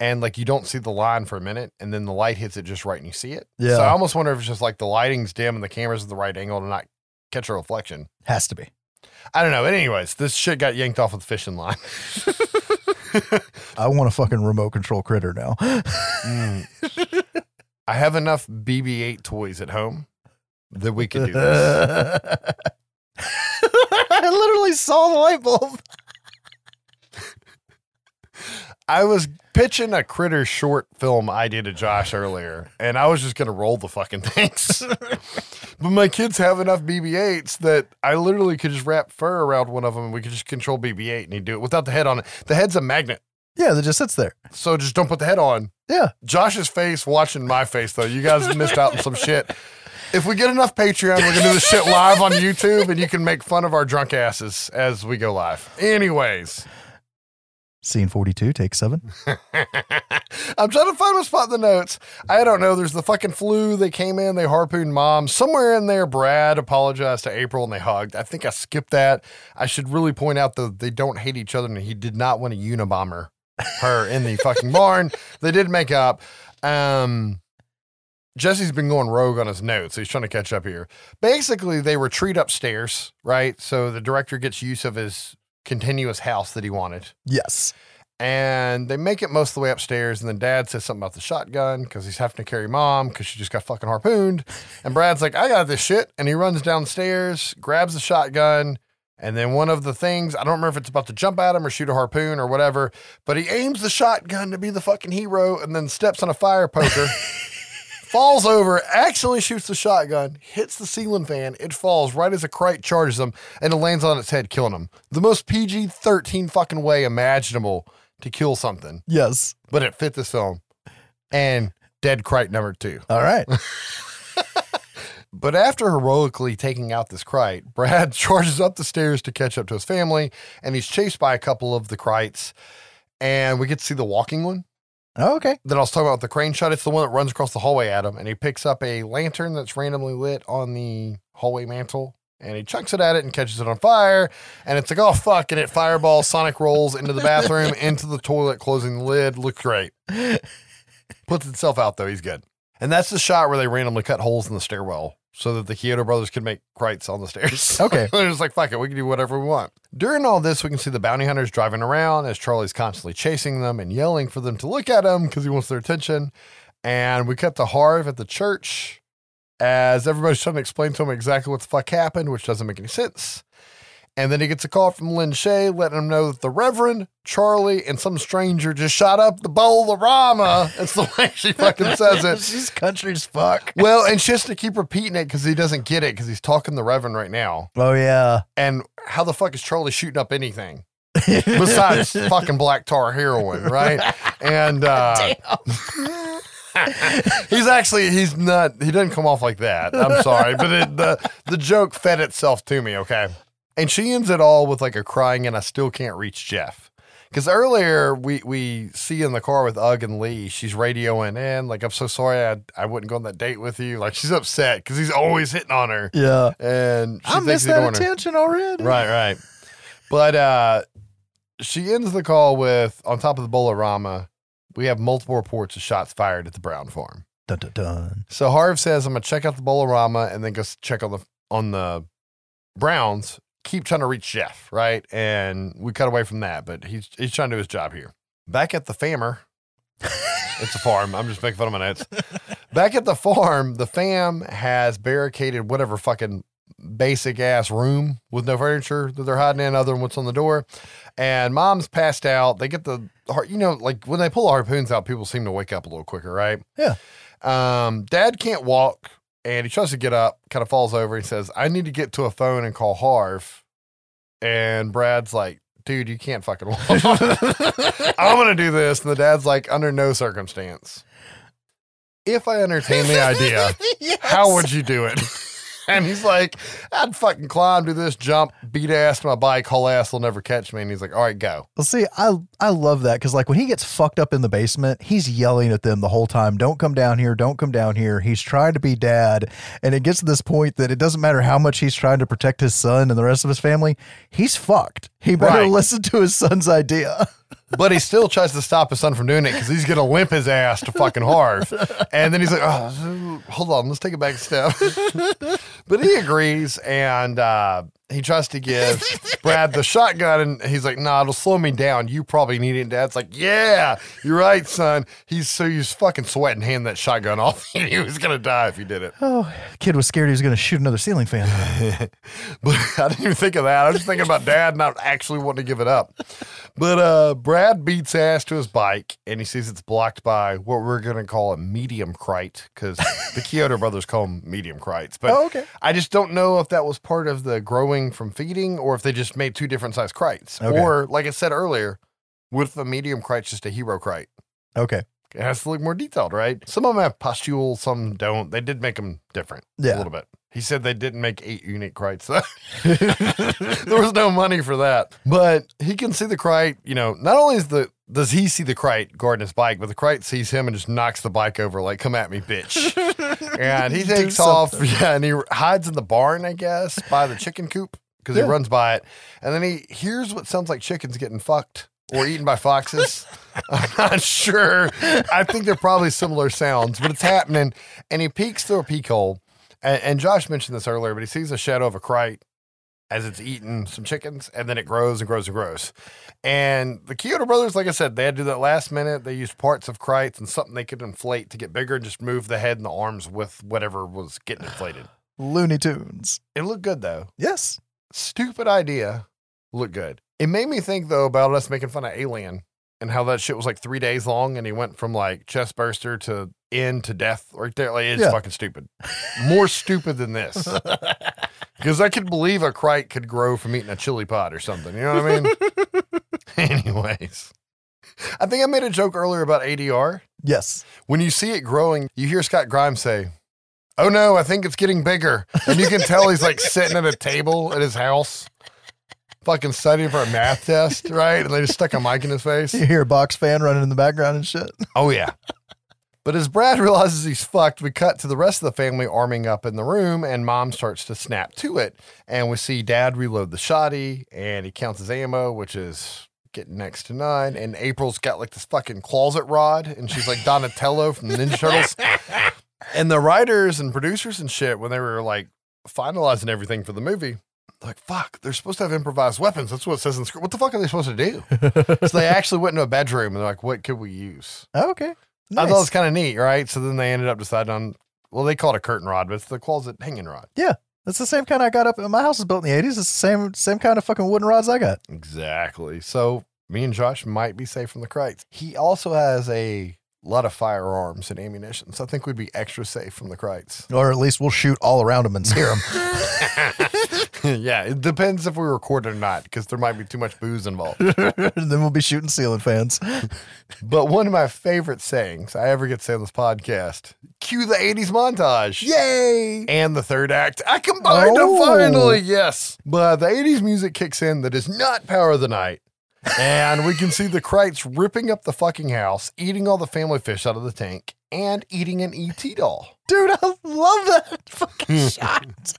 and like you don't see the line for a minute, and then the light hits it just right and you see it. Yeah. So I almost wonder if it's just like the lighting's dim and the camera's at the right angle to not catch a reflection. Has to be. I don't know. But anyways, this shit got yanked off of the fishing line. I want a fucking remote control critter now. mm. I have enough B B eight toys at home that we could do this. I literally saw the light bulb. I was pitching a critter short film idea to Josh earlier, and I was just going to roll the fucking things. But my kids have enough B B eights that I literally could just wrap fur around one of them, and we could just control B B eight, and he'd do it without the head on it. The head's a magnet. Yeah, that just sits there. So just don't put the head on. Yeah. Josh's face watching my face, though. You guys missed out on some shit. If we get enough Patreon, we're going to do this shit live on YouTube, and you can make fun of our drunk asses as we go live. Anyways. Scene forty-two, take seven. I'm trying to find a spot in the notes. I don't know. There's the fucking flu. They came in. They harpooned mom. Somewhere in there, Brad apologized to April and they hugged. I think I skipped that. I should really point out, though, they don't hate each other, and he did not want to unibomber her in the fucking barn. They did make up. Um... Jesse's been going rogue on his notes, so he's trying to catch up here. Basically, they retreat upstairs, right? So the director gets use of his continuous house that he wanted. Yes. And they make it most of the way upstairs, and then Dad says something about the shotgun because he's having to carry Mom because she just got fucking harpooned. And Brad's like, I got this shit. And he runs downstairs, grabs the shotgun, and then one of the things, I don't remember if it's about to jump at him or shoot a harpoon or whatever, but he aims the shotgun to be the fucking hero and then steps on a fire poker. Falls over, accidentally shoots the shotgun, hits the ceiling fan. It falls right as a kite charges him, and it lands on its head, killing him. The most P G thirteen fucking way imaginable to kill something. Yes. But it fit this film. And dead kite number two. All right. But after heroically taking out this kite, Brad charges up the stairs to catch up to his family, and he's chased by a couple of the kites. And we get to see the walking one. Oh, okay. Then I was talking about the crane shot. It's the one that runs across the hallway at him, and he picks up a lantern that's randomly lit on the hallway mantle, and he chucks it at it and catches it on fire, and it's like, oh, fuck, and it fireballs, sonic rolls into the bathroom, into the toilet, closing the lid. Looks great. Puts itself out, though. He's good. And that's the shot where they randomly cut holes in the stairwell so that the Kyoto brothers could make kites on the stairs. Okay. They're just like, fuck it, we can do whatever we want. During all this, we can see the bounty hunters driving around as Charlie's constantly chasing them and yelling for them to look at him because he wants their attention. And we cut to Harv at the church as everybody's trying to explain to him exactly what the fuck happened, which doesn't make any sense. And then he gets a call from Lynn Shay letting him know that the Reverend, Charlie, and some stranger just shot up the bowl of Rama. That's the way she fucking says it. She's country as fuck. Well, and she has to keep repeating it because he doesn't get it because he's talking to the Reverend right now. Oh, yeah. And how the fuck is Charlie shooting up anything besides fucking black tar heroin, right? And uh, damn. he's actually, he's not, he doesn't come off like that. I'm sorry, but it, the, the joke fed itself to me, okay? And she ends it all with like a crying, and I still can't reach Jeff. Because earlier we, we see in the car with Ugg and Lee, she's radioing in, like, I'm so sorry I, I wouldn't go on that date with you. Like, she's upset because he's always hitting on her. Yeah. And she I miss that attention her. already. Right, right. But uh, she ends the call with, on top of the bowl of Rama, we have multiple reports of shots fired at the Brown farm. Dun, dun, dun. So Harv says, I'm going to check out the bowl of Rama and then go check on the on the Browns. Keep trying to reach Jeff, right? And we cut away from that, but he's he's trying to do his job here. Back at the fammer, it's a farm. I'm just making fun of my notes. Back at the farm, the fam has barricaded whatever fucking basic ass room with no furniture that they're hiding in other than what's on the door. And Mom's passed out. They get the, you know, like when they pull the harpoons out, people seem to wake up a little quicker, right? Yeah. Um, Dad can't walk. And he tries to get up, kind of falls over. He says, I need to get to a phone and call Harv. And Brad's like, dude, you can't fucking walk. I'm going to do this. And the dad's like, under no circumstance. If I entertain the idea, yes. How would you do it? And he's like, I'd fucking climb, do this, jump, beat ass to my bike, haul ass, they'll never catch me. And he's like, all right, go. Well, see, I I love that because, like, when he gets fucked up in the basement, he's yelling at them the whole time, don't come down here, don't come down here. He's trying to be dad. And it gets to this point that it doesn't matter how much he's trying to protect his son and the rest of his family, he's fucked. He better right. listen to his son's idea. But he still tries to stop his son from doing it because he's going to limp his ass to fucking Harv. And then he's like, oh, hold on, let's take it back a step. But he agrees, and uh, he tries to give Brad the shotgun, and he's like, nah, it'll slow me down. You probably need it. And Dad's like, yeah, you're right, son. He's so he's fucking sweating, hand that shotgun off. He was going to die if he did it. Oh, kid was scared he was going to shoot another ceiling fan. But I didn't even think of that. I was just thinking about Dad not actually wanting to give it up. But uh, Brad beats ass to his bike, and he sees it's blocked by what we're going to call a medium crate, because the Kyoto brothers call them medium crates. But oh, okay. I just don't know if that was part of the growing from feeding or if they just made two different size crates. Okay. Or, like I said earlier, with the medium crate, just a hero crate. Okay. It has to look more detailed, right? Some of them have pustules, some don't. They did make them different yeah. a little bit. He said they didn't make eight unit crites. There was no money for that. But he can see the crite, you know, not only is the does he see the crite guarding his bike, but the crite sees him and just knocks the bike over like, come at me, bitch. And he takes off, yeah, and he hides in the barn, I guess, by the chicken coop because yeah. he runs by it. And then he hears what sounds like chickens getting fucked or eaten by foxes. I'm not sure. I think they're probably similar sounds, but it's happening. And he peeks through a peek hole. And, and Josh mentioned this earlier, but he sees a shadow of a crate as it's eating some chickens, and then it grows and grows and grows. And the Kyoto brothers, like I said, they had to do that last minute. They used parts of crites and something they could inflate to get bigger and just move the head and the arms with whatever was getting inflated. Looney Tunes. It looked good, though. Yes. Stupid idea. Looked good. It made me think, though, about us making fun of Alien and how that shit was like three days long, and he went from like chest burster to end to death right there. Like, it's yeah. fucking stupid. More stupid than this. Because I could believe a crate could grow from eating a chili pot or something. You know what I mean? Anyways. I think I made a joke earlier about A D R. Yes. When you see it growing, you hear Scott Grimes say, oh no, I think it's getting bigger. And you can tell he's like sitting at a table at his house, fucking studying for a math test, right? And they just stuck a mic in his face. You hear a box fan running in the background and shit. Oh, yeah. But as Brad realizes he's fucked, we cut to the rest of the family arming up in the room, and Mom starts to snap to it. And we see Dad reload the shotty, and he counts his ammo, which is getting next to none. And April's got like this fucking closet rod, and she's like Donatello from the Ninja Turtles. And the writers and producers and shit, when they were like finalizing everything for the movie, like, fuck, they're supposed to have improvised weapons. That's what it says in the script. What the fuck are they supposed to do? So they actually went into a bedroom and they're like, what could we use? Oh, okay. Nice. I thought it was kind of neat, right? So then they ended up deciding on, well, they call it a curtain rod, but it's the closet hanging rod. Yeah. That's the same kind I got up in my house was built in the eighties. It's the same, same kind of fucking wooden rods I got. Exactly. So me and Josh might be safe from the crites. He also has a lot of firearms and ammunition. So I think we'd be extra safe from the crites. Or at least we'll shoot all around them and scare them. Yeah, it depends if we record or not, because there might be too much booze involved. Then we'll be shooting ceiling fans. But one of my favorite sayings I ever get to say on this podcast, cue the eighties montage. Yay! And the third act. I combined oh. them finally, yes. But the eighties music kicks in that is not Power of the Night. And we can see the crites ripping up the fucking house, eating all the family fish out of the tank, and eating an E T doll. Dude, I love that fucking shot.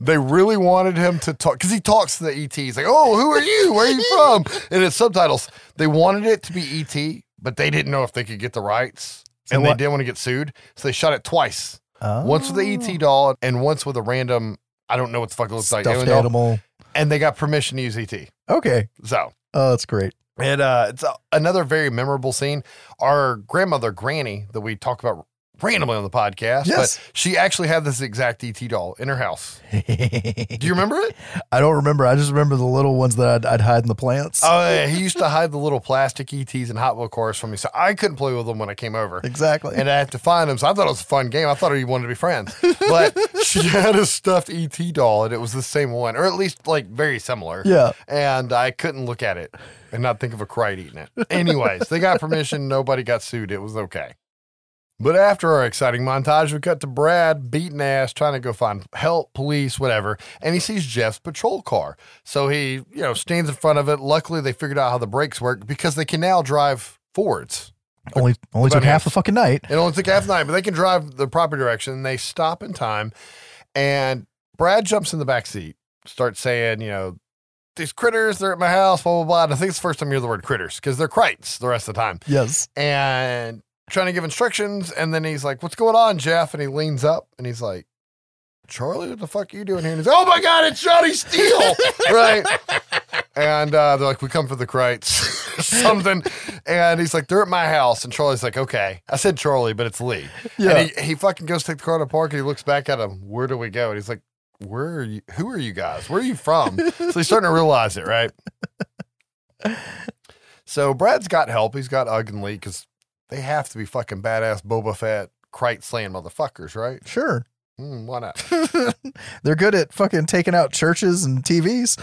They really wanted him to talk, because he talks to the E T. He's like, oh, who are you? Where are you from? And it's subtitles. They wanted it to be E T, but they didn't know if they could get the rights, so and what? They didn't want to get sued, so they shot it twice. Oh. Once with the E T doll, and once with a random, I don't know what the fuck it looks Stuffed like. Stuffed animal. And they got permission to use E T. Okay. So. Oh, that's great. And uh, it's a, another very memorable scene. Our grandmother, Granny, that we talk about randomly on the podcast, yes. But she actually had this exact E T doll in her house. Do you remember it? I don't remember. I just remember the little ones that I'd, I'd hide in the plants. Oh, yeah. He used to hide the little plastic E Ts and Hot Wheel cars from me, so I couldn't play with them when I came over. Exactly. And I had to find them, so I thought it was a fun game. I thought he wanted to be friends. But she had a stuffed E T doll, and it was the same one, or at least, like, very similar. Yeah. And I couldn't look at it and not think of a crate eating it. Anyways, they got permission. Nobody got sued. It was okay. But after our exciting montage, we cut to Brad, beating ass, trying to go find help, police, whatever, and he sees Jeff's patrol car. So he, you know, stands in front of it. Luckily, they figured out how the brakes work because they can now drive forwards. Only only took half the fucking night. It only took half the night, but they can drive the proper direction, and they stop in time. And Brad jumps in the backseat, starts saying, you know, these critters, they're at my house, blah, blah, blah. And I think it's the first time you hear the word critters because they're crites the rest of the time. Yes. And trying to give instructions. And then he's like, what's going on, Jeff? And he leans up and he's like, Charlie, what the fuck are you doing here? And he's, oh my God, it's Johnny Steele. Right. And uh, they're like, we come for the crites. Something. And he's like, they're at my house. And Charlie's like, okay. I said Charlie, but it's Lee. Yeah. And he, he fucking goes to take the car to park and he looks back at him. Where do we go? And he's like, where are you? Who are you guys? Where are you from? So he's starting to realize it, right? So Brad's got help. He's got Ugg and Lee because they have to be fucking badass Boba Fett, Krite slaying motherfuckers, right? Sure. Mm, why not? They're good at fucking taking out churches and T Vs.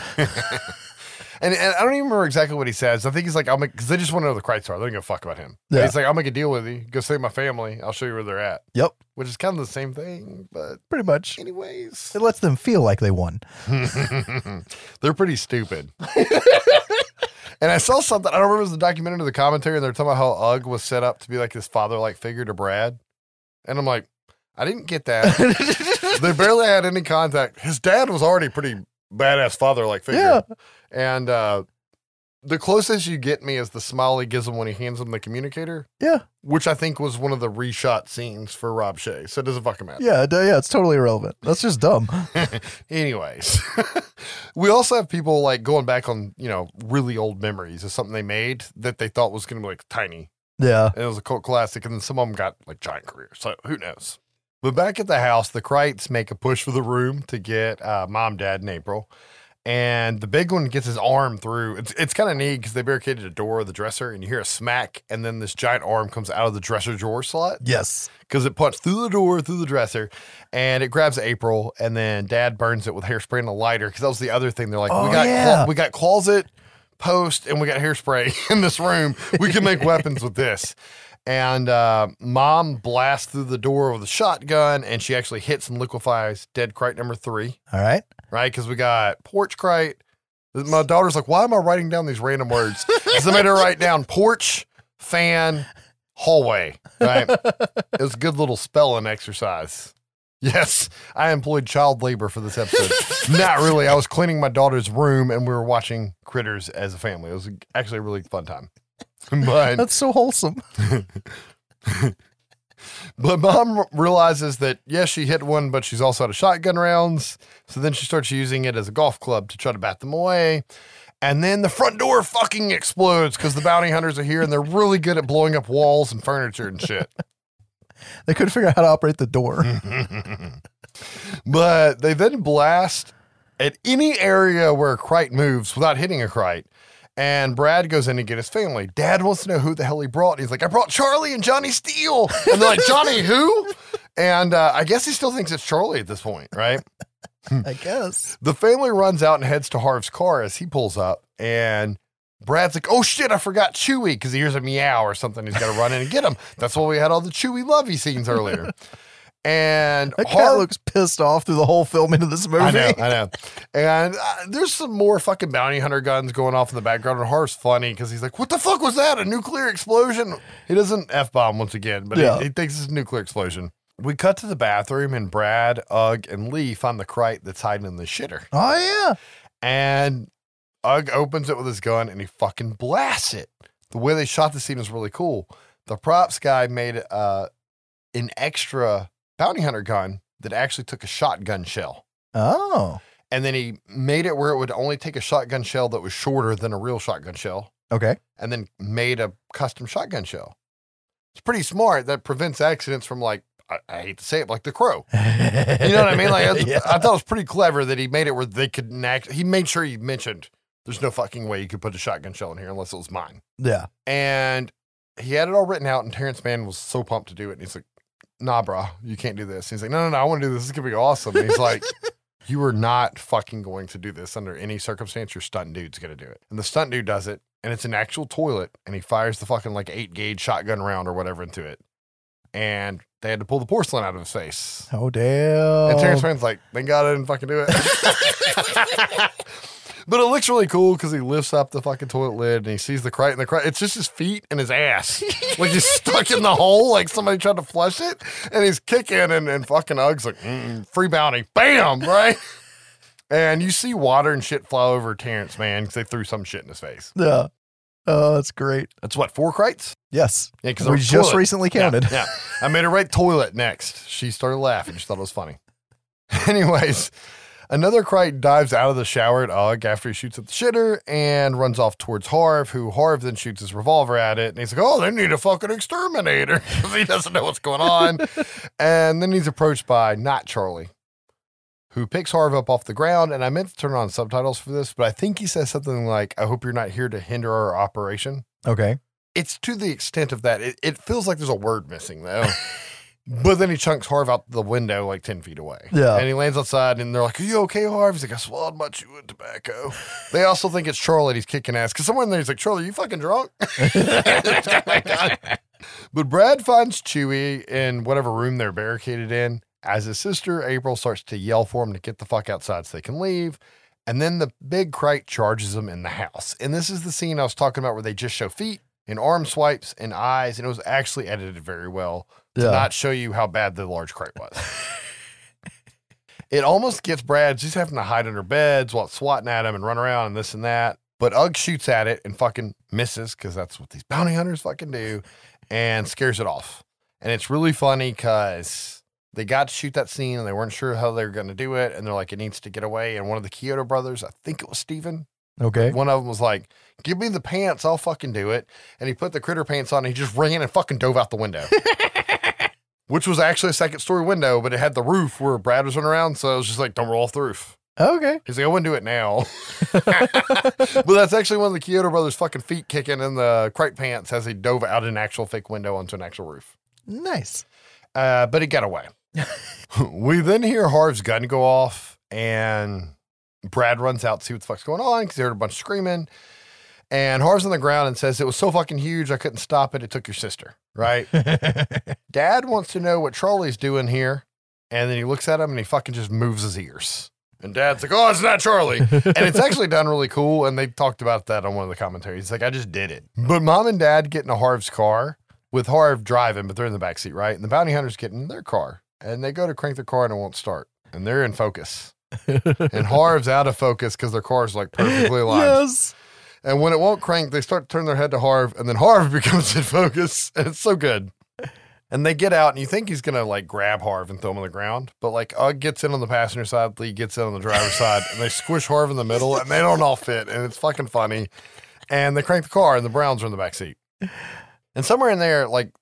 And, and I don't even remember exactly what he says. I think he's like, I'll make, because they just want to know where the Krites are. They don't give a fuck about him. Yeah. He's like, I'll make a deal with you. Go save my family. I'll show you where they're at. Yep. Which is kind of the same thing, but. Pretty much. Anyways. It lets them feel like they won. They're pretty stupid. And I saw something. I don't remember if it was the documentary or the commentary, and they're talking about how Ugg was set up to be like this father-like figure to Brad. And I'm like, I didn't get that. They barely had any contact. His dad was already pretty badass father-like figure. Yeah. And uh, the closest you get me is the smile he gives him when he hands him the communicator. Yeah. Which I think was one of the reshot scenes for Rob Shea. So it doesn't fucking matter. Yeah, yeah, it's totally irrelevant. That's just dumb. Anyways, we also have people like going back on, you know, really old memories of something they made that they thought was going to be like tiny. Yeah. And it was a cult classic. And then some of them got like giant careers. So who knows? But back at the house, the Krites make a push for the room to get uh, mom, dad, and April. And the big one gets his arm through. It's it's kind of neat because they barricaded a door of the dresser and you hear a smack. And then this giant arm comes out of the dresser drawer slot. Yes. Because it punched through the door, through the dresser, and it grabs April. And then dad burns it with hairspray and a lighter. Because that was the other thing. They're like, oh, we got yeah. cl- we got closet, post, and we got hairspray in this room. We can make weapons with this. And uh, mom blasts through the door with a shotgun, and she actually hits and liquefies dead Krite number three. All right. Right? Because we got porch Krite. My daughter's like, why am I writing down these random words? Because I made her write down porch, fan, hallway. Right? It was a good little spelling exercise. Yes, I employed child labor for this episode. Not really. I was cleaning my daughter's room, and we were watching Critters as a family. It was actually a really fun time. But that's so wholesome. But mom r- realizes that, yes, she hit one, but she's also out of shotgun rounds. So then she starts using it as a golf club to try to bat them away. And then the front door fucking explodes because the bounty hunters are here and they're really good at blowing up walls and furniture and shit. They couldn't figure out how to operate the door. But they then blast at any area where a Krite moves without hitting a Krite. And Brad goes in to get his family. Dad wants to know who the hell he brought. He's like, I brought Charlie and Johnny Steele. And they're like, Johnny who? And uh, I guess he still thinks it's Charlie at this point, right? I guess. The family runs out and heads to Harv's car as he pulls up. And Brad's like, oh, shit, I forgot Chewy. Because he hears a meow or something. He's got to run in and get him. That's why we had all the Chewy lovey scenes earlier. And that cat Harv looks pissed off through the whole film into this movie. I know, I know. And uh, there's some more fucking bounty hunter guns going off in the background. And Harv's funny because he's like, what the fuck was that? A nuclear explosion? He doesn't F-bomb once again, but yeah. he, he thinks it's a nuclear explosion. We cut to the bathroom, and Brad, Ugg, and Lee find the Krite that's hiding in the shitter. Oh, yeah. And Ugg opens it with his gun, and he fucking blasts it. The way they shot the scene is really cool. The props guy made uh, an extra bounty hunter gun that actually took a shotgun shell. Oh. And then he made it where it would only take a shotgun shell that was shorter than a real shotgun shell. Okay. And then made a custom shotgun shell. It's pretty smart. That prevents accidents from, like, I, I hate to say it, but like the Crow. You know what I mean? Like, yeah. I thought it was pretty clever that he made it where they could act. He made sure he mentioned there's no fucking way you could put a shotgun shell in here unless it was mine. Yeah. And he had it all written out, and Terrence Mann was so pumped to do it. And he's like, nah, bro, you can't do this. And he's like, no, no, no, I want to do this. This is going to be awesome. And he's like, you are not fucking going to do this under any circumstance. Your stunt dude's going to do it. And the stunt dude does it, and it's an actual toilet, and he fires the fucking like eight gauge shotgun round or whatever into it. And they had to pull the porcelain out of his face. Oh, damn. And Terrence Mann's like, thank God I didn't fucking do it. But it looks really cool because he lifts up the fucking toilet lid and he sees the Krite and the Krite. It's just his feet and his ass. Like he's stuck in the hole like somebody tried to flush it. And he's kicking and, and fucking Ugg's like, mm, free bounty. Bam, right? And you see water and shit fly over Terrence, man, because they threw some shit in his face. Yeah. Oh, that's great. That's what, four crites? Yes. Yeah, because we just toilet. recently counted. Yeah, yeah. I made her write toilet next. She started laughing. She thought it was funny. Anyways, another crite dives out of the shower at Ugg after he shoots at the shitter and runs off towards Harv, who Harv then shoots his revolver at it. And he's like, oh, they need a fucking exterminator because he doesn't know what's going on. And then he's approached by not Charlie, who picks Harv up off the ground, and I meant to turn on subtitles for this, but I think he says something like, I hope you're not here to hinder our operation. Okay. It's to the extent of that. It, it feels like there's a word missing, though. But then he chunks Harv out the window like ten feet away. Yeah. And he lands outside, and they're like, are you okay, Harv? He's like, I swallowed my chew of tobacco. They also think it's Charlie he's kicking ass, because someone in there is like, Charlie, are you fucking drunk? Oh my God. But Brad finds Chewie in whatever room they're barricaded in. As his sister, April, starts to yell for him to get the fuck outside so they can leave. And then the big crate charges him in the house. And this is the scene I was talking about where they just show feet and arm swipes and eyes. And it was actually edited very well to yeah. not show you how bad the large crate was. It almost gets Brad just having to hide under beds while it's swatting at him and run around and this and that. But Ugg shoots at it and fucking misses because that's what these bounty hunters fucking do and scares it off. And it's really funny because they got to shoot that scene and they weren't sure how they were going to do it. And they're like, it needs to get away. And one of the Kyoto brothers, I think it was Stephen. Okay. One of them was like, give me the pants. I'll fucking do it. And he put the critter pants on and he just ran and fucking dove out the window, which was actually a second story window, but it had the roof where Brad was running around. So I was just like, don't roll off the roof. Okay. He's like, I wouldn't do it now. But that's actually one of the Kyoto brothers' fucking feet kicking in the crate pants as he dove out an actual fake window onto an actual roof. Nice. Uh, but he got away. We then hear Harv's gun go off, and Brad runs out to see what the fuck's going on because they heard a bunch of screaming. And Harv's on the ground and says, it was so fucking huge, I couldn't stop it. It took your sister, right? Dad wants to know what Charlie's doing here. And then he looks at him and he fucking just moves his ears. And Dad's like, oh, it's not Charlie. And it's actually done really cool. And they talked about that on one of the commentaries. It's like, I just did it. But Mom and Dad get into Harv's car with Harv driving, but they're in the backseat, right? And the bounty hunters get in their car. And they go to crank their car and it won't start. And they're in focus. And Harv's out of focus because their car's like perfectly aligned. Yes. And when it won't crank, they start to turn their head to Harv. And then Harv becomes in focus. And it's so good. And they get out and you think he's going to like grab Harv and throw him on the ground. But like Ugg gets in on the passenger side. Lee gets in on the driver's side. And they squish Harv in the middle. And they don't all fit. And it's fucking funny. And they crank the car and the Browns are in the backseat. And somewhere in there, like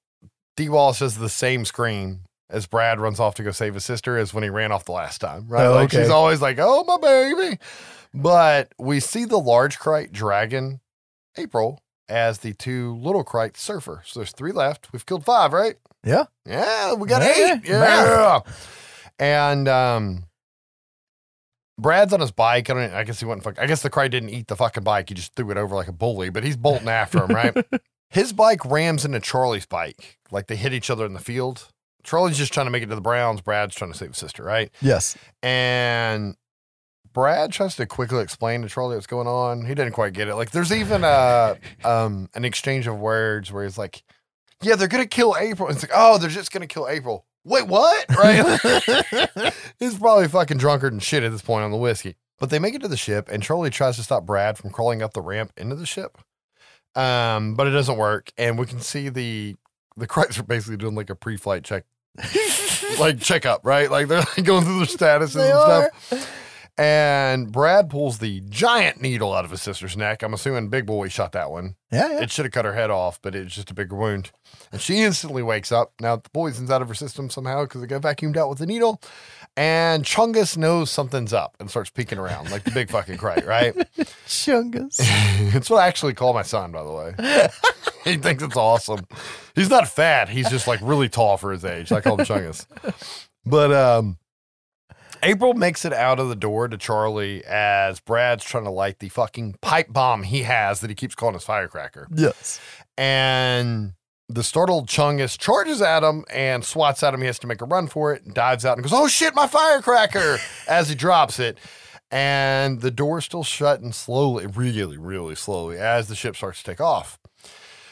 Dee Wallace does the same scream as Brad runs off to go save his sister as when he ran off the last time, right? Oh, like okay. She's always like, oh, my baby. But we see the large crite dragon, April, as the two little crite surfer. So there's three left. We've killed five, right? Yeah. Yeah, we got yeah. eight. Yeah. yeah. And um, Brad's on his bike. I, don't, I guess he went and fuck. I guess the crite didn't eat the fucking bike. He just threw it over like a bully, but he's bolting after him, right? His bike rams into Charlie's bike. Like they hit each other in the field. Charlie's just trying to make it to the Browns. Brad's trying to save his sister, right? Yes. And Brad tries to quickly explain to Charlie what's going on. He didn't quite get it. Like there's even a, um, an exchange of words where he's like, yeah, they're going to kill April. And it's like, oh, they're just going to kill April. Wait, what? Right? He's probably fucking drunkard and shit at this point on the whiskey. But they make it to the ship and Charlie tries to stop Brad from crawling up the ramp into the ship. Um, but it doesn't work, and we can see the the crites are basically doing like a pre-flight check, like checkup, right? Like they're like going through their statuses they and are. stuff. And Brad pulls the giant needle out of his sister's neck. I'm assuming Big Boy shot that one. Yeah, yeah. It should have cut her head off, but it's just a bigger wound. And she instantly wakes up. Now the poison's out of her system somehow because it got vacuumed out with the needle. And Chungus knows something's up and starts peeking around like the big fucking crate, right? Chungus. It's what I actually call my son, by the way. He thinks it's awesome. He's not fat. He's just like really tall for his age. I call him Chungus. But um, April makes it out of the door to Charlie as Brad's trying to light the fucking pipe bomb he has that he keeps calling his firecracker. Yes. And the startled Chungus charges at him and swats at him. He has to make a run for it and dives out and goes, oh shit, my firecracker, as he drops it. And the door's still shut and slowly, really, really slowly, as the ship starts to take off.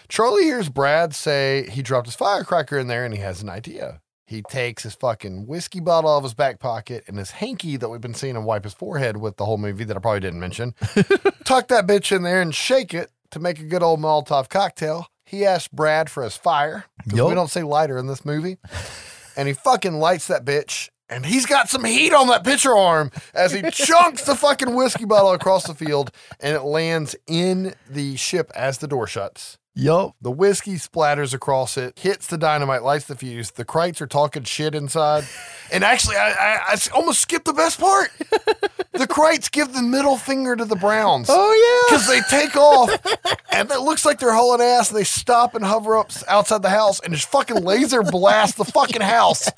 Charlie hears Brad say he dropped his firecracker in there and he has an idea. He takes his fucking whiskey bottle out of his back pocket and his hanky that we've been seeing him wipe his forehead with the whole movie that I probably didn't mention. Tuck that bitch in there and shake it to make a good old Molotov cocktail. He asked Brad for his fire, because yep. we don't see lighter in this movie. And he fucking lights that bitch, and he's got some heat on that pitcher arm as he chunks the fucking whiskey bottle across the field, and it lands in the ship as the door shuts. Yup. The whiskey splatters across it, hits the dynamite, lights the fuse. The Krites are talking shit inside. And actually, I, I, I almost skipped the best part. The Krites give the middle finger to the Browns. Oh, yeah. Because they take off, and it looks like they're hauling ass. They stop and hover up outside the house and just fucking laser blast the fucking house.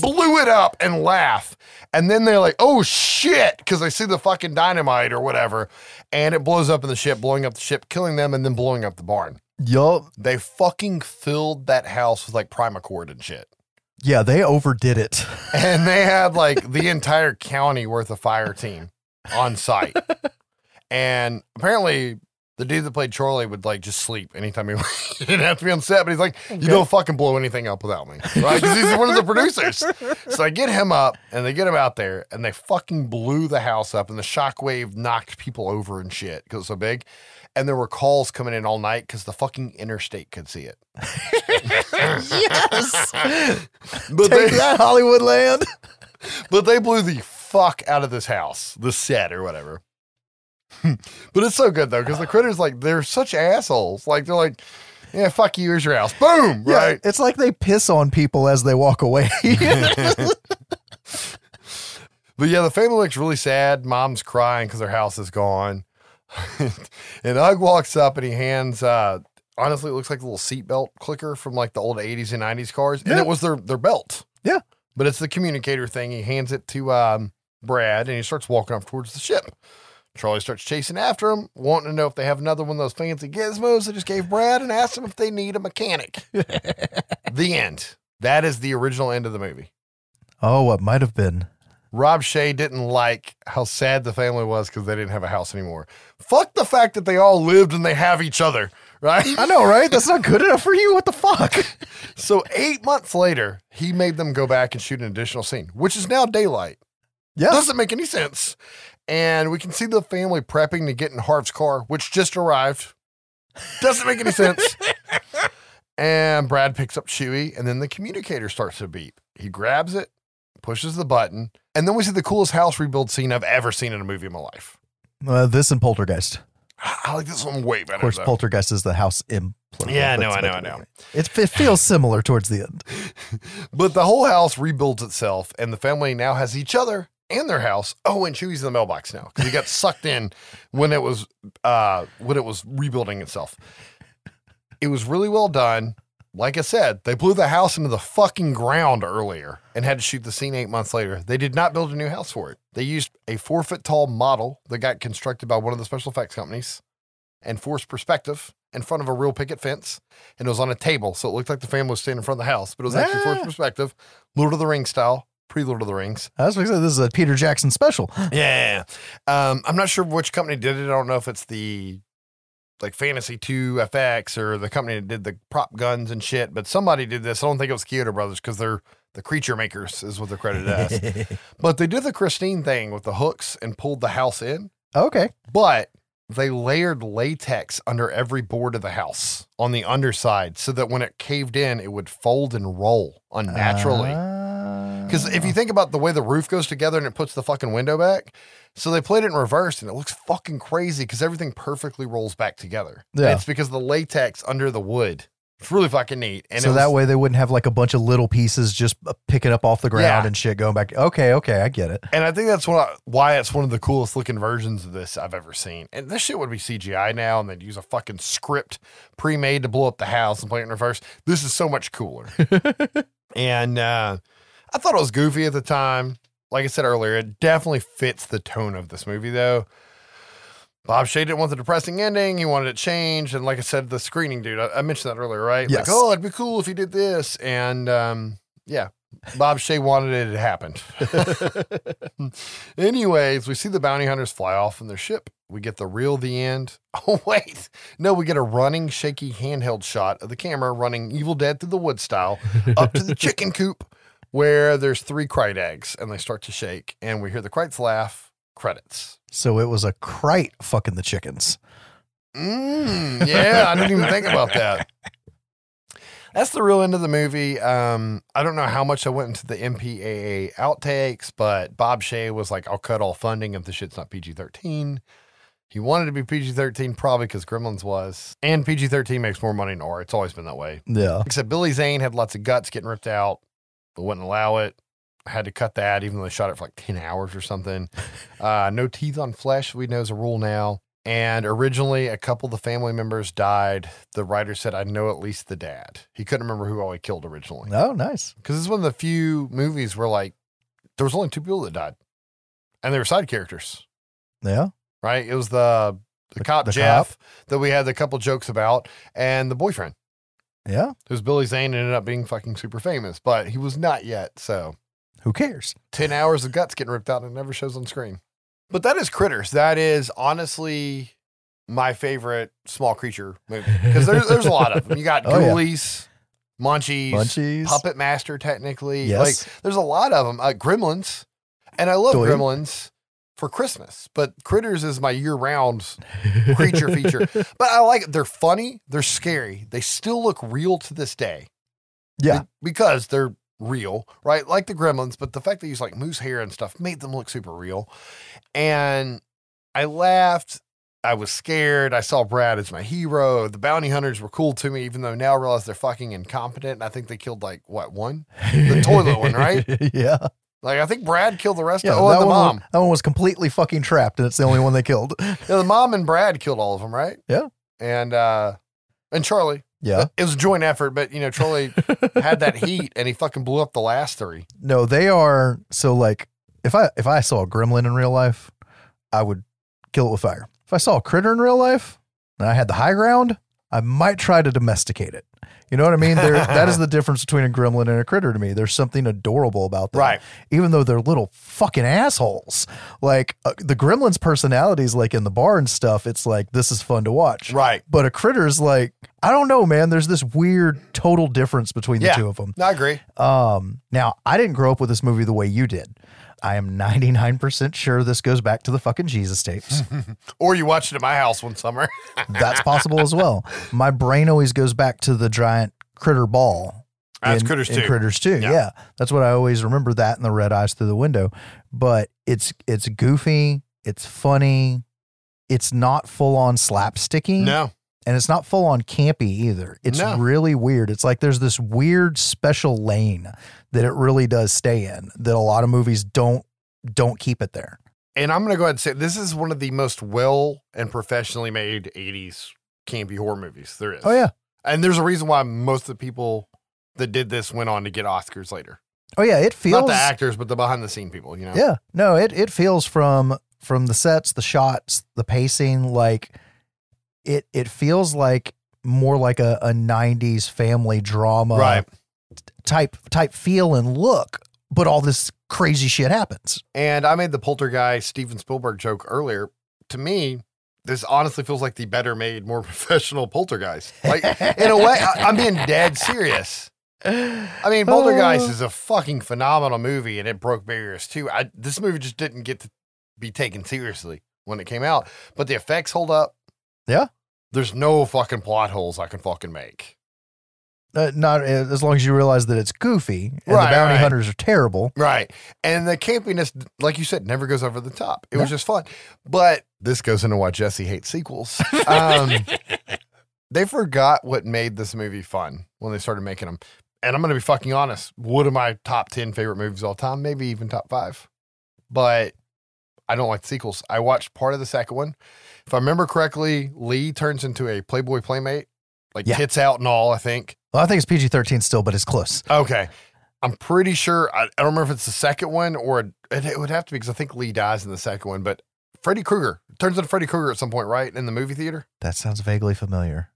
Blew it up and laugh. And then they're like, oh, shit, because they see the fucking dynamite or whatever. And it blows up in the ship, blowing up the ship, killing them, and then blowing up the barn. Yup. They fucking filled that house with like Primacord and shit. Yeah, they overdid it. And they had like the entire county worth of fire team on site. And apparently the dude that played Charlie would like just sleep anytime he he didn't have to be on set, but he's like, okay. You don't fucking blow anything up without me. Right? Because he's one of the producers. So I get him up and they get him out there and they fucking blew the house up and the shockwave knocked people over and shit because it's so big. And there were calls coming in all night because the fucking interstate could see it. Yes. But Take they, that, Hollywood land. But they blew the fuck out of this house, the set or whatever. But it's so good, though, because the Critters, like, they're such assholes. Like, they're like, yeah, fuck you, here's your house. Boom, yeah, right? It's like they piss on people as they walk away. But, yeah, the family looks really sad. Mom's crying because her house is gone. And Ugg walks up and he hands, uh, honestly, it looks like a little seatbelt clicker from like the old eighties and nineties cars. Yeah. And it was their, their belt. Yeah. But it's the communicator thing. He hands it to um, Brad and he starts walking off towards the ship. Charlie starts chasing after him, wanting to know if they have another one of those fancy gizmos they just gave Brad and asks him if they need a mechanic. The end. That is the original end of the movie. Oh, what might have been. Rob Shea didn't like how sad the family was because they didn't have a house anymore. Fuck the fact that they all lived and they have each other, right? I know, right? That's not good enough for you. What the fuck? So eight months later, he made them go back and shoot an additional scene, which is now daylight. Yeah. Doesn't make any sense. And we can see the family prepping to get in Harv's car, which just arrived. Doesn't make any sense. And Brad picks up Chewie, and then the communicator starts to beep. He grabs it, pushes the button, and then we see the coolest house rebuild scene I've ever seen in a movie in my life. Uh, this and Poltergeist. I like this one way better. Of course, though. Poltergeist is the house imploding. Yeah, I know, I know, I know. It, it feels similar towards the end. But the whole house rebuilds itself, and the family now has each other and their house. Oh, and Chewie's in the mailbox now because he got sucked in when it was uh, when it was rebuilding itself. It was really well done. Like I said, they blew the house into the fucking ground earlier and had to shoot the scene eight months later. They did not build a new house for it. They used a four-foot-tall model that got constructed by one of the special effects companies and forced perspective in front of a real picket fence, and it was on a table, so it looked like the family was standing in front of the house, but it was ah. actually forced perspective, Lord of the Rings style, pre-Lord of the Rings. I was going to say, this is a Peter Jackson special. Yeah. Um, I'm not sure which company did it. I don't know if it's the... like Fantasy two F X or the company that did the prop guns and shit, but somebody did this. I don't think it was Kyoto Brothers because they're the creature makers is what they're credited as. But they did the Christine thing with the hooks and pulled the house in. Okay. But they layered latex under every board of the house on the underside so that when it caved in, it would fold and roll unnaturally. Because uh... if you think about the way the roof goes together and it puts the fucking window back, so they played it in reverse, and it looks fucking crazy because everything perfectly rolls back together. Yeah. It's because of the latex under the wood. It's really fucking neat. And so was, that way they wouldn't have like a bunch of little pieces just picking up off the ground yeah. and shit going back. Okay, okay, I get it. And I think that's what I, why it's one of the coolest looking versions of this I've ever seen. And this shit would be C G I now, and they'd use a fucking script pre-made to blow up the house and play it in reverse. This is so much cooler. And uh, I thought it was goofy at the time. Like I said earlier, it definitely fits the tone of this movie, though. Bob Shea didn't want the depressing ending. He wanted it changed. And like I said, the screening dude, I, I mentioned that earlier, right? Yes. Like, oh, it'd be cool if you did this. And um, yeah, Bob Shea wanted it. It happened. Anyways, we see the bounty hunters fly off in their ship. We get the real the end. Oh, wait. No, we get a running, shaky handheld shot of the camera running Evil Dead through the wood style up to the chicken coop. where there's three Krite eggs and they start to shake and we hear the Krites laugh. Credits. So it was a Krite fucking the chickens. Mm, yeah, I didn't even think about that. That's the real end of the movie. Um, I don't know how much I went into the M P A A outtakes, but Bob Shea was like, I'll cut all funding if the shit's not P G thirteen. He wanted to be P G thirteen probably because Gremlins was. And P G thirteen makes more money than R. It's always been that way. Yeah. Except Billy Zane had lots of guts getting ripped out. They wouldn't allow it. I had to cut that even though they shot it for like ten hours or something. Uh, no teeth on flesh, we know is a rule now. And originally, a couple of the family members died. The writer said, I know at least the dad. He couldn't remember who all he killed originally. Oh, nice. Because this is one of the few movies where, like, there was only two people that died. And they were side characters. Yeah. Right? It was the, the, the cop, the Jeff, cop. that we had a couple jokes about, and the boyfriend. Yeah. Who's Billy Zane ended up being fucking super famous, but he was not yet, so. Who cares? Ten hours of guts getting ripped out and it never shows on screen. But that is Critters. That is honestly my favorite small creature movie because there's there's a lot of them. You got oh, Ghoulies, yeah. Munchies, Munchies, Puppet Master, technically. Yes. Like, there's a lot of them. Uh, Gremlins, and I love Doink. Gremlins for Christmas, but Critters is my year-round creature feature. But I like it. They're funny. They're scary. They still look real to this day. Yeah, because they're real, right? Like the Gremlins, but the fact that he's like moose hair and stuff made them look super real. And I laughed. I was scared. I saw Brad as my hero. The bounty hunters were cool to me, even though now I realize they're fucking incompetent. And I think they killed like what one? The toilet one, right? Yeah. Like I think Brad killed the rest yeah, of oh, that and the one mom. Was, that one was completely fucking trapped, and it's the only one they killed. Yeah, the mom and Brad killed all of them, right? Yeah. And uh and Charlie. Yeah. It was a joint effort, but, you know, Charlie had that heat and he fucking blew up the last three. No, they are. So, like, if I if I saw a gremlin in real life, I would kill it with fire. If I saw a critter in real life and I had the high ground, I might try to domesticate it. You know what I mean? That is the difference between a gremlin and a critter to me. There's something adorable about them. Right. Even though they're little fucking assholes. Like, uh, the gremlin's personalities, like, in the bar and stuff, it's like, this is fun to watch. Right. But a critter's like, I don't know, man. There's this weird total difference between the yeah, two of them. I agree. Um, now, I didn't grow up with this movie the way you did. I am ninety-nine percent sure this goes back to the fucking Jesus tapes. Or you watched it at my house one summer. That's possible as well. My brain always goes back to the giant critter ball. That's in, Critters in two. Critters two, yeah. yeah. That's what I always remember, that and the red eyes through the window. But it's it's goofy. It's funny. It's not full-on slapsticky. No. And it's not full-on campy either. It's no. really weird. It's like there's this weird special lane that it really does stay in, that a lot of movies don't don't keep it there. And I'm going to go ahead and say this is one of the most well and professionally made eighties campy horror movies there is. Oh, yeah. And there's a reason why most of the people that did this went on to get Oscars later. Oh, yeah. It feels... Not the actors, but the behind-the-scene people, you know? Yeah. No, it, it feels from from the sets, the shots, the pacing, like... It it feels like more like a, a nineties family drama right. type type feel and look, but all this crazy shit happens. And I made the poltergeist Steven Spielberg joke earlier. To me, this honestly feels like the better made, more professional poltergeist. Like in a way, I, I'm being dead serious. I mean, Poltergeist uh, is a fucking phenomenal movie, and it broke barriers too. I, this movie just didn't get to be taken seriously when it came out, but the effects hold up. Yeah. There's no fucking plot holes I can fucking make. Uh, not as long as you realize that it's goofy and right, the bounty right. hunters are terrible. Right. And the campiness, like you said, never goes over the top. It yeah. was just fun. But this goes into why Jesse hates sequels. Um, they forgot what made this movie fun when they started making them. And I'm going to be fucking honest. What are my top ten favorite movies of all time? Maybe even top five. But I don't like sequels. I watched part of the second one. If I remember correctly, Lee turns into a Playboy Playmate, like yeah. tits out and all, I think. Well, I think it's P G thirteen still, but it's close. Okay. I'm pretty sure. I, I don't remember if it's the second one or it, it would have to be because I think Lee dies in the second one, but Freddy Krueger turns into Freddy Krueger at some point, right? In the movie theater. That sounds vaguely familiar.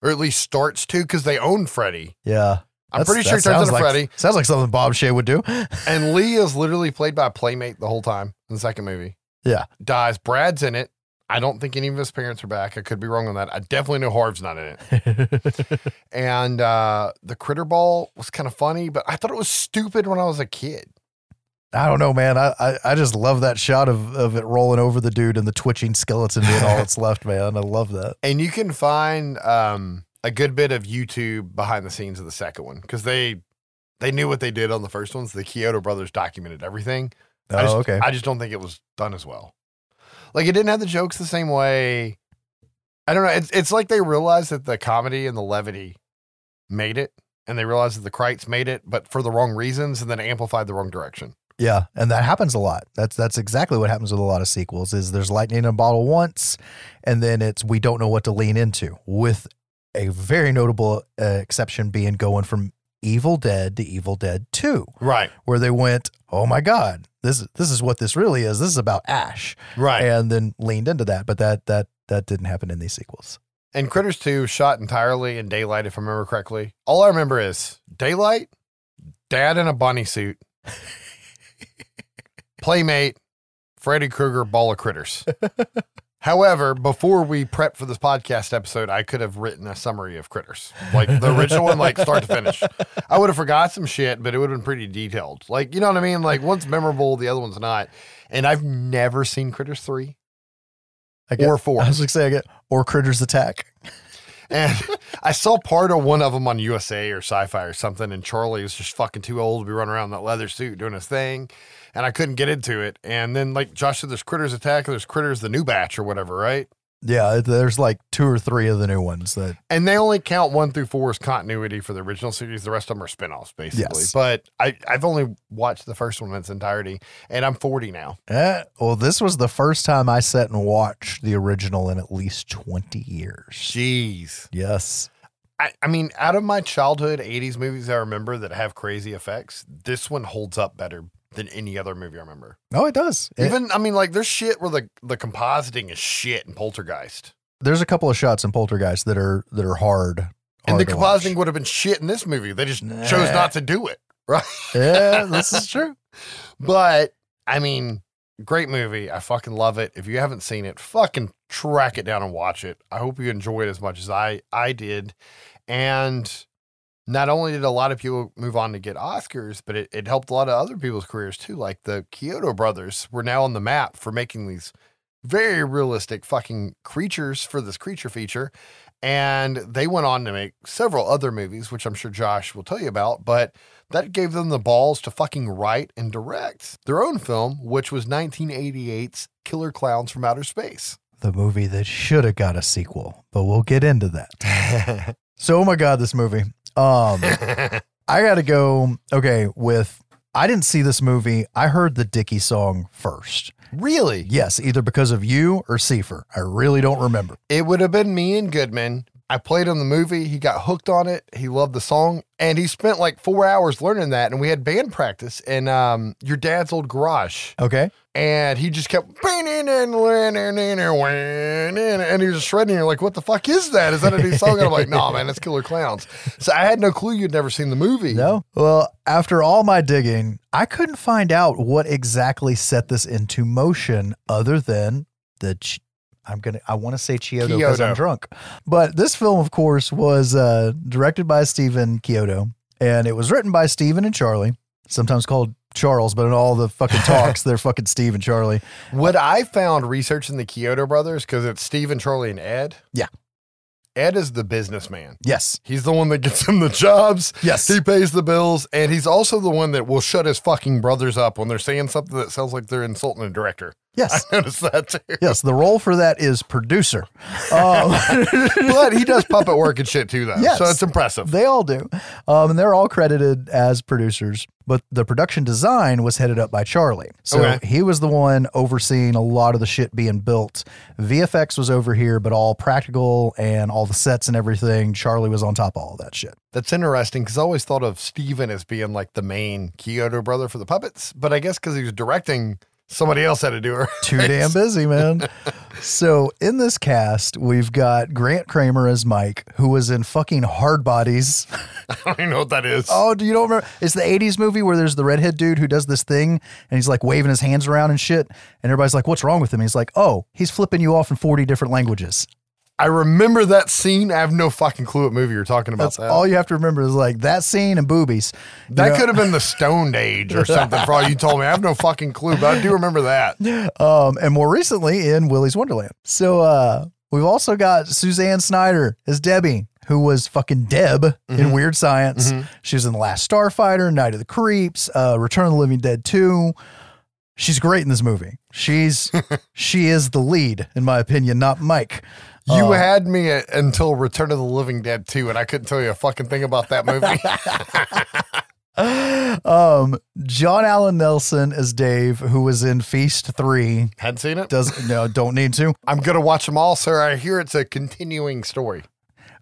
Or at least starts to, because they own Freddy. Yeah. I'm That's, pretty sure he turns into like, Freddy. Sounds like something Bob Shea would do. And Lee is literally played by a Playmate the whole time in the second movie. Yeah. Dies. Brad's in it. I don't think any of his parents are back. I could be wrong on that. I definitely know Harv's not in it. And uh, the critter ball was kind of funny, but I thought it was stupid when I was a kid. I don't know, man. I, I, I just love that shot of, of it rolling over the dude and the twitching skeleton being all that's left, man. I love that. And you can find um, a good bit of YouTube behind the scenes of the second one because they they knew what they did on the first one. So the Kyoto Brothers documented everything. Oh, I just, okay. I just don't think it was done as well. Like, it didn't have the jokes the same way. I don't know. It's it's like they realized that the comedy and the levity made it, and they realized that the Krites made it, but for the wrong reasons, and then amplified the wrong direction. Yeah, and that happens a lot. That's that's exactly what happens with a lot of sequels, is there's lightning in a bottle once, and then it's we don't know what to lean into, with a very notable uh, exception being going from Evil Dead to Evil Dead two. Right. Where they went, oh my God, this, this is what this really is. This is about Ash. Right. And then leaned into that. But that, that, that didn't happen in these sequels. And Critters two shot entirely in daylight, if I remember correctly. All I remember is daylight, dad in a bunny suit, Playmate, Freddy Krueger, ball of critters. However, before we prep for this podcast episode, I could have written a summary of Critters, like the original one, like start to finish. I would have forgot some shit, but it would have been pretty detailed. Like, you know what I mean? Like, one's memorable, the other one's not. And I've never seen Critters three I get, or four. I was going to say, I get, or Critters Attack. And I saw part of one of them on U S A or Sci-Fi or something, and Charlie was just fucking too old to be running around in that leather suit doing his thing, and I couldn't get into it. And then, like Josh said, there's Critters Attack, and there's Critters the New Batch or whatever, right? Yeah, there's like two or three of the new ones. that, And they only count one through four as continuity for the original series. The rest of them are spinoffs, basically. Yes. But I, I've only watched the first one in its entirety, and I'm forty now. Eh, well, this was the first time I sat and watched the original in at least twenty years. Jeez. Yes. I, I mean, out of my childhood eighties movies I remember that have crazy effects, this one holds up better than any other movie I remember. No, it does. Even, it, I mean, like, there's shit where the, the compositing is shit in Poltergeist. There's a couple of shots in Poltergeist that are that are hard. And hard the compositing watch. Would have been shit in this movie. They just nah. chose not to do it, right? Yeah, this is true. But, I mean, great movie. I fucking love it. If you haven't seen it, fucking track it down and watch it. I hope you enjoy it as much as I, I did. And not only did a lot of people move on to get Oscars, but it, it helped a lot of other people's careers too. Like the Kyoto Brothers were now on the map for making these very realistic fucking creatures for this creature feature. And they went on to make several other movies, which I'm sure Josh will tell you about, but that gave them the balls to fucking write and direct their own film, which was nineteen eighty-eight's Killer Klowns from Outer Space. The movie that should have got a sequel, but we'll get into that. So, oh my God, this movie. Um, I gotta go. Okay. With, I didn't see this movie. I heard the Dickie song first. Really? Yes. Either because of you or Seifer. I really don't remember. It would have been me and Goodman. I played on the movie. He got hooked on it. He loved the song, and he spent like four hours learning that. And we had band practice in, um, your dad's old garage. Okay. And he just kept, and he was shredding. You're like, what the fuck is that? Is that a new song? And I'm like, nah, man, that's Killer Klowns. So I had no clue you'd never seen the movie. No. Well, after all my digging, I couldn't find out what exactly set this into motion other than the ch- I'm going to, I want to say Kyoto because I'm drunk, but this film, of course, was uh, directed by Stephen Kyoto, and it was written by Stephen and Charlie, sometimes called Charles, but in all the fucking talks, they're fucking Steve and Charlie. What I found researching the Kyoto Brothers, because it's Steve and Charlie and Ed. Yeah. Ed is the businessman. Yes. He's the one that gets him the jobs. Yes. He pays the bills. And he's also the one that will shut his fucking brothers up when they're saying something that sounds like they're insulting a director. Yes. I noticed that too. Yes. The role for that is producer. Um, but he does puppet work and shit too, though. Yes. So it's impressive. They all do. Um, and they're all credited as producers. But the production design was headed up by Charlie. So okay. He was the one overseeing a lot of the shit being built. V F X was over here, but all practical and all the sets and everything, Charlie was on top of all of that shit. That's interesting because I always thought of Steven as being like the main Kyoto brother for the puppets. But I guess because he was directing, Somebody else had to do her. Too damn busy, man. So in this cast, we've got Grant Kramer as Mike, who was in fucking Hard Bodies. I don't even know what that is. Oh, do you don't remember? It's the eighties movie where there's the redhead dude who does this thing, and he's like waving his hands around and shit. And everybody's like, what's wrong with him? And he's like, oh, he's flipping you off in forty different languages. I remember that scene. I have no fucking clue what movie you're talking about. That's that. All you have to remember is like that scene and boobies. That could have been the Stone Age or something for all you told me. I have no fucking clue, but I do remember that. Um, and more recently in Willy's Wonderland. So uh, we've also got Suzanne Snyder as Debbie, who was fucking Deb mm-hmm. in Weird Science. Mm-hmm. She was in The Last Starfighter, Night of the Creeps, uh, Return of the Living Dead two. She's great in this movie. She's she is the lead, in my opinion, not Mike. You uh, had me at, until Return of the Living Dead two, and I couldn't tell you a fucking thing about that movie. um, John Allen Nelson as Dave, who was in Feast three. Hadn't seen it? Doesn't No, don't need to. I'm going to watch them all, sir. I hear it's a continuing story.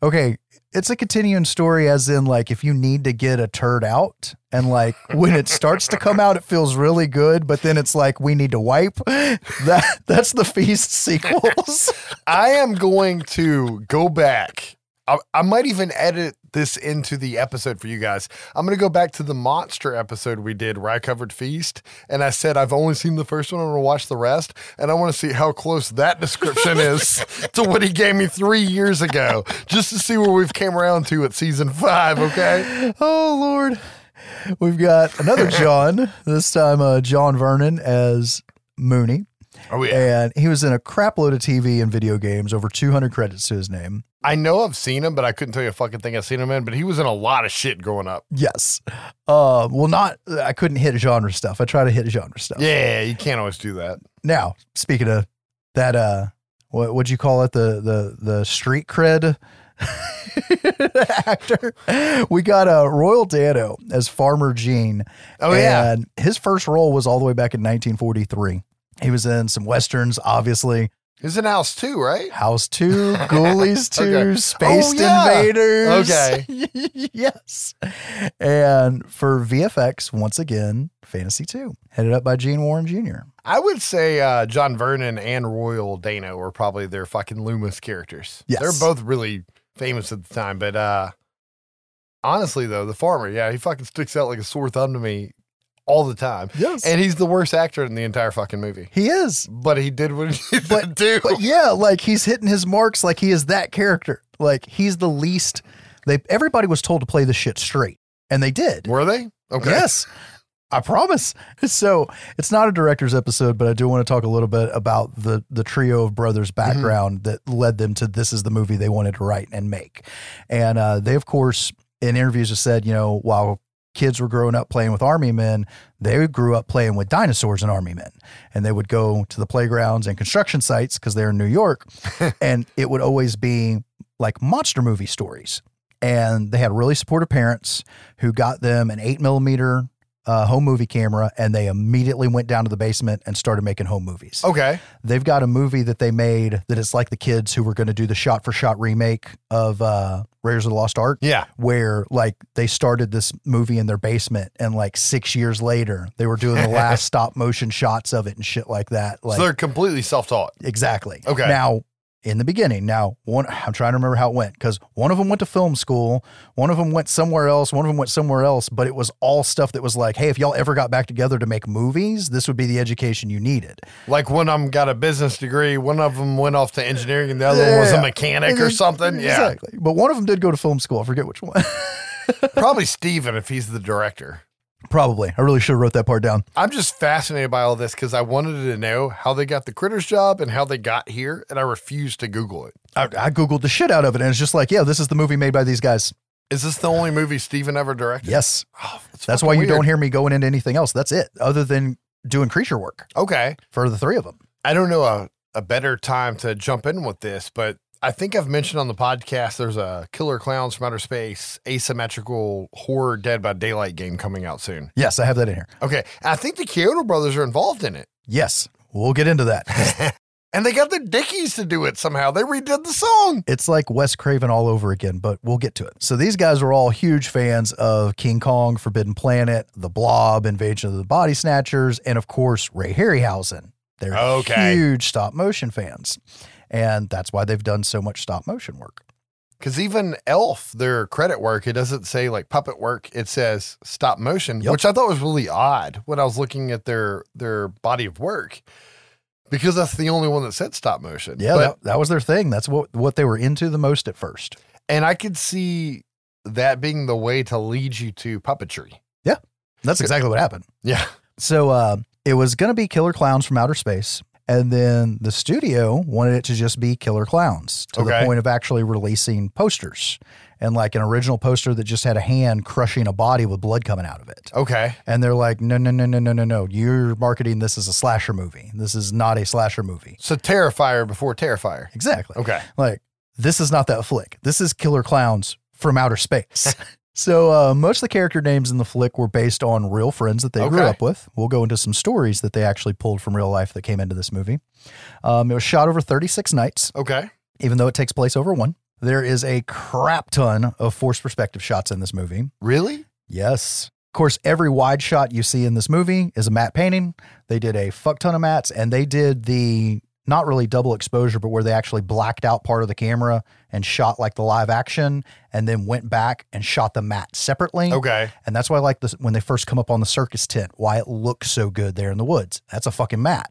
Okay, it's a continuing story as in, like, if you need to get a turd out, and, like, when it starts to come out, it feels really good, but then it's like, we need to wipe. That That's the Feast sequels. I am going to go back. I, I might even edit this into the episode for you guys. I'm going to go back to the monster episode we did where I covered Feast, and I said I've only seen the first one. I'm going to watch the rest, and I want to see how close that description is to what he gave me three years ago, just to see where we've came around to at season five, okay? Oh, Lord. We've got another John, this time uh, John Vernon as Mooney. Oh, yeah. And he was in a crap load of T V and video games, over two hundred credits to his name. I know I've seen him, but I couldn't tell you a fucking thing I've seen him in, but he was in a lot of shit growing up. Yes. Uh, well, not, I couldn't hit genre stuff. I try to hit genre stuff. Yeah, you can't always do that. Now, speaking of that, uh, what would you call it? The, the, the street cred actor. We got uh, Royal Dano as Farmer Gene. Oh, yeah. And his first role was all the way back in nineteen forty-three. He was in some Westerns, obviously. He was in House two, right? House two, Ghoulies two, okay. Space oh, yeah. Invaders. Okay. Yes. And for V F X, once again, Fantasy two, headed up by Gene Warren Junior I would say uh, John Vernon and Royal Dano are probably their fucking Loomis characters. Yes. They're both really famous at the time. But uh, honestly, though, the farmer, yeah, he fucking sticks out like a sore thumb to me. All the time. Yes. And he's the worst actor in the entire fucking movie. He is. But he did what he did but, do. But yeah, like he's hitting his marks like he is that character. Like he's the least. They Everybody was told to play the shit straight. And they did. Were they? Okay. Yes. I promise. So it's not a director's episode, but I do want to talk a little bit about the, the trio of brothers background mm-hmm. that led them to this is the movie they wanted to write and make. And uh, they, of course, in interviews have said, you know, while kids were growing up playing with army men, they grew up playing with dinosaurs and army men. And they would go to the playgrounds and construction sites because they're in New York. And it would always be like monster movie stories. And they had really supportive parents who got them an eight millimeter uh, home movie camera. And they immediately went down to the basement and started making home movies. Okay. They've got a movie that they made that it's like the kids who were going to do the shot for shot remake of, uh, Raiders of the Lost Ark. Yeah. Where like they started this movie in their basement and like six years later they were doing the last stop motion shots of it and shit like that. Like, so they're completely self-taught. Exactly. Okay. Now in the beginning, now one, I'm trying to remember how it went because one of them went to film school. One of them went somewhere else. One of them went somewhere else, but it was all stuff that was like, hey, if y'all ever got back together to make movies, this would be the education you needed. Like one of them got a business degree. One of them went off to engineering and the other yeah. one was a mechanic then, or something. Yeah. Exactly. But one of them did go to film school. I forget which one. Probably Steven if he's the director. Probably. I really should have wrote that part down. I'm just fascinated by all this because I wanted to know how they got the Critters job and how they got here, and I refused to Google it. I, I Googled the shit out of it, and it's just like, yeah, this is the movie made by these guys. Is this the only movie Steven ever directed? Yes. Oh, that's that's why you weird. Don't hear me going into anything else. That's it, other than doing creature work. Okay. For the three of them. I don't know a, a better time to jump in with this, but I think I've mentioned on the podcast, there's a Killer Klowns from Outer Space asymmetrical horror Dead by Daylight game coming out soon. Yes, I have that in here. Okay. I think the Kyoto Brothers are involved in it. Yes. We'll get into that. And they got the Dickies to do it somehow. They redid the song. It's like Wes Craven all over again, but we'll get to it. So these guys were all huge fans of King Kong, Forbidden Planet, The Blob, Invasion of the Body Snatchers, and of course, Ray Harryhausen. They're okay. huge stop motion fans. And that's why they've done so much stop motion work. Because even Elf, their credit work, it doesn't say like puppet work. It says stop motion, yep. which I thought was really odd when I was looking at their their body of work. Because that's the only one that said stop motion. Yeah, but, that, that was their thing. That's what, what they were into the most at first. And I could see that being the way to lead you to puppetry. Yeah, that's exactly what happened. Yeah. So uh, it was going to be Killer Klowns from Outer Space. And then the studio wanted it to just be Killer Klowns to okay. the point of actually releasing posters and like an original poster that just had a hand crushing a body with blood coming out of it. Okay. And they're like, no, no, no, no, no, no, no. You're marketing this as a slasher movie. This is not a slasher movie. So Terrifier before Terrifier. Exactly. Okay. Like, this is not that flick. This is Killer Klowns from Outer Space. So uh, most of the character names in the flick were based on real friends that they okay. grew up with. We'll go into some stories that they actually pulled from real life that came into this movie. Um, it was shot over thirty-six nights. Okay. Even though it takes place over one. There is a crap ton of forced perspective shots in this movie. Really? Yes. Of course, every wide shot you see in this movie is a matte painting. They did a fuck ton of mattes, and they did the not really double exposure, but where they actually blacked out part of the camera and shot like the live action and then went back and shot the matte separately. Okay. And that's why I like this when they first come up on the circus tent, why it looks so good there in the woods. That's a fucking matte.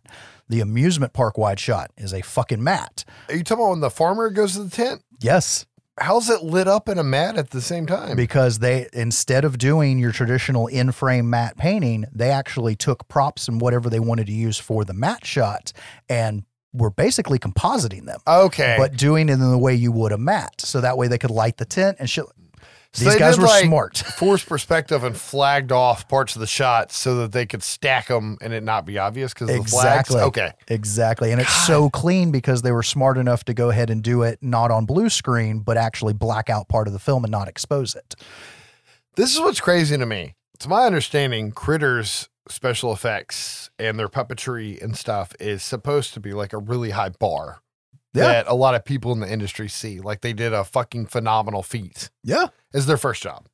The amusement park wide shot is a fucking matte. Are you talking about when the farmer goes to the tent? Yes. How's it lit up in a matte at the same time? Because they, instead of doing your traditional in-frame matte painting, they actually took props and whatever they wanted to use for the matte shot and we're basically compositing them. Okay. But doing it in the way you would a matte. So that way they could light the tent and shit. So these guys were like smart. Forced perspective and flagged off parts of the shots so that they could stack them and it not be obvious because of exactly. the flags. Okay. Exactly. And God. It's so clean because they were smart enough to go ahead and do it not on blue screen, but actually black out part of the film and not expose it. This is what's crazy to me. To my understanding, Critters special effects and their puppetry and stuff is supposed to be like a really high bar yeah. that a lot of people in the industry see. Like they did a fucking phenomenal feat. Yeah. It's their first job.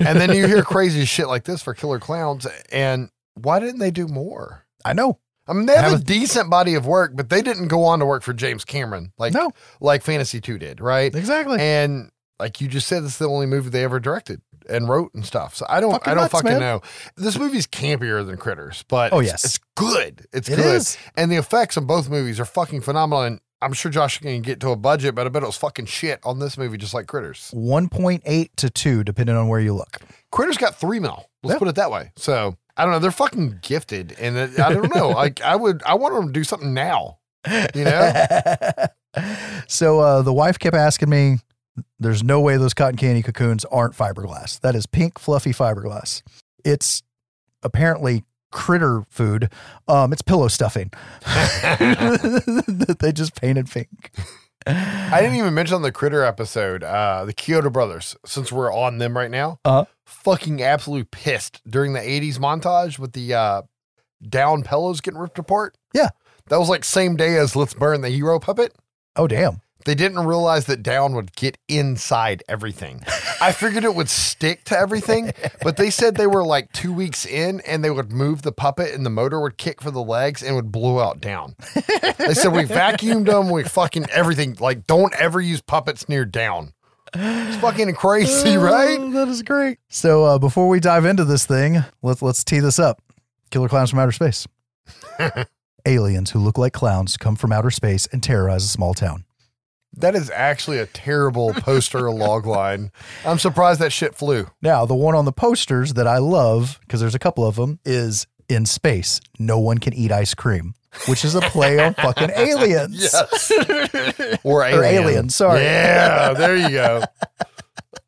And then you hear crazy shit like this for Killer Klowns. And why didn't they do more? I know. I mean, they have a decent body of work, but they didn't go on to work for James Cameron. Like, no. like Fantasy Two did. Right. Exactly. And like you just said, it's the only movie they ever directed and wrote and stuff. So I don't, fucking I don't nuts, fucking man. know. This movie's campier than Critters, but oh, yes. it's, it's good. It's it good. Is. And the effects on both movies are fucking phenomenal. And I'm sure Josh can get to a budget, but I bet it was fucking shit on this movie, just like Critters. one point eight to two, depending on where you look. Critters got three mil. Let's yeah. put it that way. So I don't know. They're fucking gifted. And it, I don't know. Like I would, I want them to do something now, you know? So uh, the wife kept asking me, there's no way those cotton candy cocoons aren't fiberglass. That is pink, fluffy fiberglass. It's apparently critter food. Um, it's pillow stuffing that they just painted pink. I didn't even mention on the Critter episode, uh, the Kyoto Brothers, since we're on them right now, uh-huh. fucking absolutely pissed during the eighties montage with the uh, down pillows getting ripped apart. Yeah. That was like same day as Let's Burn the Hero Puppet. Oh, damn. They didn't realize that down would get inside everything. I figured it would stick to everything, but they said they were like two weeks in and they would move the puppet and the motor would kick for the legs and would blow out down. They said, we vacuumed them. We fucking everything. Like, don't ever use puppets near down. It's fucking crazy, right? Uh, that is great. So uh, before we dive into this thing, let's, let's tee this up. Killer Klowns from Outer Space. Aliens who look like clowns come from outer space and terrorize a small town. That is actually a terrible poster log line. I'm surprised that shit flew. Now, the one on the posters that I love, because there's a couple of them, is in space, no one can eat ice cream, which is a play on fucking aliens. Yes. Or aliens. Or aliens, sorry. Yeah, there you go.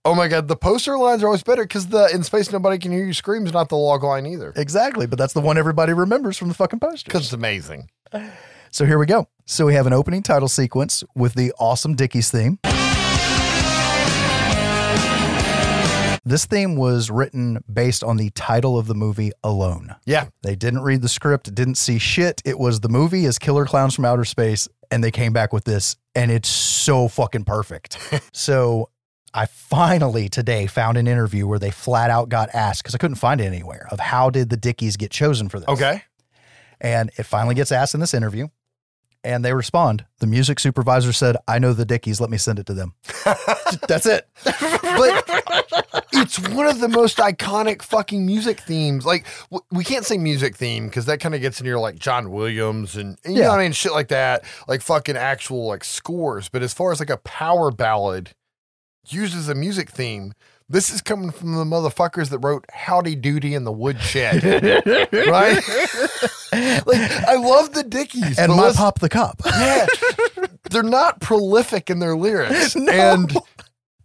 Oh my God, the poster lines are always better because the in space nobody can hear you scream is not the log line either. Exactly, but that's the one everybody remembers from the fucking posters. Because it's amazing. So here we go. So we have an opening title sequence with the awesome Dickies theme. This theme was written based on the title of the movie alone. Yeah. They didn't read the script, didn't see shit. It was the movie as Killer Klowns from Outer Space, and they came back with this, and it's so fucking perfect. So I finally today found an interview where they flat out got asked, because I couldn't find it anywhere, of how did the Dickies get chosen for this? Okay. And it finally gets asked in this interview. And they respond, the music supervisor said, I know the Dickies, let me send it to them. That's it. But it's one of the most iconic fucking music themes. Like, we can't say music theme because that kind of gets into your, like, John Williams and, and you yeah. know what I mean? Shit like that. Like, fucking actual, like, scores. But as far as, like, a power ballad used as a music theme, this is coming from the motherfuckers that wrote Howdy Doody in the Woodshed, right? Like, I love the Dickies. And My Pop the Cop. Yeah. They're not prolific in their lyrics. No. And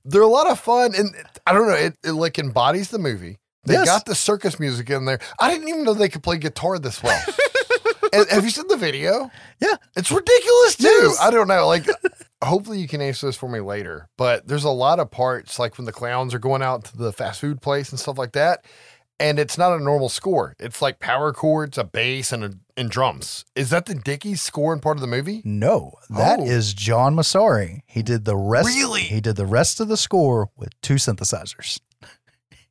they're a lot of fun. And I don't know, it, it like embodies the movie. They yes. got the circus music in there. I didn't even know they could play guitar this well. And have you seen the video? Yeah. It's ridiculous, too. Yes. I don't know, like... Hopefully you can answer this for me later, but there's a lot of parts, like when the clowns are going out to the fast food place and stuff like that, and it's not a normal score. It's like power chords, a bass, and a, and drums. Is that the Dickies score in part of the movie? No, that oh. is John Massari. He did the rest. Really? He did the rest of the score with two synthesizers.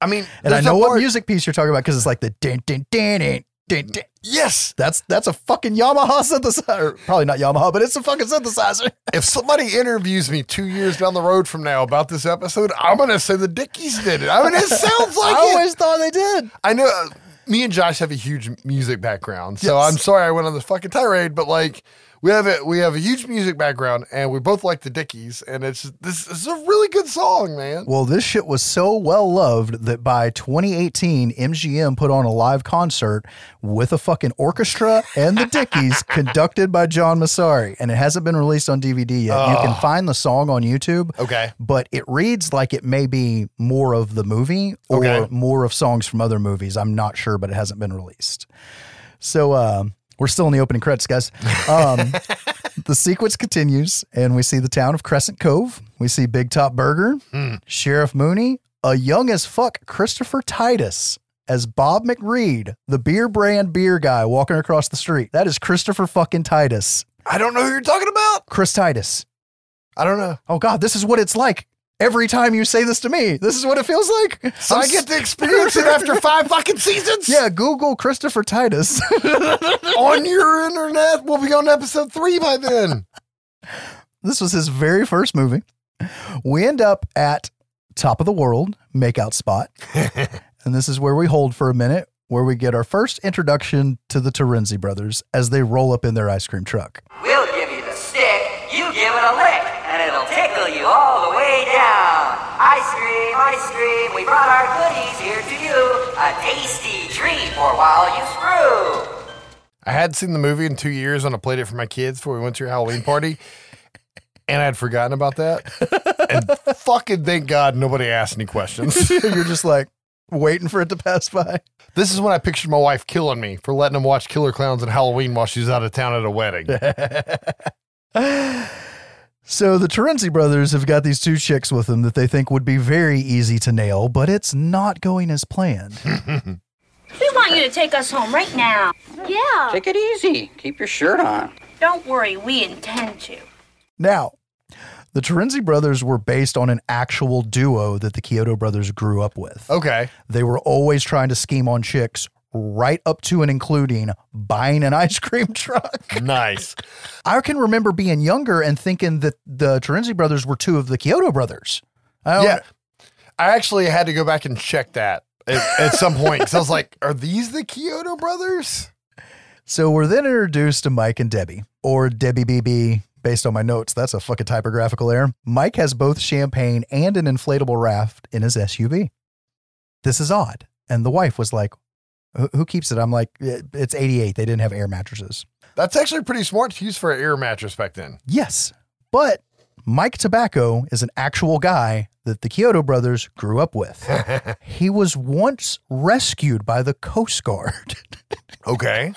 I mean, and I know what part- music piece you're talking about because it's like the din din din din. Yes, that's that's a fucking Yamaha synthesizer. Probably not Yamaha, but it's a fucking synthesizer. If somebody interviews me two years down the road from now about this episode, I'm going to say the Dickies did it. I mean, it sounds like I it. I always thought they did. I know uh, me and Josh have a huge music background, so yes. I'm sorry I went on this fucking tirade, but like we have, a, we have a huge music background, and we both like the Dickies, and it's this, this is a really good song, man. Well, this shit was so well-loved that by twenty eighteen, M G M put on a live concert with a fucking orchestra and the Dickies conducted by John Massari, and it hasn't been released on D V D yet. Uh, you can find the song on YouTube, okay, but it reads like it may be more of the movie or okay. more of songs from other movies. I'm not sure, but it hasn't been released. So... um we're still in the opening credits, guys. Um, the sequence continues, and we see the town of Crescent Cove. We see Big Top Burger, mm. Sheriff Mooney, a young as fuck Christopher Titus as Bob McReed, the beer brand beer guy walking across the street. That is Christopher fucking Titus. I don't know who you're talking about. Chris Titus. I don't know. Oh, God, this is what it's like. Every time you say this to me, this is what it feels like. So I'm I get to experience it after five fucking seasons. Yeah, Google Christopher Titus. On your internet. We'll be on episode three by then. This was his very first movie. We end up at Top of the World, makeout spot. And this is where we hold for a minute, where we get our first introduction to the Terenzi brothers as they roll up in their ice cream truck. We'll give you the stick. You give it a lick, and it'll tickle you all the way down. Ice cream, ice cream, we brought our goodies here to you. A tasty treat for while you screw. I had seen the movie in two years and I played it for my kids before we went to your Halloween party. And I'd forgotten about that. And fucking thank God nobody asked any questions. You're just like waiting for it to pass by. This is when I pictured my wife killing me for letting them watch Killer Klowns and Halloween while she's out of town at a wedding. So the Terenzi brothers have got these two chicks with them that they think would be very easy to nail, but it's not going as planned. We want you to take us home right now. Yeah. Take it easy. Keep your shirt on. Don't worry, we intend to. Now, the Terenzi brothers were based on an actual duo that the Kyoto brothers grew up with. Okay. They were always trying to scheme on chicks, right up to and including buying an ice cream truck. Nice. I can remember being younger and thinking that the Terenzi brothers were two of the Kyoto brothers. I yeah. I actually had to go back and check that at, at some point. Cause I was like, are these the Kyoto brothers? So we're then introduced to Mike and Debbie, or Debbie B B. Based on my notes, that's a fucking typographical error. Mike has both champagne and an inflatable raft in his S U V. This is odd. And the wife was like, who keeps it? I'm like, it's eighty-eight. They didn't have air mattresses. That's actually pretty smart to use for an air mattress back then. Yes. But Mike Tobacco is an actual guy that the Kyoto brothers grew up with. He was once rescued by the Coast Guard. Okay.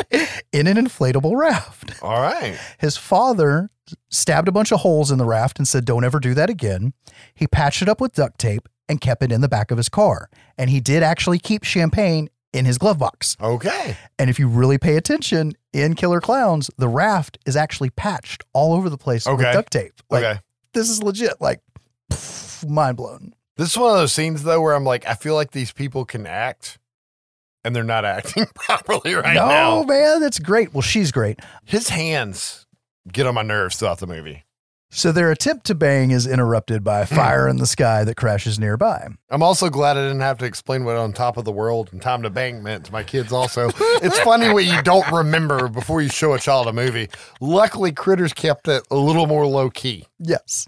In an inflatable raft. All right. His father stabbed a bunch of holes in the raft and said, don't ever do that again. He patched it up with duct tape and kept it in the back of his car. And he did actually keep champagne in his glove box. Okay. And if you really pay attention, in Killer Klowns, the raft is actually patched all over the place okay. with duct tape. Like, okay. This is legit. Like, pff, mind blown. This is one of those scenes, though, where I'm like, I feel like these people can act, and they're not acting properly right no, now. No, man, that's great. Well, she's great. His hands get on my nerves throughout the movie. So their attempt to bang is interrupted by a fire in the sky that crashes nearby. I'm also glad I didn't have to explain what on top of the world and time to bang meant to my kids also. It's funny what you don't remember before you show a child a movie. Luckily, Critters kept it a little more low key. Yes.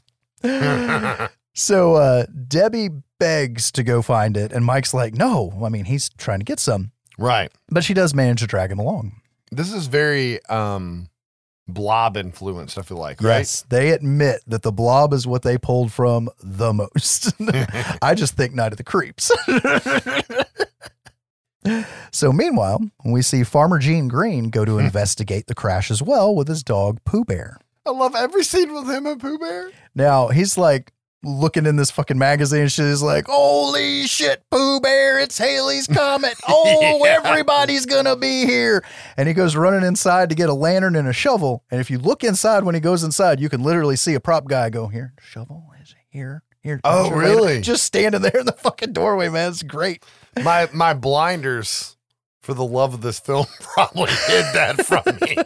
So uh, Debbie begs to go find it, and Mike's like, no. I mean, he's trying to get some. Right. But she does manage to drag him along. This is very... um. Blob influenced, I feel like, right? Yes, they admit that the Blob is what they pulled from the most. I just think Night of the Creeps. So meanwhile, we see Farmer Gene Green go to investigate the crash as well with his dog Pooh Bear. I love every scene with him and Pooh Bear. Now, he's like looking in this fucking magazine and shit. He's like, holy shit, Pooh Bear, it's Halley's Comet. Oh, yeah. Everybody's gonna be here. And he goes running inside to get a lantern and a shovel. And if you look inside, when he goes inside, you can literally see a prop guy go, here, shovel is here. Here. Oh, really? Lantern. Just standing there in the fucking doorway, man. It's great. My, my blinders, for the love of this film, probably hid that from me.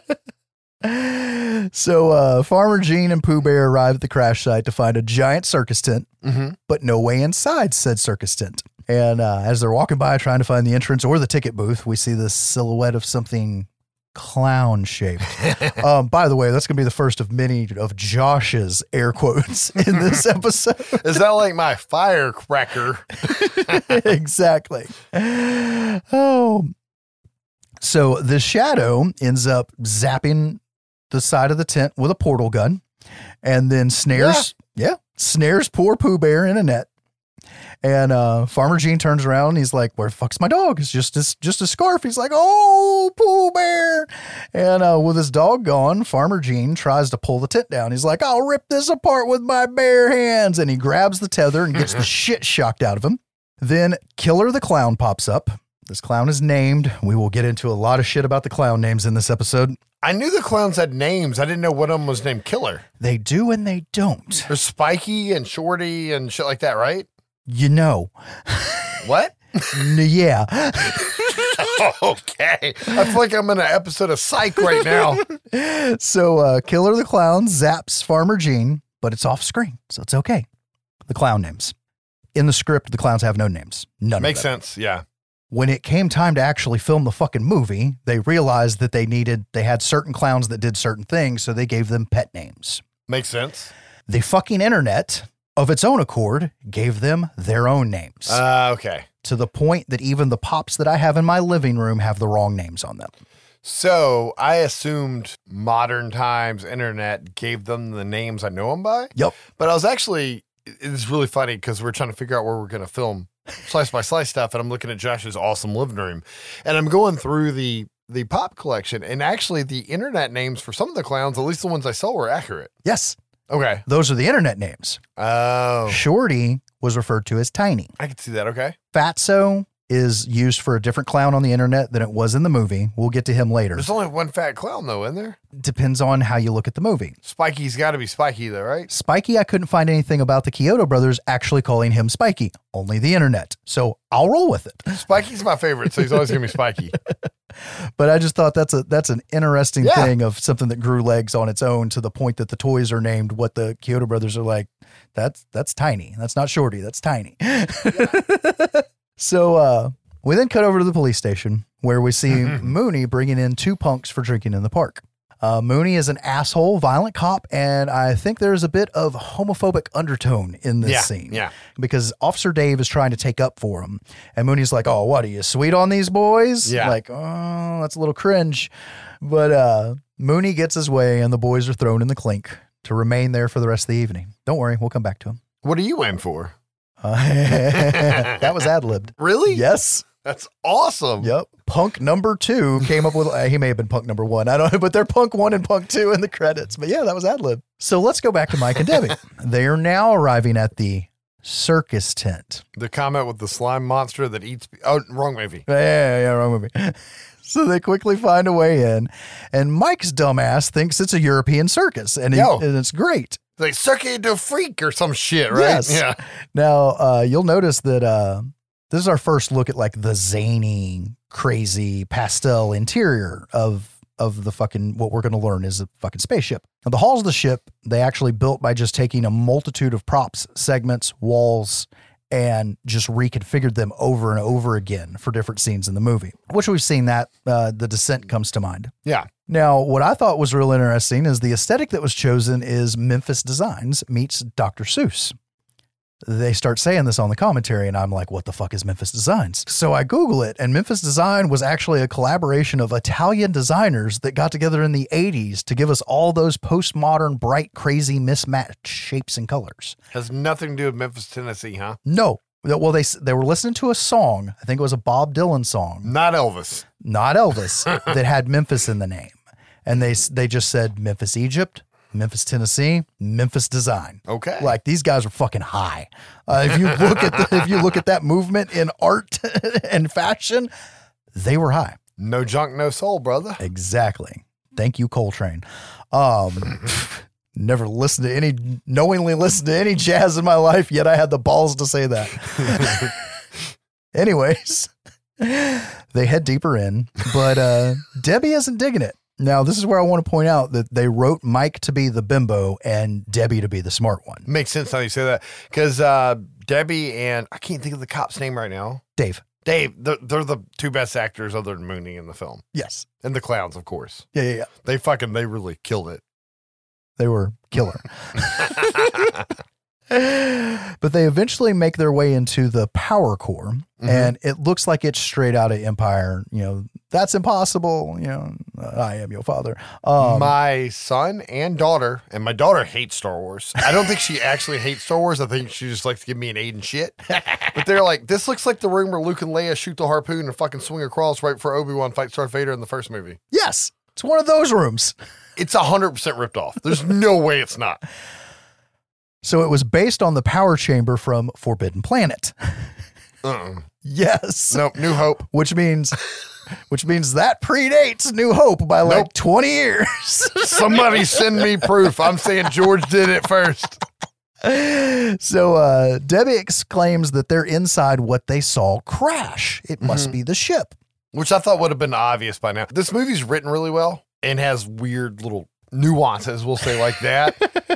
So uh, Farmer Gene and Pooh Bear arrive at the crash site to find a giant circus tent, mm-hmm. but no way inside said circus tent. And uh, as they're walking by trying to find the entrance or the ticket booth, we see the silhouette of something clown-shaped. um, by the way, that's going to be the first of many of Josh's air quotes in this episode. Is that like my firecracker? Exactly. Oh, so the shadow ends up zapping the side of the tent with a portal gun and then snares, yeah, yeah snares poor Pooh Bear in a net. And uh, Farmer Gene turns around and he's like, where the fuck's my dog? It's just a, just a scarf. He's like, oh, Pooh Bear. And uh, with his dog gone, Farmer Gene tries to pull the tent down. He's like, I'll rip this apart with my bare hands. And he grabs the tether and gets the shit shocked out of him. Then Killer the Clown pops up. This clown is named. We will get into a lot of shit about the clown names in this episode. I knew the clowns had names. I didn't know one of them was named Killer. They do and they don't. There's Spiky and Shorty and shit like that, right? You know. What? Yeah. Okay. I feel like I'm in an episode of Psych right now. So uh, Killer the Clown zaps Farmer Gene, but it's off screen, so it's okay. The clown names. In the script, the clowns have no names. None Makes of them. Makes sense, yeah. When it came time to actually film the fucking movie, they realized that they needed, they had certain clowns that did certain things, so they gave them pet names. Makes sense. The fucking internet, of its own accord, gave them their own names. Uh, okay. To the point that even the pops that I have in my living room have the wrong names on them. So I assumed modern times internet gave them the names I know them by. Yep. But I was actually, it's really funny because we're trying to figure out where we're going to film Slice by Slice stuff, and I'm looking at Josh's awesome living room, and I'm going through the the pop collection, and actually the internet names for some of the clowns, at least the ones I saw, were accurate. Yes. Okay. Those are the internet names. Oh. Shorty was referred to as Tiny. I can see that. Okay. Fatso is used for a different clown on the internet than it was in the movie. We'll get to him later. There's only one fat clown, though, isn't there? Depends on how you look at the movie. Spiky's got to be Spiky, though, right? Spiky, I couldn't find anything about the Kyoto Brothers actually calling him Spiky. Only the internet. So I'll roll with it. Spiky's my favorite, so he's always going to be Spiky. But I just thought that's a that's an interesting yeah. thing of something that grew legs on its own to the point that the toys are named what the Kyoto Brothers are like. That's, that's Tiny. That's not Shorty. That's Tiny. Yeah. So uh, we then cut over to the police station where we see mm-hmm. Mooney bringing in two punks for drinking in the park. Uh, Mooney is an asshole, violent cop, and I think there's a bit of homophobic undertone in this yeah, scene. Yeah. Because Officer Dave is trying to take up for him. And Mooney's like, oh, what, are you sweet on these boys? Yeah. Like, oh, that's a little cringe. But uh, Mooney gets his way, and the boys are thrown in the clink to remain there for the rest of the evening. Don't worry, we'll come back to him. What are you in for? Uh, that was ad-libbed. Really? Yes. That's awesome. Yep. Punk number two came up with, uh, he may have been punk number one. I don't know, but they're punk one and punk two in the credits. But yeah, that was ad-libbed. So let's go back to Mike and Debbie. They are now arriving at the circus tent. The comment with the slime monster that eats... Oh, wrong movie. Yeah, yeah, yeah, wrong movie. So they quickly find a way in, and Mike's dumbass thinks it's a European circus, and, he, and it's great. They suck you into a freak or some shit, right? Yes. Yeah. Now, uh, you'll notice that uh, this is our first look at, like, the zany, crazy, pastel interior of... of the fucking, what we're going to learn is a fucking spaceship. Now, the halls of the ship, they actually built by just taking a multitude of props, segments, walls, and just reconfigured them over and over again for different scenes in the movie, which we've seen that uh, the Descent comes to mind. Yeah. Now, what I thought was real interesting is the aesthetic that was chosen is Memphis Designs meets Doctor Seuss. They start saying this on the commentary, and I'm like, what the fuck is Memphis Designs? So I Google it, and Memphis Design was actually a collaboration of Italian designers that got together in the eighties to give us all those postmodern, bright, crazy, mismatched shapes and colors. Has nothing to do with Memphis, Tennessee, huh? No. Well, they they were listening to a song. I think it was a Bob Dylan song. Not Elvis. Not Elvis. That had Memphis in the name. And they they just said Memphis, Egypt, Memphis, Tennessee, Memphis Design. Okay. Like, these guys are fucking high. Uh, if you look at the, if you look at that movement in art and fashion, they were high. No junk, no soul, brother. Exactly. Thank you, Coltrane. Um, never listened to any, knowingly listened to any jazz in my life, yet I had the balls to say that. Anyways, they head deeper in, but uh, Debbie isn't digging it. Now, this is where I want to point out that they wrote Mike to be the bimbo and Debbie to be the smart one. Makes sense now you say that. Because uh, Debbie and... I can't think of the cop's name right now. Dave. Dave. They're, they're the two best actors other than Mooney in the film. Yes. And the clowns, of course. Yeah, yeah, yeah. They fucking... They really killed it. They were killer. But they eventually make their way into the power core, mm-hmm. and it looks like it's straight out of Empire. You know, that's impossible. You know, I am your father. Um, my son and daughter, and my daughter hates Star Wars. I don't think she actually hates Star Wars. I think she just likes to give me an aid and shit. But they're like, this looks like the room where Luke and Leia shoot the harpoon and fucking swing across right before Obi-Wan fights Darth Vader in the first movie. Yes, it's one of those rooms. It's one hundred percent ripped off. There's no way it's not. So it was based on the power chamber from Forbidden Planet. Uh-uh. Yes. Nope. New Hope. Which means, which means that predates New Hope by nope. like twenty years. Somebody send me proof. I'm saying George did it first. So uh, Debbie exclaims that they're inside what they saw crash. It must mm-hmm. be the ship. Which I thought would have been obvious by now. This movie's written really well and has weird little nuances, we'll say, like that.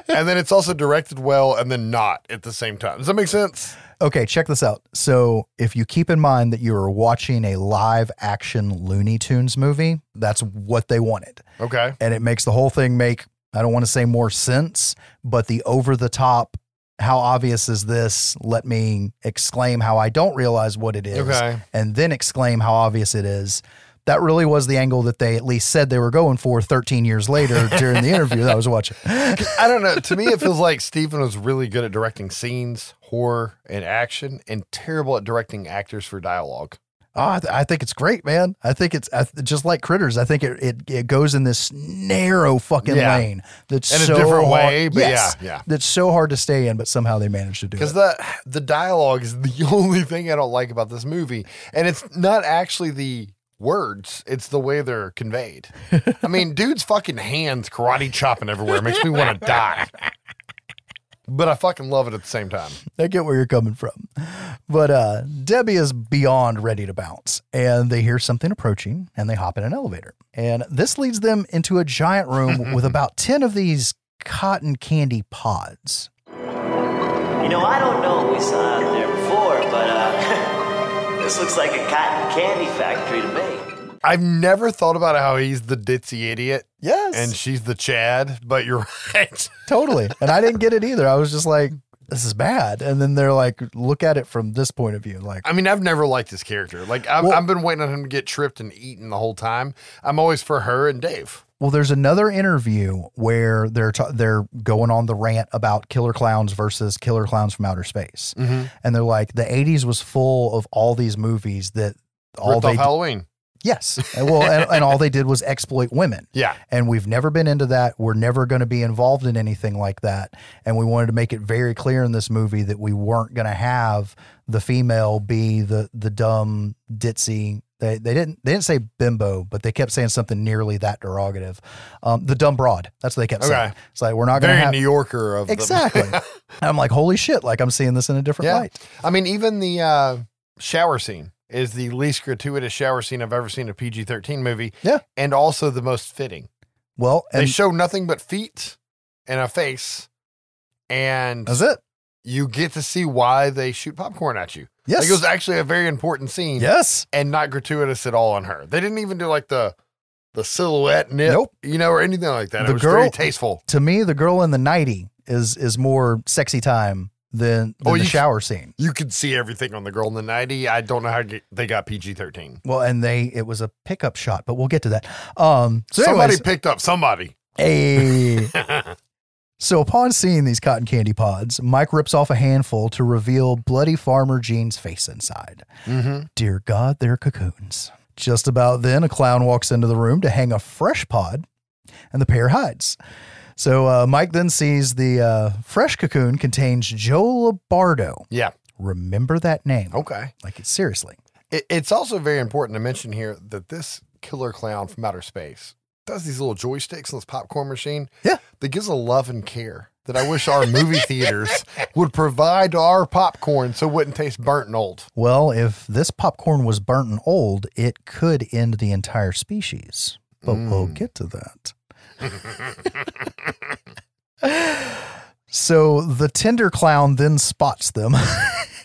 And then it's also directed well and then not at the same time. Does that make sense? Okay, check this out. So if you keep in mind that you are watching a live action Looney Tunes movie, that's what they wanted. Okay. And it makes the whole thing make, I don't want to say more sense, but the over the top, how obvious is this? Let me exclaim how I don't realize what it is. Okay. And then exclaim how obvious it is. That really was the angle that they at least said they were going for thirteen years later during the interview that I was watching. I don't know. To me, it feels like Stephen was really good at directing scenes, horror, and action, and terrible at directing actors for dialogue. Oh, I, th- I think it's great, man. I think it's I th- just like Critters. I think it, it, it goes in this narrow fucking yeah. lane. That's in so a different hard, way, but yes, yeah, yeah. That's so hard to stay in, but somehow they managed to do it. Because the, the dialogue is the only thing I don't like about this movie. And it's not actually the... words, it's the way they're conveyed. I mean, dude's fucking hands karate chopping everywhere. It makes me want to die. But I fucking love it at the same time. I get where you're coming from. But uh, Debbie is beyond ready to bounce. And they hear something approaching and they hop in an elevator. And this leads them into a giant room with about ten of these cotton candy pods. You know, I don't know what we saw out there before, but uh... this looks like a cotton candy factory to me. I've never thought about how he's the ditzy idiot. Yes. And she's the Chad, but you're right. Totally. And I didn't get it either. I was just like, this is bad. And then they're like, look at it from this point of view. Like, I mean, I've never liked his character. Like, I've, well, I've been waiting on him to get tripped and eaten the whole time. I'm always for her and Dave. Well, there's another interview where they're ta- they're going on the rant about Killer Klowns versus Killer Klowns from Outer Space. Mm-hmm. And they're like, the eighties was full of all these movies that all ripped they off Halloween. Yes. Well, and, and all they did was exploit women. Yeah. And we've never been into that. We're never going to be involved in anything like that. And we wanted to make it very clear in this movie that we weren't going to have the female be the, the dumb, ditzy. They they didn't they didn't say bimbo, but they kept saying something nearly that derogative. Um, the dumb broad. That's what they kept okay. saying. It's like, we're not going to have... Very New Yorker of Exactly. I'm like, holy shit. Like, I'm seeing this in a different yeah. light. I mean, even the uh, shower scene is the least gratuitous shower scene I've ever seen in a P G thirteen movie. Yeah. And also the most fitting. Well, and they show nothing but feet and a face. And... That's it. You get to see why they shoot popcorn at you. Yes. Like, it was actually a very important scene. Yes. And not gratuitous at all on her. They didn't even do like the the silhouette nip, nope. you know, or anything like that. The it was girl, very tasteful. To me, the girl in the nightie is is more sexy time than, than oh, the you, shower scene. You could see everything on the girl in the nightie. I don't know how get, they got P G thirteen. Well, and they it was a pickup shot, but we'll get to that. Um, so somebody anyways, picked up somebody. Hey. So upon seeing these cotton candy pods, Mike rips off a handful to reveal bloody farmer Gene's face inside. Mm-hmm. Dear God, they're cocoons. Just about then, a clown walks into the room to hang a fresh pod, and the pair hides. So uh, Mike then sees the uh, fresh cocoon contains Joe Labardo. Yeah. Remember that name. Okay. Like, it's seriously. It, it's also very important to mention here that this killer clown from outer space does these little joysticks on this popcorn machine. Yeah. That gives a love and care that I wish our movie theaters would provide our popcorn so it wouldn't taste burnt and old. Well, if this popcorn was burnt and old, it could end the entire species. But mm. we'll get to that. So the Tinder clown then spots them.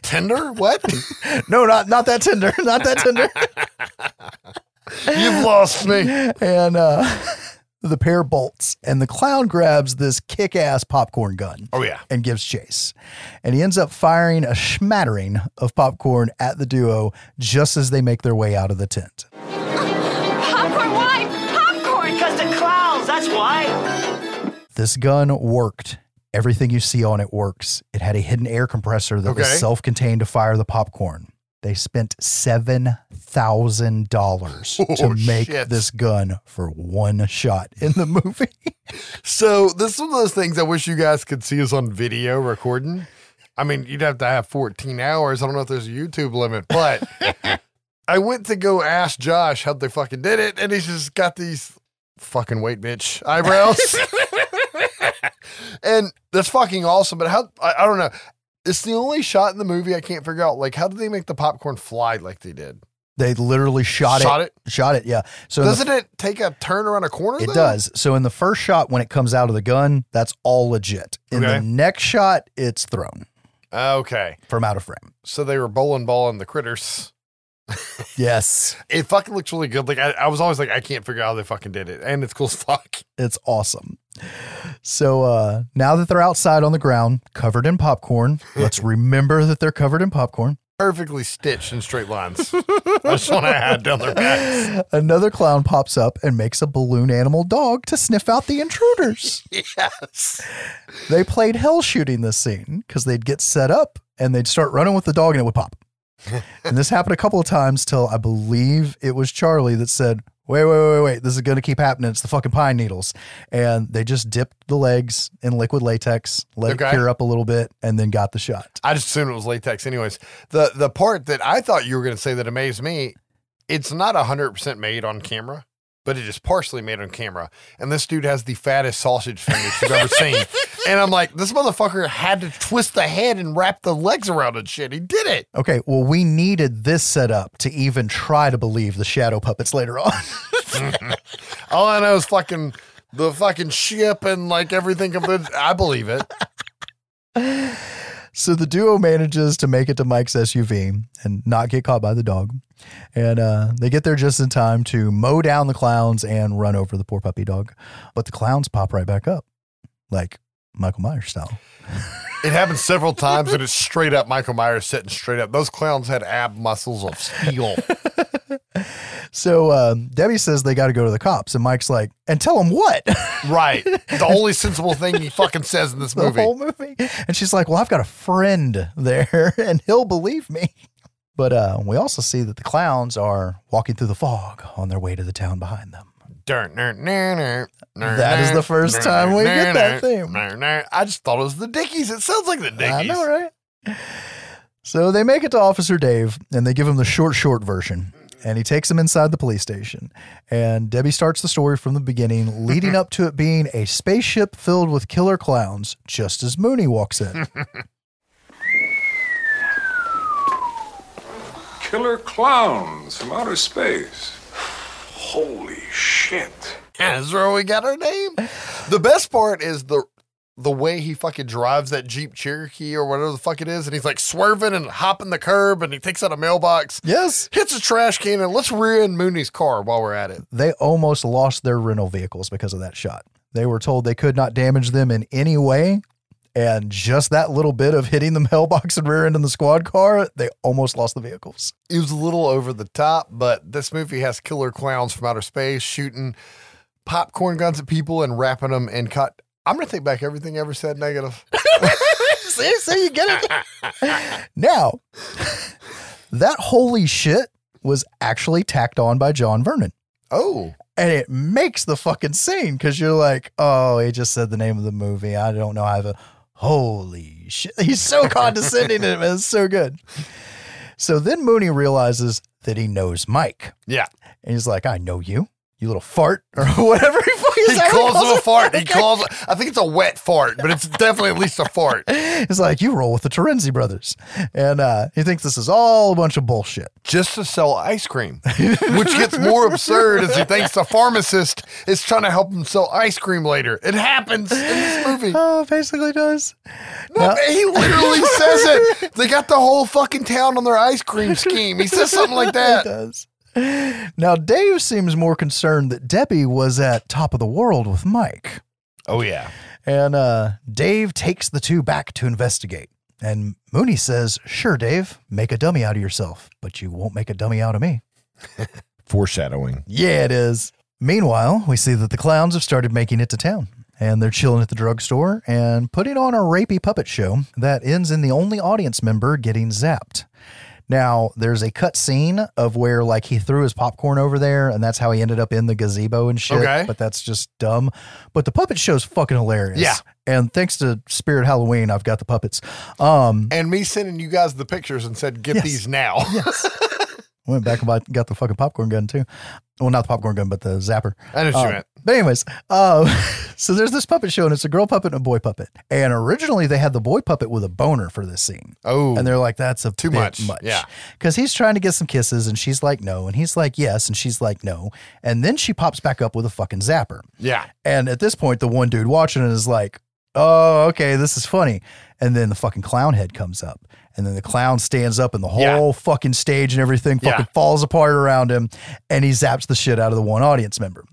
Tinder? What? No, not, not that Tinder. Not that Tinder. You've lost me. And uh, the pair bolts, and the clown grabs this kick-ass popcorn gun. Oh, yeah. And gives chase. And he ends up firing a smattering of popcorn at the duo just as they make their way out of the tent. Popcorn, why? Popcorn! Because the clowns, that's why. This gun worked. Everything you see on it works. It had a hidden air compressor that okay. was self-contained to fire the popcorn. They spent seven thousand dollars oh, to make shit. this gun for one shot in the movie. So this is one of those things I wish you guys could see us on video recording. I mean, you'd have to have fourteen hours. I don't know if there's a YouTube limit, but I went to go ask Josh how they fucking did it. And he's just got these fucking wait, bitch eyebrows. And that's fucking awesome. But how, I, I don't know. It's the only shot in the movie I can't figure out. Like, how did they make the popcorn fly like they did? They literally shot, shot it. it. Shot it, yeah. So doesn't the, it take a turn around a corner, It though? does. So in the first shot, when it comes out of the gun, that's all legit. In okay. the next shot, it's thrown. Okay. From out of frame. So they were bowling balling the critters. Yes. It fucking looks really good. Like, I, I was always like, I can't figure out how they fucking did it. And it's cool as fuck. It's awesome. So uh, now that they're outside on the ground, covered in popcorn, let's remember that they're covered in popcorn. Perfectly stitched in straight lines. That's what I had down their backs. Another clown pops up and makes a balloon animal dog to sniff out the intruders. Yes. They played hell shooting this scene because they'd get set up and they'd start running with the dog and it would pop. And this happened a couple of times till I believe it was Charlie that said, wait, wait, wait, wait. This is going to keep happening. It's the fucking pine needles. And they just dipped the legs in liquid latex, let okay. it cure up a little bit, and then got the shot. I just assumed it was latex anyways. The the part that I thought you were going to say that amazed me, it's not one hundred percent made on camera, but it is partially made on camera. And this dude has the fattest sausage fingers you've ever seen. And I'm like, this motherfucker had to twist the head and wrap the legs around and shit. He did it. Okay, well, we needed this setup to even try to believe the shadow puppets later on. All I know is fucking the fucking ship and like everything. I believe it. So the duo manages to make it to Mike's S U V and not get caught by the dog. And uh, they get there just in time to mow down the clowns and run over the poor puppy dog. But the clowns pop right back up. Like... Michael Myers style. It happened several times, and it's straight up Michael Myers sitting straight up. Those clowns had ab muscles of steel. So um, Debbie says they got to go to the cops, and Mike's like, and tell them what? Right. The only sensible thing he fucking says in this movie. The whole movie. And she's like, well, I've got a friend there, and he'll believe me. But uh, we also see that the clowns are walking through the fog on their way to the town behind them. That is the first time we get that theme. I just thought it was the Dickies. It sounds like the Dickies. I know, right? So they make it to Officer Dave, and they give him the short, short version. And he takes him inside the police station. And Debbie starts the story from the beginning, leading up to it being a spaceship filled with killer clowns, just as Mooney walks in. Killer clowns from outer space. Holy shit. That's where we got our name. The best part is the the way he fucking drives that Jeep Cherokee or whatever the fuck it is, and he's like swerving and hopping the curb, and he takes out a mailbox. Yes. Hits a trash can, and let's rear end Mooney's car while we're at it. They almost lost their rental vehicles because of that shot. They were told they could not damage them in any way. And just that little bit of hitting the mailbox and rear end in the squad car, they almost lost the vehicles. It was a little over the top, but this movie has killer clowns from outer space shooting popcorn guns at people and wrapping them in cotton. I'm going to take back everything I ever said negative. See, so you get it. Now, that holy shit was actually tacked on by John Vernon. Oh. And it makes the fucking scene because you're like, oh, he just said the name of the movie. I don't know. I have a... Holy shit. He's so condescending to him. It's so good. So then Mooney realizes that he knows Mike. Yeah. And he's like, I know you, you little fart or whatever. He, he calls, calls him a fart. He calls, I think it's a wet fart, but it's definitely at least a fart. He's like, you roll with the Terenzi brothers. And uh, he thinks this is all a bunch of bullshit. Just to sell ice cream, which gets more absurd as he thinks the pharmacist is trying to help him sell ice cream later. It happens in this movie. Oh, basically does. No, now, he literally says it. They got the whole fucking town on their ice cream scheme. He says something like that. He does. Now, Dave seems more concerned that Debbie was at Top of the World with Mike. Oh, yeah. And uh, Dave takes the two back to investigate. And Mooney says, sure, Dave, make a dummy out of yourself, but you won't make a dummy out of me. Foreshadowing. Yeah, it is. Meanwhile, we see that the clowns have started making it to town. And they're chilling at the drugstore and putting on a rapey puppet show that ends in the only audience member getting zapped. Now, there's a cut scene of where, like, he threw his popcorn over there, and that's how he ended up in the gazebo and shit. Okay. But that's just dumb. But the puppet show's fucking hilarious. Yeah. And thanks to Spirit Halloween, I've got the puppets. Um, and me sending you guys the pictures and said, get yes. these now. Yes. Went back and got the fucking popcorn gun, too. Well, not the popcorn gun, but the zapper. I know what um, you meant. But anyways, uh, so there's this puppet show, and it's a girl puppet and a boy puppet. And originally, they had the boy puppet with a boner for this scene. Oh. And they're like, that's a too bit much. much. Yeah. Because he's trying to get some kisses, and she's like, no. And he's like, yes. And she's like, no. And then she pops back up with a fucking zapper. Yeah. And at this point, the one dude watching it is like, oh, okay, this is funny. And then the fucking clown head comes up. And then the clown stands up and the whole yeah. fucking stage and everything fucking yeah. falls apart around him. And he zaps the shit out of the one audience member.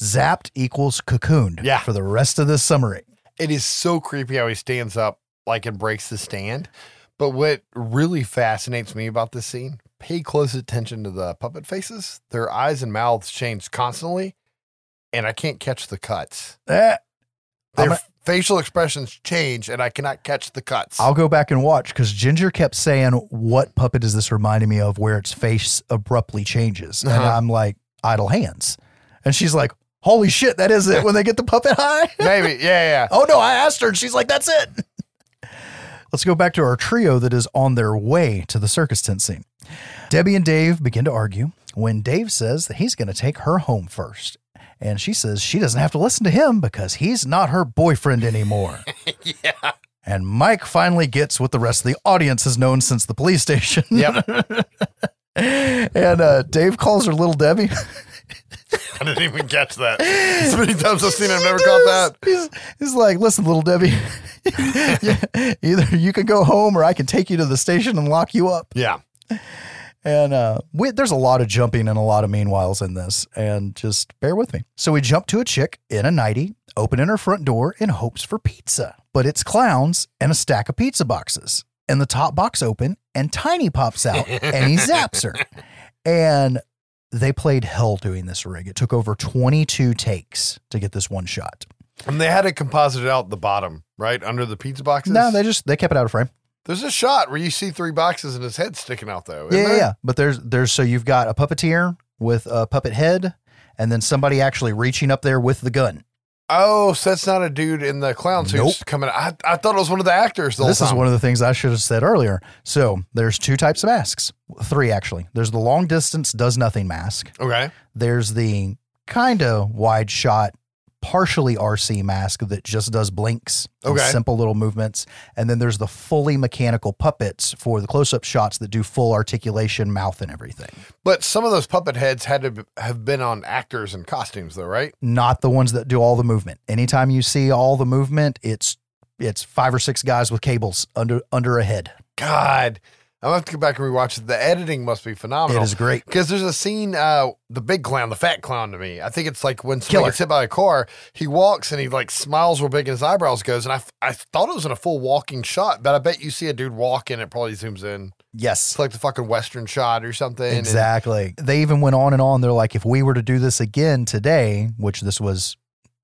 Zapped equals cocooned yeah. for the rest of this summary. It is so creepy how he stands up like and breaks the stand. But what really fascinates me about this scene, pay close attention to the puppet faces. Their eyes and mouths change constantly. And I can't catch the cuts. Eh, They're... A- Facial expressions change, and I cannot catch the cuts. I'll go back and watch, because Ginger kept saying, what puppet is this reminding me of where its face abruptly changes? Uh-huh. And I'm like, idle hands. And she's like, holy shit, that is it when they get the puppet high? Maybe, yeah, yeah. Oh, no, I asked her, and she's like, that's it. Let's go back to our trio that is on their way to the circus tent scene. Debbie and Dave begin to argue when Dave says that he's going to take her home first. And she says she doesn't have to listen to him because he's not her boyfriend anymore. Yeah. And Mike finally gets what the rest of the audience has known since the police station. Yep. and uh, Dave calls her Little Debbie. I didn't even catch that. So many times I've seen it, I've never caught that. He's, he's like, listen, Little Debbie, yeah, either you can go home or I can take you to the station and lock you up. Yeah. And uh, we, there's a lot of jumping and a lot of meanwhiles in this, and just bear with me. So we jump to a chick in a nightie, opening her front door in hopes for pizza. But it's clowns and a stack of pizza boxes. And the top box open, and Tiny pops out, and he zaps her. And they played hell doing this rig. It took over twenty-two takes to get this one shot. And they had it composited out the bottom, right? Under the pizza boxes? No, they just, they kept it out of frame. There's a shot where you see three boxes and his head sticking out, though. Yeah, yeah, yeah. But there's there's so you've got a puppeteer with a puppet head, and then somebody actually reaching up there with the gun. Oh, so that's not a dude in the clown suit nope. coming. I I thought it was one of the actors. The this whole time. Is one of the things I should have said earlier. So there's two types of masks, three actually. There's the long distance does nothing mask. Okay. There's the kind of wide shot, partially R C mask that just does blinks, okay. simple little movements. And then there's the fully mechanical puppets for the close-up shots that do full articulation, mouth and everything. But some of those puppet heads had to have been on actors and costumes though, right? Not the ones that do all the movement. Anytime you see all the movement, it's, it's five or six guys with cables under, under a head. God, I'm going to have to go back and rewatch it. The editing must be phenomenal. It is great. Because there's a scene, uh, the big clown, the fat clown to me, I think it's like when somebody gets hit by a car, he walks and he like smiles real big and his eyebrows goes. And I, I thought it was in a full walking shot, but I bet you see a dude walk and it probably zooms in. Yes. It's like the fucking Western shot or something. Exactly. And they even went on and on. They're like, if we were to do this again today, which this was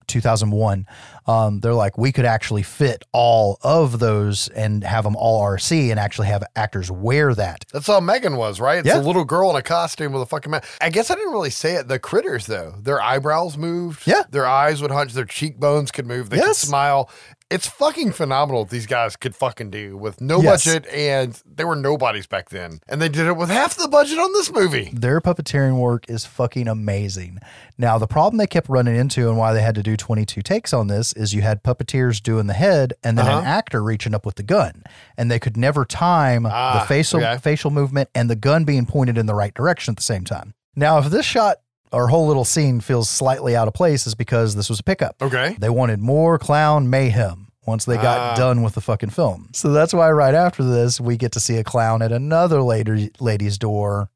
two thousand one, um, they're like, we could actually fit all of those and have them all R C and actually have actors wear that. That's all Megan was, right? It's yeah. a little girl in a costume with a fucking mask. I guess I didn't really say it. The critters, though, their eyebrows moved. Yeah. Their eyes would hunch. Their cheekbones could move. They yes. could smile. It's fucking phenomenal what these guys could fucking do with no yes. budget, and there were nobodies back then, and they did it with half the budget on this movie. Their puppeteering work is fucking amazing. Now, the problem they kept running into and why they had to do twenty-two takes on this is you had puppeteers doing the head and then uh-huh. an actor reaching up with the gun, and they could never time ah, the facial, okay. facial movement and the gun being pointed in the right direction at the same time. Now, if this shot our whole little scene feels slightly out of place is because this was a pickup. Okay. They wanted more clown mayhem once they got uh. done with the fucking film. So that's why right after this, we get to see a clown at another lady, lady's door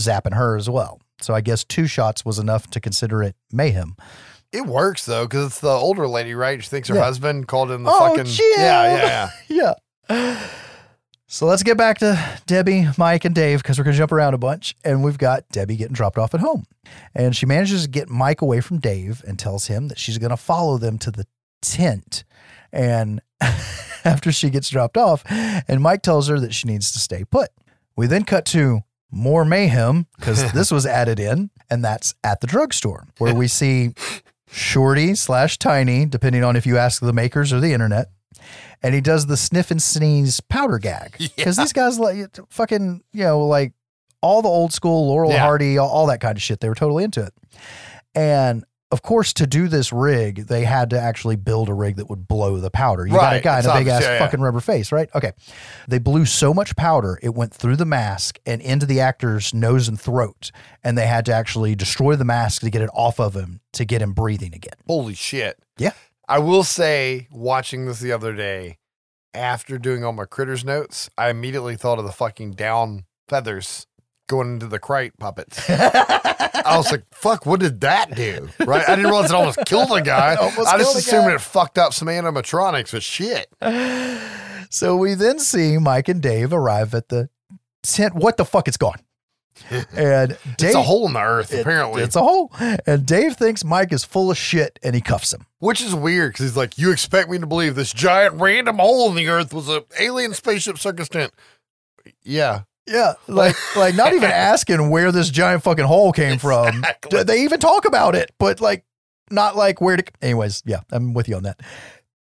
zapping her as well. So I guess two shots was enough to consider it mayhem. It works though, because it's the older lady, right? She thinks her yeah. husband called in the oh, fucking... Jim. Yeah, yeah, yeah. yeah. So let's get back to Debbie, Mike, and Dave because we're going to jump around a bunch. And we've got Debbie getting dropped off at home. And she manages to get Mike away from Dave and tells him that she's going to follow them to the tent. And after she gets dropped off, and Mike tells her that she needs to stay put. We then cut to more mayhem because this was added in, and that's at the drugstore where we see Shorty slash Tiny, depending on if you ask the makers or the internet. And he does the sniff and sneeze powder gag because yeah. these guys like fucking, you know, like all the old school Laurel yeah. Hardy, all, all that kind of shit. They were totally into it. And of course, to do this rig, they had to actually build a rig that would blow the powder. You right. got a guy it's in a big ass yeah, fucking yeah. rubber face, right? Okay. They blew so much powder, it went through the mask and into the actor's nose and throat. And they had to actually destroy the mask to get it off of him, to get him breathing again. Holy shit. Yeah. I will say, watching this the other day, after doing all my Critters notes, I immediately thought of the fucking down feathers going into the Krite puppets. I was like, fuck, what did that do? Right? I didn't realize it almost killed a guy. I just assumed it fucked up some animatronics, but shit. So we then see Mike and Dave arrive at the tent. What the fuck? It's gone. And Dave, it's a hole in the earth, it, apparently. It's a hole. And Dave thinks Mike is full of shit and he cuffs him. Which is weird because he's like, you expect me to believe this giant random hole in the earth was an alien spaceship circus tent? Yeah. Yeah. Like, like not even asking where this giant fucking hole came from. Exactly. Do they even talk about it, but like, not like where to. Anyways, yeah, I'm with you on that.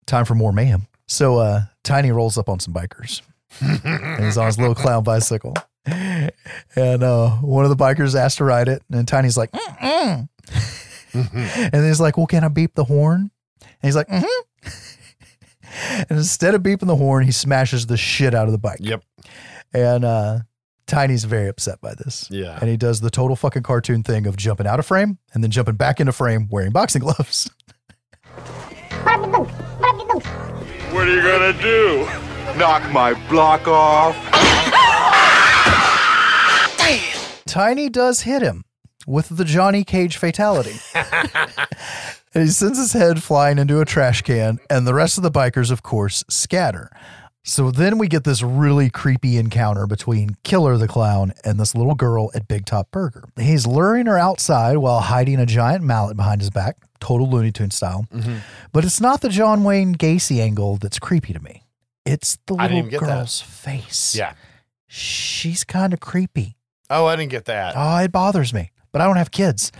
Time for more mayhem. So uh, Tiny rolls up on some bikers. And he's on his little clown bicycle. And uh, one of the bikers asked to ride it, and Tiny's like, mm-mm. And then he's like, well, can I beep the horn? And he's like, mm-hmm. And instead of beeping the horn, he smashes the shit out of the bike. Yep. And uh, Tiny's very upset by this. Yeah. And he does the total fucking cartoon thing of jumping out of frame and then jumping back into frame wearing boxing gloves. What are you gonna do? Knock my block off? Tiny does hit him with the Johnny Cage fatality. And he sends his head flying into a trash can, and the rest of the bikers, of course, scatter. So then we get this really creepy encounter between Killer the Clown and this little girl at Big Top Burger. He's luring her outside while hiding a giant mallet behind his back, total Looney Tunes style. Mm-hmm. But it's not the John Wayne Gacy angle that's creepy to me. It's the little girl's that. face. Yeah. She's kind of creepy. Oh, I didn't get that. Oh, it bothers me, but I don't have kids.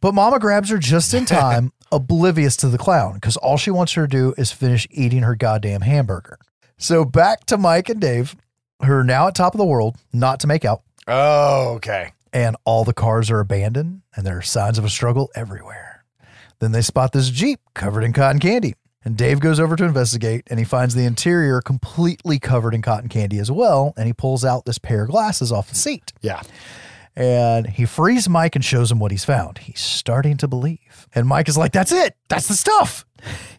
But Mama grabs her just in time, oblivious to the clown, because all she wants her to do is finish eating her goddamn hamburger. So back to Mike and Dave, who are now at top of the world, not to make out. Oh, okay. And all the cars are abandoned, and there are signs of a struggle everywhere. Then they spot this Jeep covered in cotton candy. And Dave goes over to investigate, and he finds the interior completely covered in cotton candy as well, and he pulls out this pair of glasses off the seat. Yeah. And he frees Mike and shows him what he's found. He's starting to believe. And Mike is like, that's it. That's the stuff.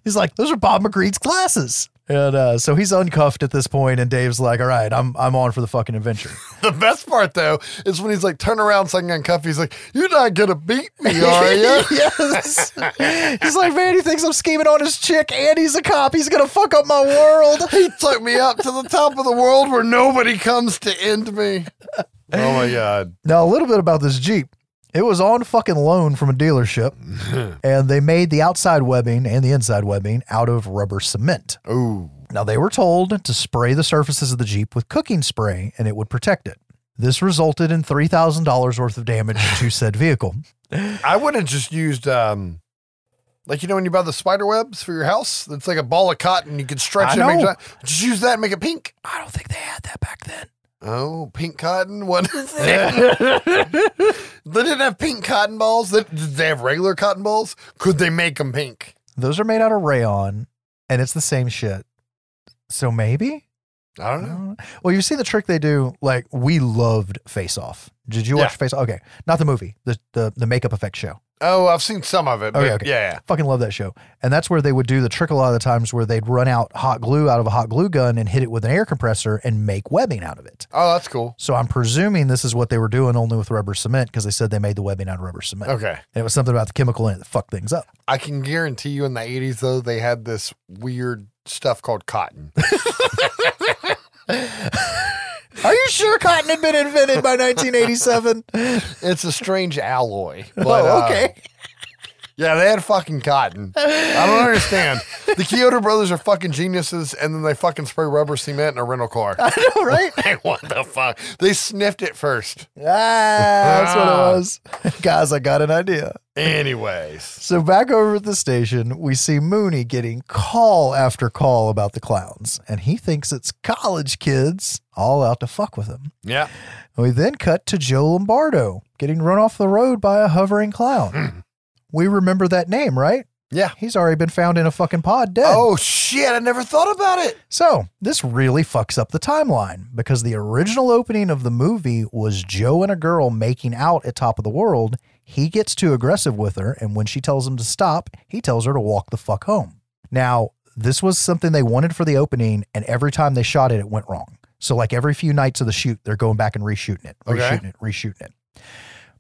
He's like, those are Bob McCreed's glasses. And uh, so he's uncuffed at this point, and Dave's like, all right, I'm I'm on for the fucking adventure. The best part, though, is when he's like, turn around so I can uncuff. He's like, you're not going to beat me, are you? Yes. He's like, man, he thinks I'm scheming on his chick, and he's a cop. He's going to fuck up my world. He took me up to the top of the world where nobody comes to end me. Oh, my God. Now, a little bit about this Jeep. It was on fucking loan from a dealership, and they made the outside webbing and the inside webbing out of rubber cement. Ooh. Now, they were told to spray the surfaces of the Jeep with cooking spray, and it would protect it. This resulted in three thousand dollars worth of damage to said vehicle. I would have just used, um, like, you know, when you buy the spider webs for your house, it's like a ball of cotton. You can stretch it. And make it just use that and make it pink. I don't think they had that back then. Oh, pink cotton? What is it? They didn't have pink cotton balls. Did they have regular cotton balls? Could they make them pink? Those are made out of rayon, and it's the same shit. So maybe? I don't know. I don't know. Well, you see the trick they do. Like, we loved Face Off. Did you watch yeah. Face Off? Okay. Not the movie. The, the the makeup effects show. Oh, I've seen some of it. But okay, okay. Yeah, yeah. Fucking love that show. And that's where they would do the trick a lot of the times where they'd run out hot glue out of a hot glue gun and hit it with an air compressor and make webbing out of it. Oh, that's cool. So I'm presuming this is what they were doing only with rubber cement because they said they made the webbing out of rubber cement. Okay. And it was something about the chemical in it that fucked things up. I can guarantee you in the eighties, though, they had this weird stuff called cotton. Are you sure cotton had been invented by nineteen eighty-seven? It's a strange alloy. But, oh, okay. Uh, yeah, they had fucking cotton. I don't understand. The Kyoto Brothers are fucking geniuses, and then they fucking spray rubber cement in a rental car. I know, right? Like, what the fuck? They sniffed it first. Ah, that's what it was. Guys, I got an idea. Anyways. So back over at the station, we see Mooney getting call after call about the clowns, and he thinks it's college kids all out to fuck with him. Yeah. And we then cut to Joe Lombardo getting run off the road by a hovering clown. Mm. We remember that name, right? Yeah. He's already been found in a fucking pod dead. Oh, shit. I never thought about it. So this really fucks up the timeline because the original opening of the movie was Joe and a girl making out at top of the world. He gets too aggressive with her. And when she tells him to stop, he tells her to walk the fuck home. Now, this was something they wanted for the opening. And every time they shot it, it went wrong. So like every few nights of the shoot, they're going back and reshooting it, reshooting okay. it, reshooting it.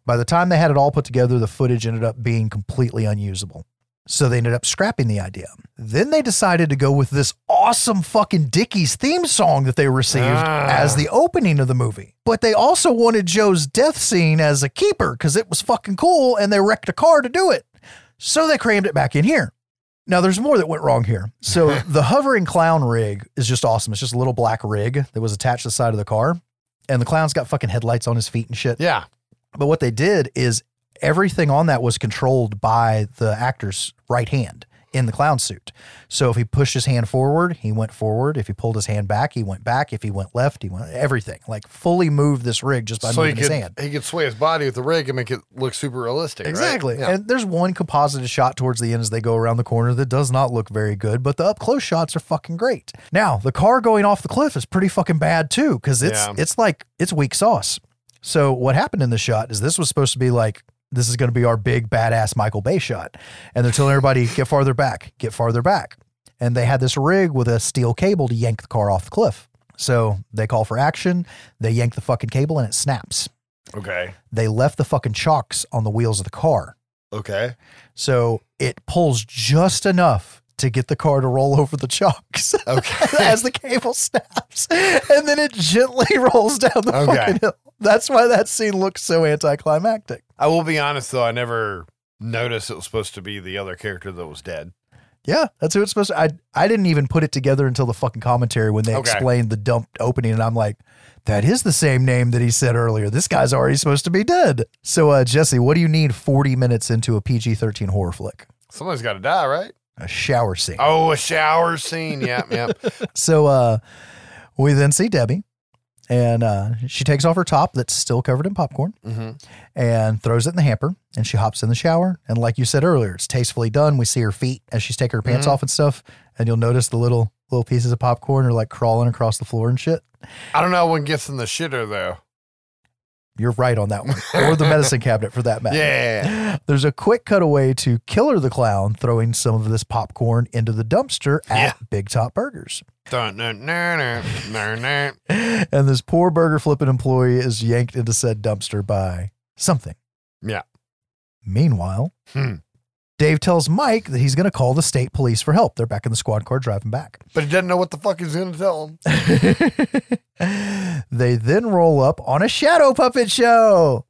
By the time they had it all put together, the footage ended up being completely unusable. So they ended up scrapping the idea. Then they decided to go with this awesome fucking Dickies theme song that they received ah. as the opening of the movie. But they also wanted Joe's death scene as a keeper because it was fucking cool and they wrecked a car to do it. So they crammed it back in here. Now, there's more that went wrong here. So the hovering clown rig is just awesome. It's just a little black rig that was attached to the side of the car. And the clown's got fucking headlights on his feet and shit. Yeah. But what they did is everything on that was controlled by the actor's right hand in the clown suit. So if he pushed his hand forward, he went forward. If he pulled his hand back, he went back. If he went left, he went everything. Like fully moved this rig just by so moving he could, his hand. He could sway his body with the rig and make it look super realistic. Exactly. Right? Yeah. And there's one composited shot towards the end as they go around the corner that does not look very good, but the up close shots are fucking great. Now, the car going off the cliff is pretty fucking bad too, because it's yeah. it's like it's weak sauce. So what happened in the shot is this was supposed to be like, this is going to be our big badass Michael Bay shot. And they're telling everybody, get farther back, get farther back. And they had this rig with a steel cable to yank the car off the cliff. So they call for action. They yank the fucking cable and it snaps. Okay. They left the fucking chocks on the wheels of the car. Okay. So it pulls just enough to get the car to roll over the chocks okay. as the cable snaps. And then it gently rolls down the okay. fucking hill. That's why that scene looks so anticlimactic. I will be honest, though. I never noticed it was supposed to be the other character that was dead. Yeah, that's who it's supposed to. I I didn't even put it together until the fucking commentary when they okay. explained the dump opening, and I'm like, that is the same name that he said earlier. This guy's already supposed to be dead. So, uh, Jesse, what do you need forty minutes into a P G thirteen horror flick? Somebody's got to die, right? A shower scene. Oh, a shower scene. Yep, yep. So uh, we then see Debbie, and uh, she takes off her top that's still covered in popcorn mm-hmm. and throws it in the hamper, and she hops in the shower. And like you said earlier, it's tastefully done. We see her feet as she's taking her pants mm-hmm. off and stuff, and you'll notice the little little pieces of popcorn are like crawling across the floor and shit. I don't know when gets in the shitter, though. You're right on that one. Or the medicine cabinet, for that matter. Yeah. There's a quick cutaway to Killer the Clown throwing some of this popcorn into the dumpster at yeah. Big Top Burgers. Dun, dun, dun, dun, dun, dun. And this poor burger flipping employee is yanked into said dumpster by something. Yeah. Meanwhile, hmm. Dave tells Mike that he's going to call the state police for help. They're back in the squad car driving back. But he doesn't know what the fuck he's going to tell him. They then roll up on a shadow puppet show.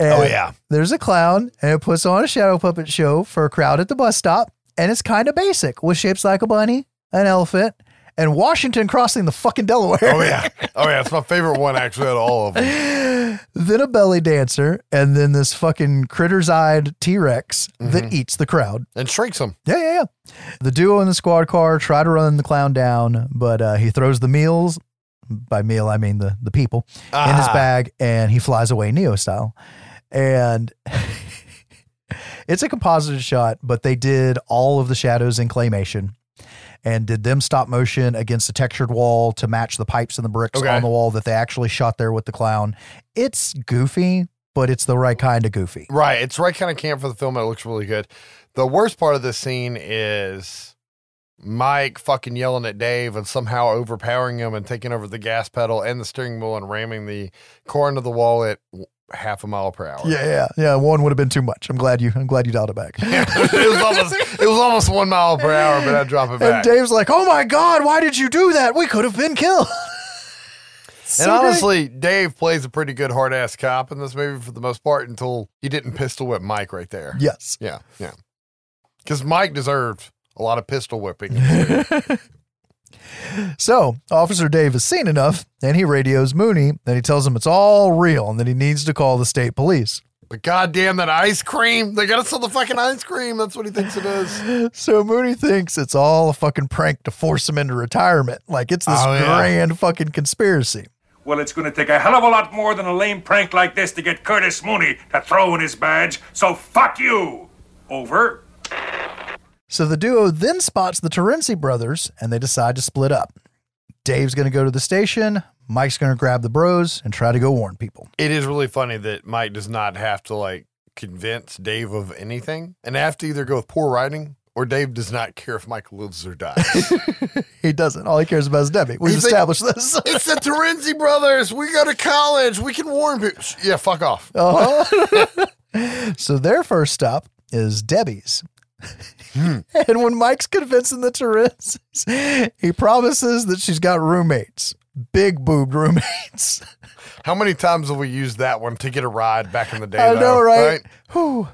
And oh, yeah. There's a clown, and it puts on a shadow puppet show for a crowd at the bus stop, and it's kind of basic, with shapes like a bunny, an elephant, and Washington crossing the fucking Delaware. Oh, yeah. Oh, yeah. It's my favorite one, actually, out of all of them. Then a belly dancer, and then this fucking critters-eyed T-Rex mm-hmm. that eats the crowd. And shrinks them. Yeah, yeah, yeah. The duo in the squad car try to run the clown down, but uh, he throws the meals, by meal I mean the, the people, ah. in his bag, and he flies away Neo style. And... It's a composited shot, but they did all of the shadows in claymation. And did them stop motion against a textured wall to match the pipes and the bricks okay. on the wall that they actually shot there with the clown. It's goofy, but it's the right kind of goofy. Right. It's the right kind of camp for the film. It looks really good. The worst part of this scene is Mike fucking yelling at Dave and somehow overpowering him and taking over the gas pedal and the steering wheel and ramming the car into the wall at half a mile per hour. Yeah, yeah, yeah. One would have been too much. I'm glad you. I'm glad you dialed it back. it was almost. It was almost one mile per hour, but I dropped it back. And Dave's like, "Oh my God, why did you do that? We could have been killed." So and honestly, Dave, Dave plays a pretty good hard ass cop in this movie for the most part until he didn't pistol whip Mike right there. Yes. Yeah, yeah. Because Mike deserved a lot of pistol whipping. So Officer Dave has seen enough, and he radios Mooney, and he tells him it's all real and that he needs to call the state police. But goddamn, that ice cream. They got to sell the fucking ice cream. That's what he thinks it is. So Mooney thinks it's all a fucking prank to force him into retirement. Like it's this oh, yeah. grand fucking conspiracy. Well, it's going to take a hell of a lot more than a lame prank like this to get Curtis Mooney to throw in his badge. So fuck you. Over. So the duo then spots the Terenzi brothers, and they decide to split up. Dave's going to go to the station. Mike's going to grab the bros and try to go warn people. It is really funny that Mike does not have to, like, convince Dave of anything. And they have to either go with poor writing or Dave does not care if Mike lives or dies. He doesn't. All he cares about is Debbie. We've He's established like, this. It's the Terenzi brothers. We go to college. We can warn people. Yeah, fuck off. Uh-huh. So their first stop is Debbie's. Hmm. And when Mike's convincing the Terenzis, he promises that she's got roommates, big boobed roommates. How many times have we used that one to get a ride back in the day? I though, know, right? right?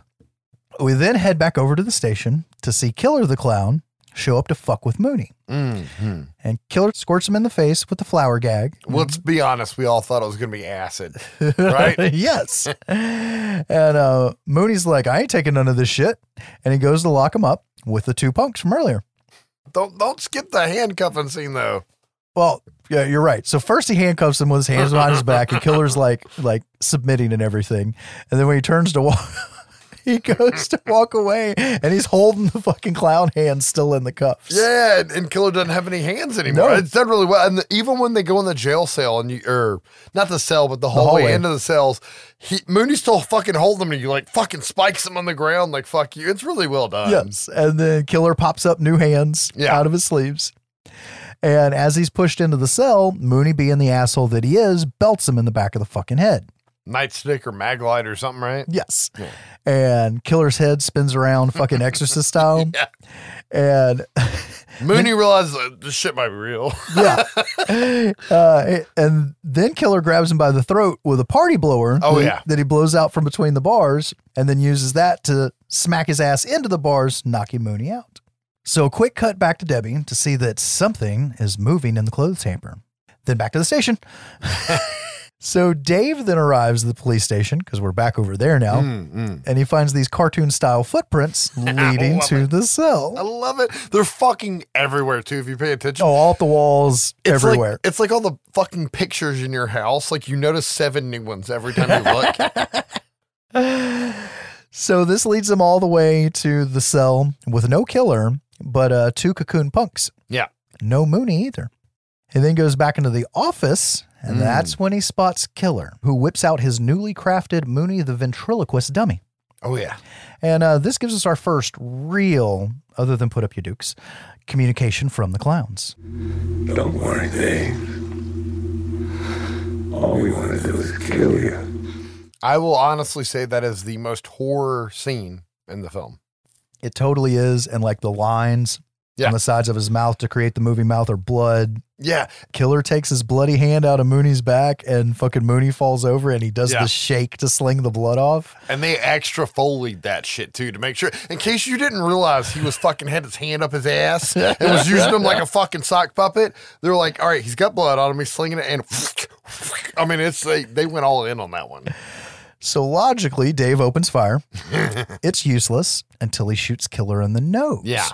We then head back over to the station to see Killer the Clown show up to fuck with Mooney. Mm-hmm. And Killer squirts him in the face with the flour gag. Let's be honest. We all thought it was going to be acid, right? Yes. And uh, Mooney's like, I ain't taking none of this shit. And he goes to lock him up with the two punks from earlier. Don't don't skip the handcuffing scene, though. Well, yeah, you're right. So first he handcuffs him with his hands behind his back, and Killer's like, like submitting and everything. And then when he turns to walk... He goes to walk away, and he's holding the fucking clown hand still in the cuffs. Yeah, and Killer doesn't have any hands anymore. No. It's done really well. And the, even when they go in the jail cell, and you, or not the cell, but the hallway, the hallway. End of the cells, he, Mooney's still fucking holding him, and you like fucking spikes him on the ground like, fuck you. It's really well done. Yes, and then Killer pops up new hands yeah. out of his sleeves. And as he's pushed into the cell, Mooney, being the asshole that he is, belts him in the back of the fucking head. Nightstick or Maglite or something, right? Yes. Yeah. And Killer's head spins around fucking Exorcist style. Yeah. And Mooney realizes uh, this shit might be real. Yeah. Uh, and then Killer grabs him by the throat with a party blower oh, that, yeah. that he blows out from between the bars and then uses that to smack his ass into the bars, knocking Mooney out. So a quick cut back to Debbie to see that something is moving in the clothes hamper. Then back to the station. So Dave then arrives at the police station, because we're back over there now, mm, mm. and he finds these cartoon-style footprints leading to it. the cell. I love it. They're fucking everywhere, too, if you pay attention. Oh, all up the walls, it's everywhere. Like, it's like all the fucking pictures in your house. Like, you notice seven new ones every time you look. So this leads them all the way to the cell with no killer, but uh, two cocoon punks. Yeah. No Mooney either. He then goes back into the office, and mm. that's when he spots Killer, who whips out his newly crafted Mooney the Ventriloquist dummy. Oh, yeah. And uh, this gives us our first real, other than put up your dukes, communication from the clowns. Don't worry, Dave. All we want to do is kill you. I will honestly say that is the most horror scene in the film. It totally is. And like the lines... Yeah. On the sides of his mouth to create the movie mouth or blood. Yeah. Killer takes his bloody hand out of Mooney's back and fucking Mooney falls over and he does yeah. the shake to sling the blood off. And they extra folied that shit too to make sure, in case you didn't realize he was fucking had his hand up his ass and was using him like a fucking sock puppet. They were like, all right, he's got blood on him. He's slinging it. And I mean, it's they, they went all in on that one. So logically, Dave opens fire. It's useless until he shoots Killer in the nose. Yeah.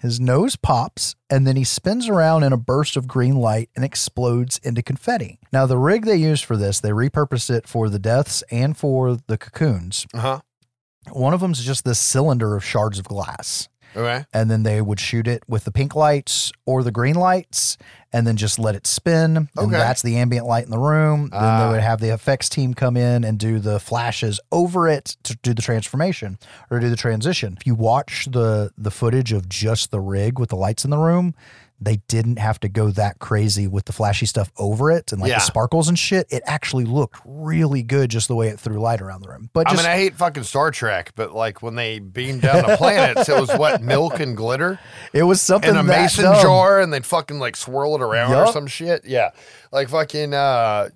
His nose pops, and then he spins around in a burst of green light and explodes into confetti. Now, the rig they used for this, they repurposed it for the deaths and for the cocoons. Uh-huh. One of them is just this cylinder of shards of glass. Okay. And then they would shoot it with the pink lights or the green lights and then just let it spin. And okay. that's the ambient light in the room. Then uh, they would have the effects team come in and do the flashes over it to do the transformation or do the transition. If you watch the, the footage of just the rig with the lights in the room, they didn't have to go that crazy with the flashy stuff over it and like yeah. the sparkles and shit. It actually looked really good just the way it threw light around the room. But just, I mean, I hate fucking Star Trek, but like when they beamed down the planets, it was what, milk and glitter? It was something in a that mason dumb. jar, and they'd fucking like swirl it around yep. or some shit. Yeah. Like fucking, uh,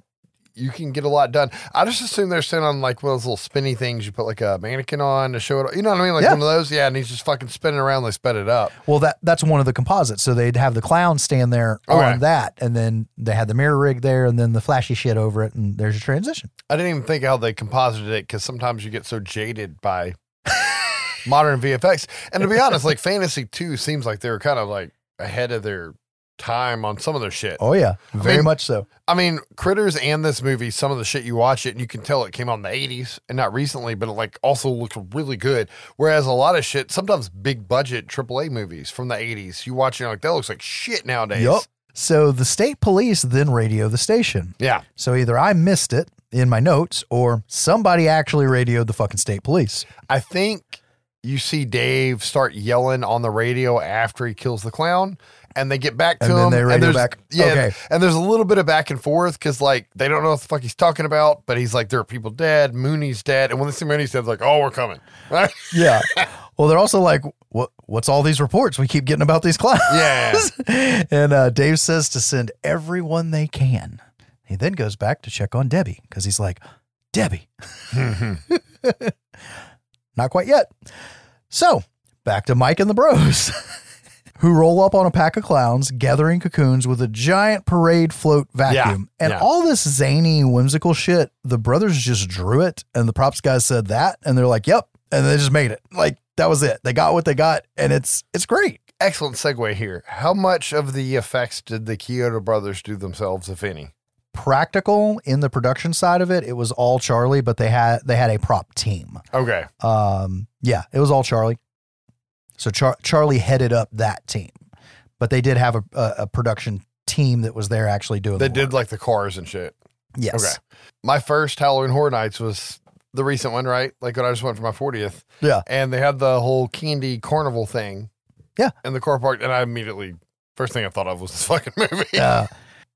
you can get a lot done. I just assume they're sitting on like one of those little spinny things you put like a mannequin on to show it. You know what I mean? Like yeah. one of those. Yeah. And he's just fucking spinning around. They sped it up. Well, that that's one of the composites. So they'd have the clown stand there okay. on that. And then they had the mirror rig there and then the flashy shit over it. And there's your transition. I didn't even think how they composited it because sometimes you get so jaded by modern V F X. And to be honest, like Fantasy two seems like they were kind of like ahead of their time on some of their shit. Oh yeah, very I mean, much so. I mean, Critters and this movie, some of the shit you watch it and you can tell it came out in the eighties and not recently, but it like also looked really good. Whereas a lot of shit, sometimes big budget triple A movies from the eighties, you watch it and you're like, that looks like shit nowadays. Yep. So the state police then radio the station. Yeah. So either I missed it in my notes or somebody actually radioed the fucking state police. I think you see Dave start yelling on the radio after he kills the clown. And they get back to and him. And then they radio and back. Yeah. Okay. And there's a little bit of back and forth because, like, they don't know what the fuck he's talking about, but he's like, there are people dead. Mooney's dead. And when they see Mooney's dead, like, oh, we're coming. Right? Yeah. Well, they're also like, what? what's all these reports we keep getting about these clowns? Yeah. And uh, Dave says to send everyone they can. He then goes back to check on Debbie because he's like, Debbie. Mm-hmm. Not quite yet. So back to Mike and the bros. Who roll up on a pack of clowns gathering cocoons with a giant parade float vacuum. Yeah, and yeah. all this zany, whimsical shit, the brothers just drew it, and the props guys said that, and they're like, yep, and they just made it. Like, that was it. They got what they got, and it's it's great. Excellent segue here. How much of the effects did the Kyoto brothers do themselves, if any? Practical in the production side of it, it was all Charlie, but they had they had a prop team. Okay. Um. Yeah, it was all Charlie. So Char- Charlie headed up that team, but they did have a, a, a production team that was there actually doing They the did like the cars and shit. Yes. Okay. My first Halloween Horror Nights was the recent one, right? Like when I just went for my fortieth. Yeah. And they had the whole candy carnival thing. Yeah. In the car park. And I immediately, first thing I thought of was this fucking movie. Yeah. Uh,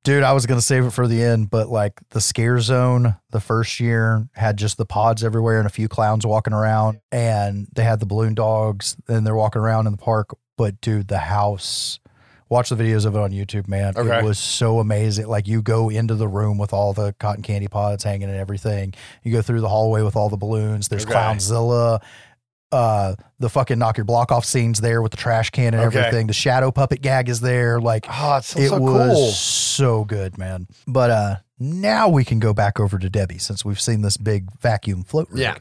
dude, I was going to save it for the end, but like the scare zone the first year had just the pods everywhere and a few clowns walking around, and they had the balloon dogs and they're walking around in the park. But dude, the house, watch the videos of it on YouTube, man. Okay. It was so amazing. Like you go into the room with all the cotton candy pods hanging and everything. You go through the hallway with all the balloons. There's okay. Clownzilla. Uh, the fucking knock your block off scenes there with the trash can and okay. everything. The shadow puppet gag is there. Like, oh, it's so, it so was cool. so good, man. But uh, now we can go back over to Debbie since we've seen this big vacuum float rig. Yeah.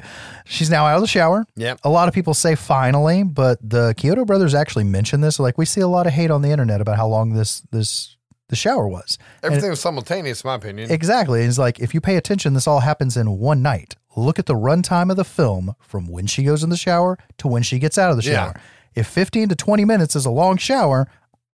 She's now out of the shower. Yeah. A lot of people say finally, but the Kyoto Brothers actually mentioned this. Like, we see a lot of hate on the internet about how long this this the shower was. Everything it, was simultaneous, in my opinion. Exactly. It's like, if you pay attention, this all happens in one night. Look at the runtime of the film from when she goes in the shower to when she gets out of the shower. Yeah. If fifteen to twenty minutes is a long shower,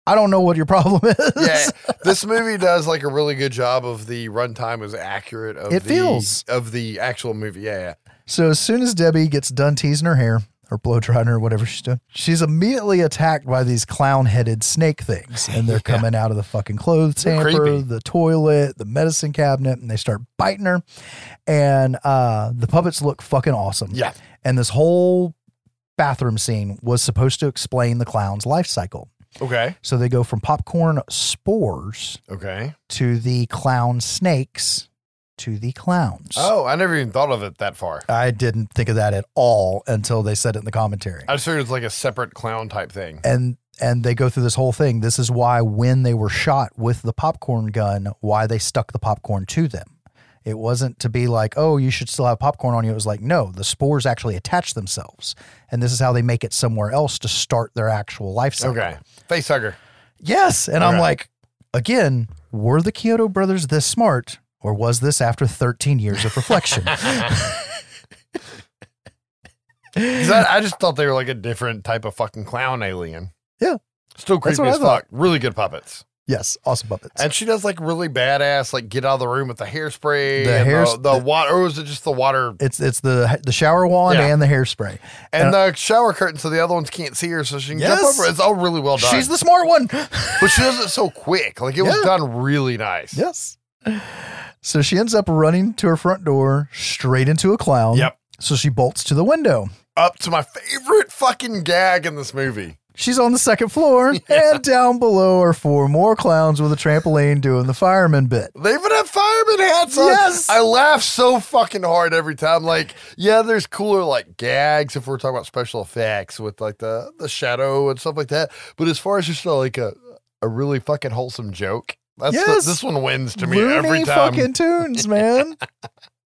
I don't know what your problem is. Yeah, this movie does like a really good job of the runtime is accurate of it the, feels. of the actual movie. Yeah, yeah. So as soon as Debbie gets done teasing her hair, or blow drying her, or whatever she's doing, she's immediately attacked by these clown-headed snake things, and they're yeah. coming out of the fucking clothes hamper, the toilet, the medicine cabinet, and they start biting her, and uh, the puppets look fucking awesome. Yeah. And this whole bathroom scene was supposed to explain the clown's life cycle. Okay. So they go from popcorn spores okay. to the clown snakes to the clowns. Oh, I never even thought of it that far. I didn't think of that at all until they said it in the commentary. I just figured it's like a separate clown type thing. And and they go through this whole thing. This is why when they were shot with the popcorn gun, why they stuck the popcorn to them. It wasn't to be like, oh, you should still have popcorn on you. It was like, no, the spores actually attach themselves. And this is how they make it somewhere else to start their actual life cycle. Okay. Face hugger. Yes. And all I'm right. like, again, were the Kyoto Brothers this smart? Or was this after thirteen years of reflection? I, I just thought they were like a different type of fucking clown alien. Yeah. Still creepy as fuck. Really good puppets. Yes. Awesome puppets. And she does like really badass, like get out of the room with the hairspray. The hair, the, the, the water, or was it just the water? It's it's the the shower wand yeah. and the hairspray. And, and uh, the shower curtain so the other ones can't see her so she can yes. jump over. It's all really well done. She's the smart one. But she does it so quick. Like it yeah. was done really nice. Yes. So she ends up running to her front door, straight into a clown. Yep. So she bolts to the window. Up to my favorite fucking gag in this movie. She's on the second floor, yeah. and down below are four more clowns with a trampoline doing the fireman bit. They even have fireman hats on. Yes. I laugh so fucking hard every time. Like, yeah, there's cooler like gags if we're talking about special effects with like the, the shadow and stuff like that. But as far as just like a, a really fucking wholesome joke. That's yes. the, this one wins to me Looney every time. Fucking tunes, man.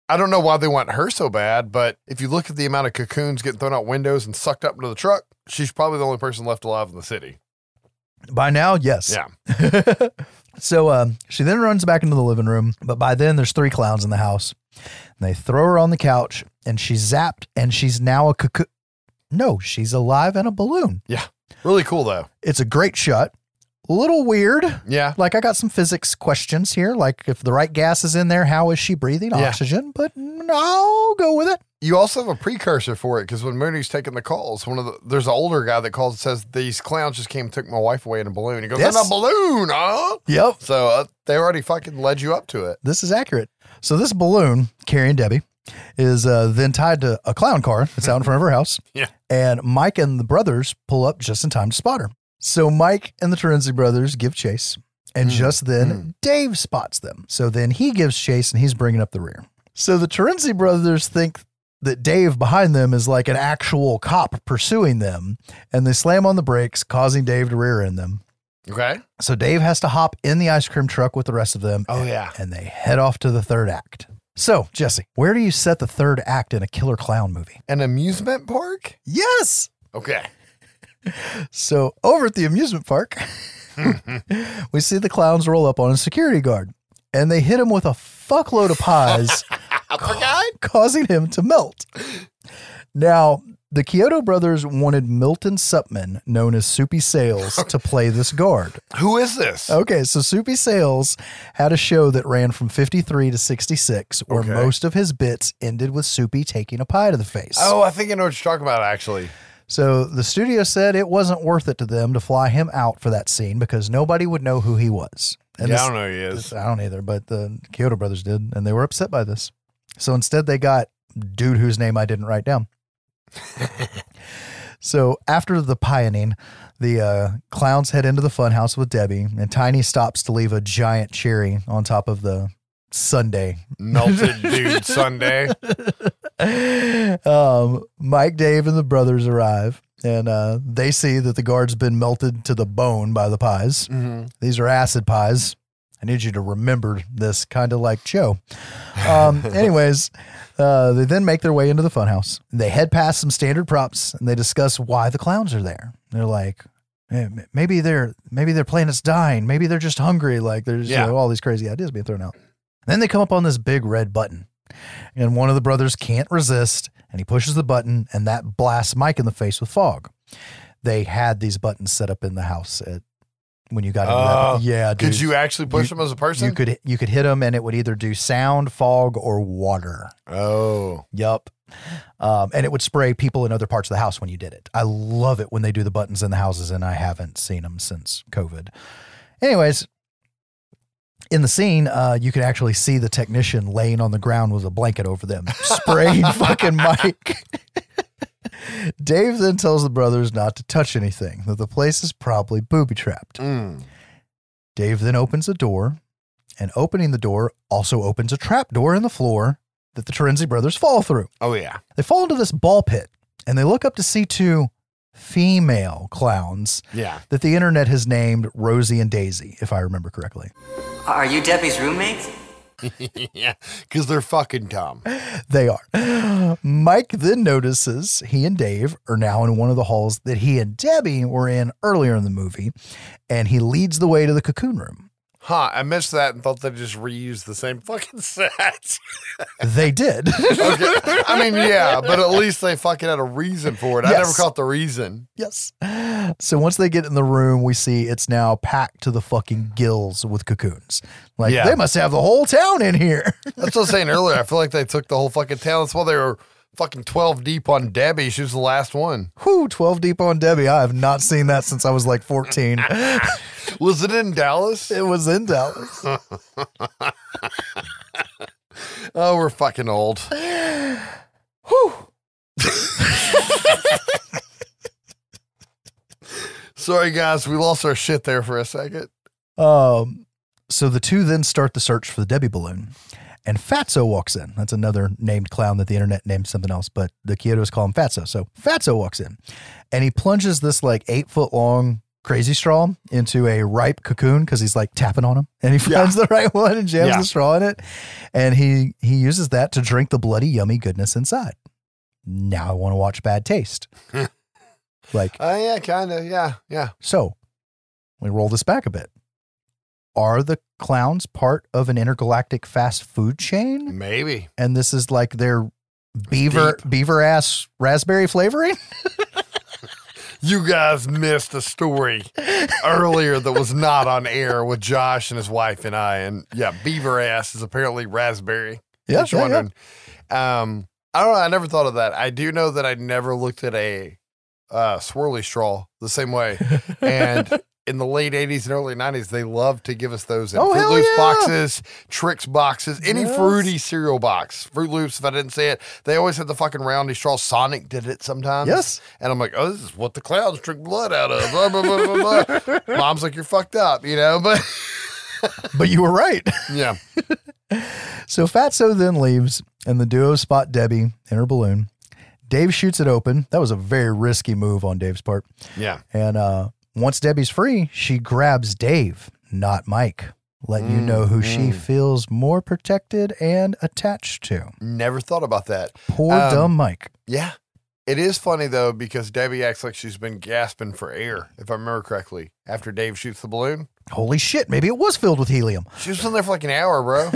I don't know why they want her so bad, but if you look at the amount of cocoons getting thrown out windows and sucked up into the truck, she's probably the only person left alive in the city. By now, yes. Yeah. So um, she then runs back into the living room, but by then there's three clowns in the house. And they throw her on the couch, and she's zapped, and she's now a cocoon. No, she's alive in a balloon. Yeah. Really cool, though. It's a great shot. A little weird. Yeah. Like, I got some physics questions here. Like, if the right gas is in there, how is she breathing yeah. oxygen? But I'll go with it. You also have a precursor for it, because when Mooney's taking the calls, one of the there's an older guy that calls and says, these clowns just came and took my wife away in a balloon. He goes, yes. in a balloon, huh? Yep. So uh, they already fucking led you up to it. This is accurate. So this balloon, carrying Debbie, is uh, then tied to a clown car that's out in front of her house. Yeah. And Mike and the brothers pull up just in time to spot her. So Mike and the Terenzi brothers give chase, and mm. just then mm. Dave spots them. So then he gives chase, and he's bringing up the rear. So the Terenzi brothers think that Dave behind them is like an actual cop pursuing them, and they slam on the brakes, causing Dave to rear end them. Okay. So Dave has to hop in the ice cream truck with the rest of them. Oh, and, yeah. And they head off to the third act. So, Jesse, where do you set the third act in a killer clown movie? An amusement park? Yes. Okay. So over at the amusement park, we see the clowns roll up on a security guard, and they hit him with a fuckload of pies, ca- causing him to melt. Now, the Kyoto Brothers wanted Milton Supman, known as Soupy Sales, to play this guard. Who is this? Okay, so Soupy Sales had a show that ran from fifty-three to sixty-six, where okay. most of his bits ended with Soupy taking a pie to the face. Oh, I think I know what you're talking about, actually. So the studio said it wasn't worth it to them to fly him out for that scene because nobody would know who he was. And yeah, this, I don't know who he is. This, I don't either, but the Kyoto Brothers did, and they were upset by this. So instead they got dude whose name I didn't write down. So after the pioneering, the uh, clowns head into the funhouse with Debbie, and Tiny stops to leave a giant cherry on top of the sundae. Melted dude sundae. Um, Mike, Dave, and the brothers arrive, and uh, they see that the guard's been melted to the bone by the pies. Mm-hmm. These are acid pies. I need you to remember this, kind of like Joe. Um, anyways, uh, they then make their way into the funhouse. They head past some standard props, and they discuss why the clowns are there. They're like, hey, maybe they're maybe their planet's dying. Maybe they're just hungry. Like there's yeah. you know, all these crazy ideas being thrown out. Then they come up on this big red button, and one of the brothers can't resist, and he pushes the button, and that blasts Mike in the face with fog. They had these buttons set up in the house at when you got uh, into that. Yeah, dude. Could you actually push you, them as a person? You could you could hit them, and it would either do sound, fog, or water. Oh. Yep. Um, and it would spray people in other parts of the house when you did it. I love it when they do the buttons in the houses, and I haven't seen them since COVID. Anyways, in the scene, uh, you can actually see the technician laying on the ground with a blanket over them, spraying fucking Mike. Dave then tells the brothers not to touch anything, that the place is probably booby-trapped. Mm. Dave then opens a door, and opening the door also opens a trap door in the floor that the Terenzi brothers fall through. Oh, yeah. They fall into this ball pit, and they look up to see two female clowns yeah. that the internet has named Rosie and Daisy, if I remember correctly. Are you Debbie's roommates? Yeah, because they're fucking dumb. They are. Mike then notices he and Dave are now in one of the halls that he and Debbie were in earlier in the movie, and he leads the way to the cocoon room. Huh, I missed that and thought they just reused the same fucking set. They did. Okay. I mean, yeah, but at least they fucking had a reason for it. Yes. I never caught the reason. Yes. So once they get in the room, we see it's now packed to the fucking gills with cocoons. Like, yeah. They must have the whole town in here. That's what I was saying earlier. I feel like they took the whole fucking town. That's why they were fucking twelve deep on Debbie. She was the last one. Whew, twelve deep on Debbie. I have not seen that since I was like fourteen. Was it in Dallas? It was in Dallas. Oh, we're fucking old. Whew. Sorry, guys. We lost our shit there for a second. Um, so the two then start the search for the Debbie balloon. And Fatso walks in. That's another named clown that the internet named something else, but the Kyotos call him Fatso. So Fatso walks in, and he plunges this like eight foot long crazy straw into a ripe cocoon because he's like tapping on him, and he finds yeah. the right one and jams yeah. the straw in it, and he he uses that to drink the bloody yummy goodness inside. Now I want to watch Bad Taste. Like, oh uh, yeah, kind of, yeah, yeah. So we roll this back a bit. Are the clowns part of an intergalactic fast food chain? Maybe. And this is like their beaver Deep. beaver ass raspberry flavoring? You guys missed a story earlier that was not on air with Josh and his wife and I. And yeah, beaver ass is apparently raspberry. Yeah, yeah, wondering. yeah. Um, I don't know. I never thought of that. I do know that I never looked at a uh, swirly straw the same way. And in the late eighties and early nineties, they loved to give us those in oh, Fruit Loops yeah. boxes, Trix boxes, any yes. fruity cereal box. Fruit Loops, if I didn't say it, they always had the fucking roundy straw. Sonic did it sometimes. Yes. And I'm like, oh, this is what the clowns drink blood out of. Blah, blah, blah, blah, blah. Mom's like, you're fucked up, you know, but. But you were right. Yeah. So Fatso then leaves, and the duo spot Debbie in her balloon. Dave shoots it open. That was a very risky move on Dave's part. Yeah. And, uh, once Debbie's free, she grabs Dave, not Mike, letting mm, you know who mm. she feels more protected and attached to. Never thought about that. Poor um, dumb Mike. Yeah. It is funny, though, because Debbie acts like she's been gasping for air, if I remember correctly, after Dave shoots the balloon. Holy shit. Maybe it was filled with helium. She was in there for like an hour, bro.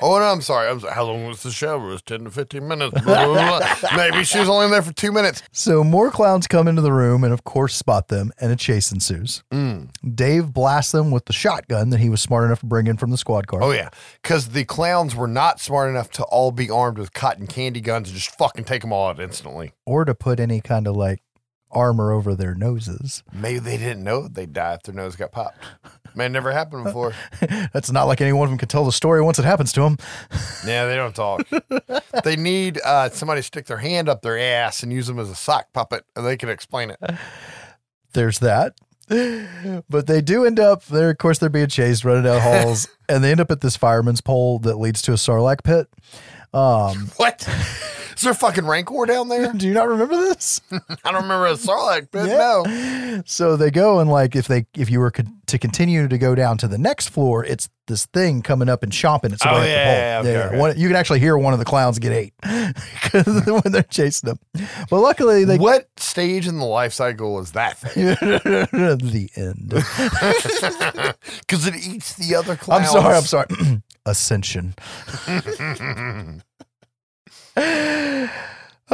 Oh, no, I'm sorry. I'm sorry. How long was the shower? It was ten to fifteen minutes. Blah, blah, blah. Maybe she was only in there for two minutes. So more clowns come into the room and, of course, spot them, and a chase ensues. Mm. Dave blasts them with the shotgun that he was smart enough to bring in from the squad car. Oh, yeah, because the clowns were not smart enough to all be armed with cotton candy guns and just fucking take them all out instantly. Or to put any kind of, like, armor over their noses. Maybe they didn't know they'd die if their nose got popped. Man, never happened before. That's not like anyone of them can tell the story once it happens to them. Yeah, they don't talk. They need uh, somebody to stick their hand up their ass and use them as a sock puppet, and they can explain it. There's that. But they do end up there. Of course, they're being chased, running down halls, and they end up at this fireman's pole that leads to a sarlacc pit. Um, what? Is there a fucking rank war down there? Do you not remember this? I don't remember a Sarlacc pit, yeah. No. So they go and like, if they, if you were co- to continue to go down to the next floor, it's this thing coming up and chomping its oh, way yeah, up the pole. Yeah, yeah, okay, yeah. One, you can actually hear one of the clowns get ate when they're chasing them. But luckily they... What stage in the life cycle is that thing? The end. Because it eats the other clowns. I'm sorry, I'm sorry. Ascension.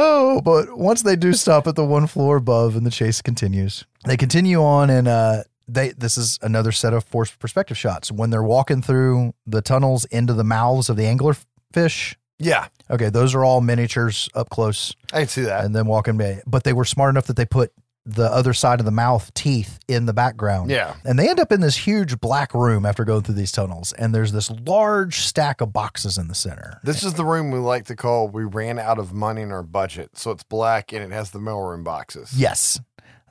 Oh, but once they do stop at the one floor above and the chase continues, they continue on and uh, they this is another set of forced perspective shots. When they're walking through the tunnels into the mouths of the anglerfish. Yeah. Okay, those are all miniatures up close. I can see that. And then walking, but they were smart enough that they put the other side of the mouth teeth in the background. Yeah. And they end up in this huge black room after going through these tunnels. And there's this large stack of boxes in the center. This is the room we like to call, we ran out of money in our budget. So it's black and it has the mailroom boxes. Yes.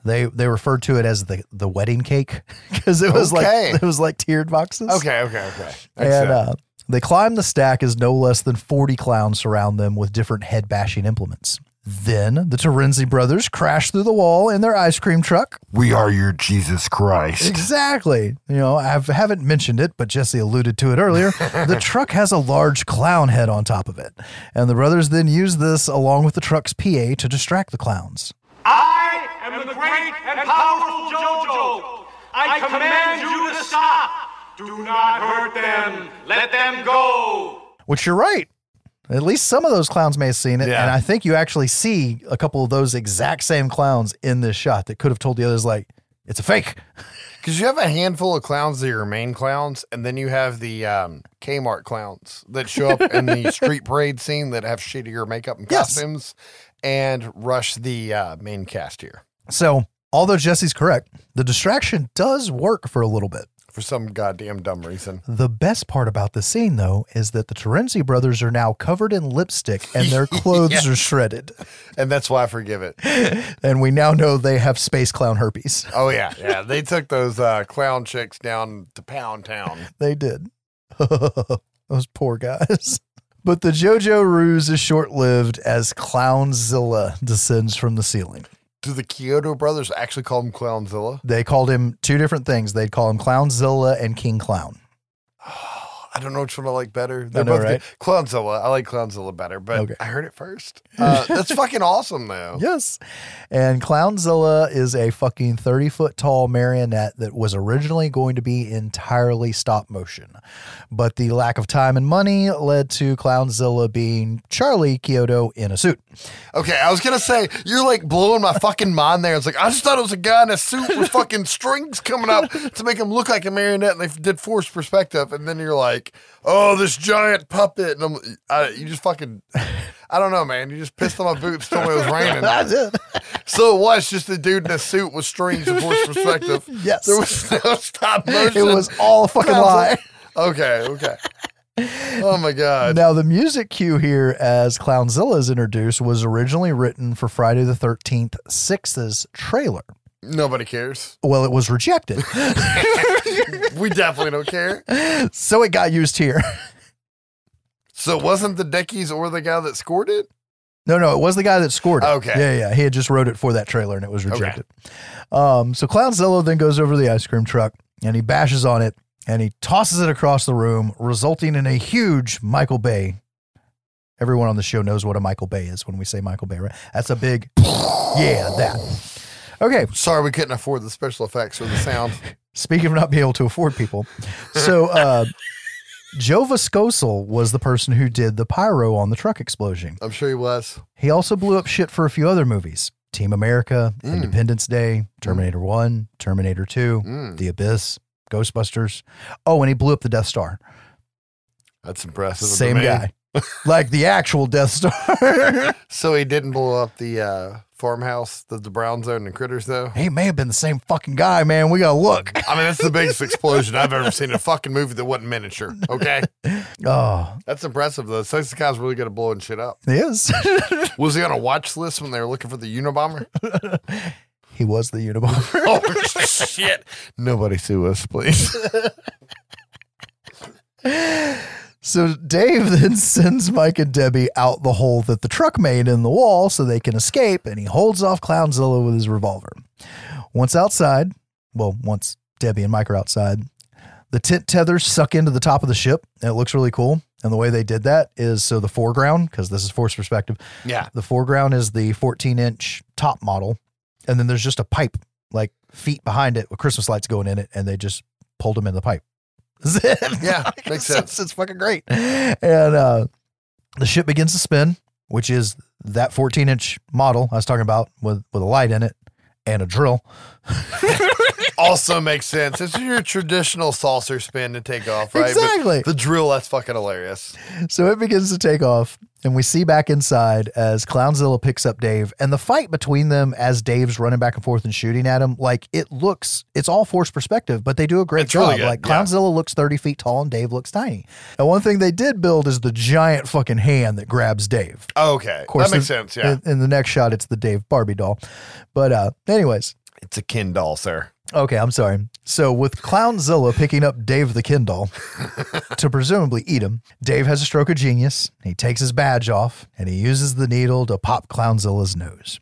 They, they referred to it as the, the wedding cake because it was okay. like, it was like tiered boxes. Okay. Okay. Okay. And, uh, they climb the stack as no less than forty clowns surround them with different head bashing implements. Then the Terenzi brothers crash through the wall in their ice cream truck. We are your Jesus Christ. Exactly. You know, I haven't mentioned it, but Jesse alluded to it earlier. The truck has a large clown head on top of it. And the brothers then use this along with the truck's P A to distract the clowns. I am the great and powerful JoJo. I command you to stop. Do not hurt them. Let them go. Which you're right. At least some of those clowns may have seen it. Yeah. And I think you actually see a couple of those exact same clowns in this shot that could have told the others, like, it's a fake. Because you have a handful of clowns that are your main clowns, and then you have the um, Kmart clowns that show up in the street parade scene that have shittier makeup and costumes yes. and rush the uh, main cast here. So, although Jesse's correct, the distraction does work for a little bit. For some goddamn dumb reason. The best part about the scene, though, is that the Terenzi brothers are now covered in lipstick and their clothes yeah. are shredded. And that's why I forgive it. And we now know they have space clown herpes. Oh, yeah. Yeah. They took those uh, clown chicks down to Pound Town. They did. Those poor guys. But the JoJo ruse is short-lived as Clownzilla descends from the ceiling. Do the Kyoto brothers actually call him Clownzilla? They called him two different things. They'd call him Clownzilla and King Clown. Oh, I don't know which one I like better. They're I know, both right? Good. Clownzilla. I like Clownzilla better, but okay. I heard it first. Uh, that's fucking awesome, though. Yes. And Clownzilla is a fucking thirty-foot tall marionette that was originally going to be entirely stop motion. But the lack of time and money led to Clownzilla being Charlie Kyoto in a suit. Okay, I was gonna say, you're like blowing my fucking mind there. It's like, I just thought it was a guy in a suit with fucking strings coming up to make him look like a marionette, and they did forced perspective, and then you're like, oh, this giant puppet, and I'm, I, you just fucking, I don't know, man, you just pissed on my boots, told me it was raining. I did. So it was just a dude in a suit with strings and forced perspective. Yes. There was no stop motion. It was all a fucking lie. Okay, okay. Oh my God. Now the music cue here as Clownzilla is introduced was originally written for Friday the thirteenth six's trailer. Nobody cares. Well, it was rejected. We definitely don't care. So it got used here. So it wasn't the Deckies or the guy that scored it? No, no, it was the guy that scored it. Okay. Yeah, yeah. He had just wrote it for that trailer and it was rejected. Okay. Um, so Clownzilla then goes over to the ice cream truck and he bashes on it. And he tosses it across the room, resulting in a huge Michael Bay. Everyone on the show knows what a Michael Bay is when we say Michael Bay, right? That's a big, yeah, that. Okay. Sorry we couldn't afford the special effects or the sound. Speaking of not being able to afford people. So uh, Joe Viscosal was the person who did the pyro on the truck explosion. I'm sure he was. He also blew up shit for a few other movies. Team America, mm. Independence Day, Terminator mm. one, Terminator two, mm. The Abyss. Ghostbusters. Oh, and he blew up the Death Star. That's impressive. Same guy. Like the actual Death Star. So he didn't blow up the uh, farmhouse, the, the Brown Zone and Critters, though? He may have been the same fucking guy, man. We gotta look. I mean, that's the biggest explosion I've ever seen in a fucking movie that wasn't miniature, okay? Oh. That's impressive, though. So this guy's really good at blowing shit up. He is. Was he on a watch list when they were looking for the Unabomber? He was the Unabomber. Oh, shit. Nobody sue us, please. So Dave then sends Mike and Debbie out the hole that the truck made in the wall so they can escape, and he holds off Clownzilla with his revolver. Once outside, well, once Debbie and Mike are outside, the tent tethers suck into the top of the ship, and it looks really cool. And the way they did that is, so the foreground, because this is forced perspective, yeah, the foreground is the fourteen-inch top model, and then there's just a pipe, like feet behind it, with Christmas lights going in it, and they just pulled them in the pipe. Yeah, like, makes sense. It's, it's fucking great. And uh, the ship begins to spin, which is that fourteen-inch model I was talking about with, with a light in it and a drill. Also makes sense. It's your traditional saucer spin to take off, right? Exactly. But the drill, that's fucking hilarious. So it begins to take off, and we see back inside as Clownzilla picks up Dave, and the fight between them as Dave's running back and forth and shooting at him, like, it looks, it's all forced perspective, but they do a great it's job. Really like, Clownzilla yeah. looks thirty feet tall, and Dave looks tiny. And one thing they did build is the giant fucking hand that grabs Dave. Oh, okay. Of course, that makes in, sense, yeah. In, in the next shot, it's the Dave Barbie doll. But uh, anyways. It's a Ken doll, sir. Okay, I'm sorry. So with Clownzilla picking up Dave the Ken doll to presumably eat him, Dave has a stroke of genius. He takes his badge off, and he uses the needle to pop Clownzilla's nose.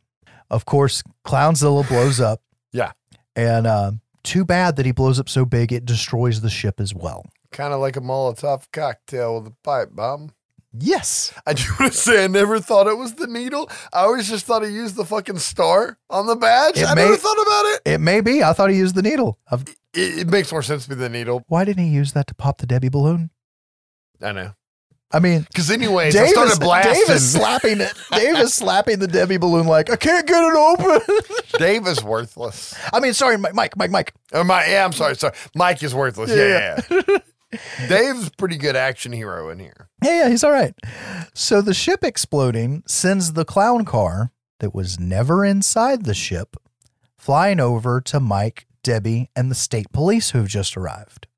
Of course, Clownzilla blows up. Yeah. And uh, too bad that he blows up so big, it destroys the ship as well. Kind of like a Molotov cocktail with a pipe bomb. Yes. I do want to say I never thought it was the needle. I always just thought he used the fucking star on the badge. It I may, never thought about it. It may be. I thought he used the needle. It, it makes more sense to be the needle. Why didn't he use that to pop the Debbie balloon? I know. I mean, because anyway, Dave, Dave is slapping it. Dave is slapping the Debbie balloon like, I can't get it open. Dave is worthless. I mean, sorry, Mike, Mike, Mike. Oh, my, yeah, I'm sorry. Sorry. Mike is worthless. Yeah. yeah. yeah. Dave's pretty good action hero in here. Yeah, yeah, he's all right. So the ship exploding sends the clown car that was never inside the ship flying over to Mike, Debbie, and the state police who've just arrived.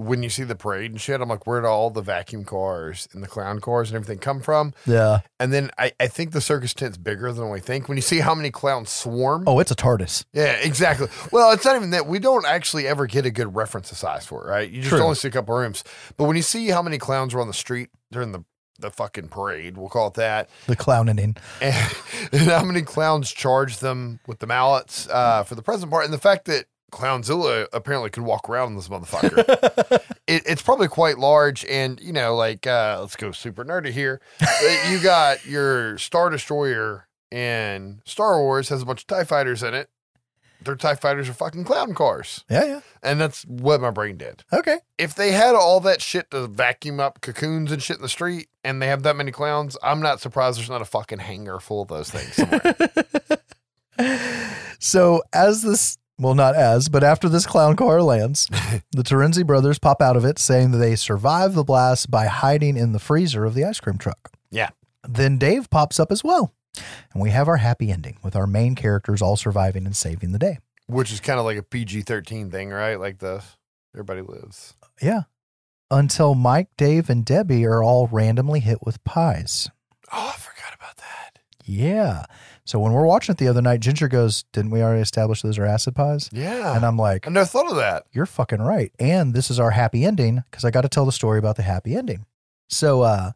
When you see the parade and shit, I'm like, where'd all the vacuum cars and the clown cars and everything come from? Yeah. And then I, I think the circus tent's bigger than we think. When you see how many clowns swarm. Oh, it's a TARDIS. Yeah, exactly. Well, it's not even that. We don't actually ever get a good reference to size for it, right? You just True. only see a couple rooms. But when you see how many clowns were on the street during the, the fucking parade, we'll call it that. The clowning. And, and how many clowns charged them with the mallets uh, for the present part. And the fact that Clownzilla apparently could walk around this motherfucker. it, it's probably quite large, and you know, like, uh, let's go super nerdy here. You got your Star Destroyer in Star Wars has a bunch of TIE fighters in it. Their TIE fighters are fucking clown cars. Yeah, yeah. And that's what my brain did. Okay. If they had all that shit to vacuum up cocoons and shit in the street, and they have that many clowns, I'm not surprised there's not a fucking hangar full of those things somewhere. So as this. Well, not as, but after this clown car lands, the Terenzi brothers pop out of it saying that they survived the blast by hiding in the freezer of the ice cream truck. Yeah. Then Dave pops up as well. And we have our happy ending with our main characters all surviving and saving the day. Which is kind of like a P G thirteen thing, right? Like the everybody lives. Yeah. Until Mike, Dave, and Debbie are all randomly hit with pies. Oh, I forgot about that. Yeah. So when we're watching it the other night, Ginger goes, didn't we already establish those are acid pies? Yeah. And I'm like, I never thought of that. You're fucking right. And this is our happy ending because I got to tell the story about the happy ending. So uh,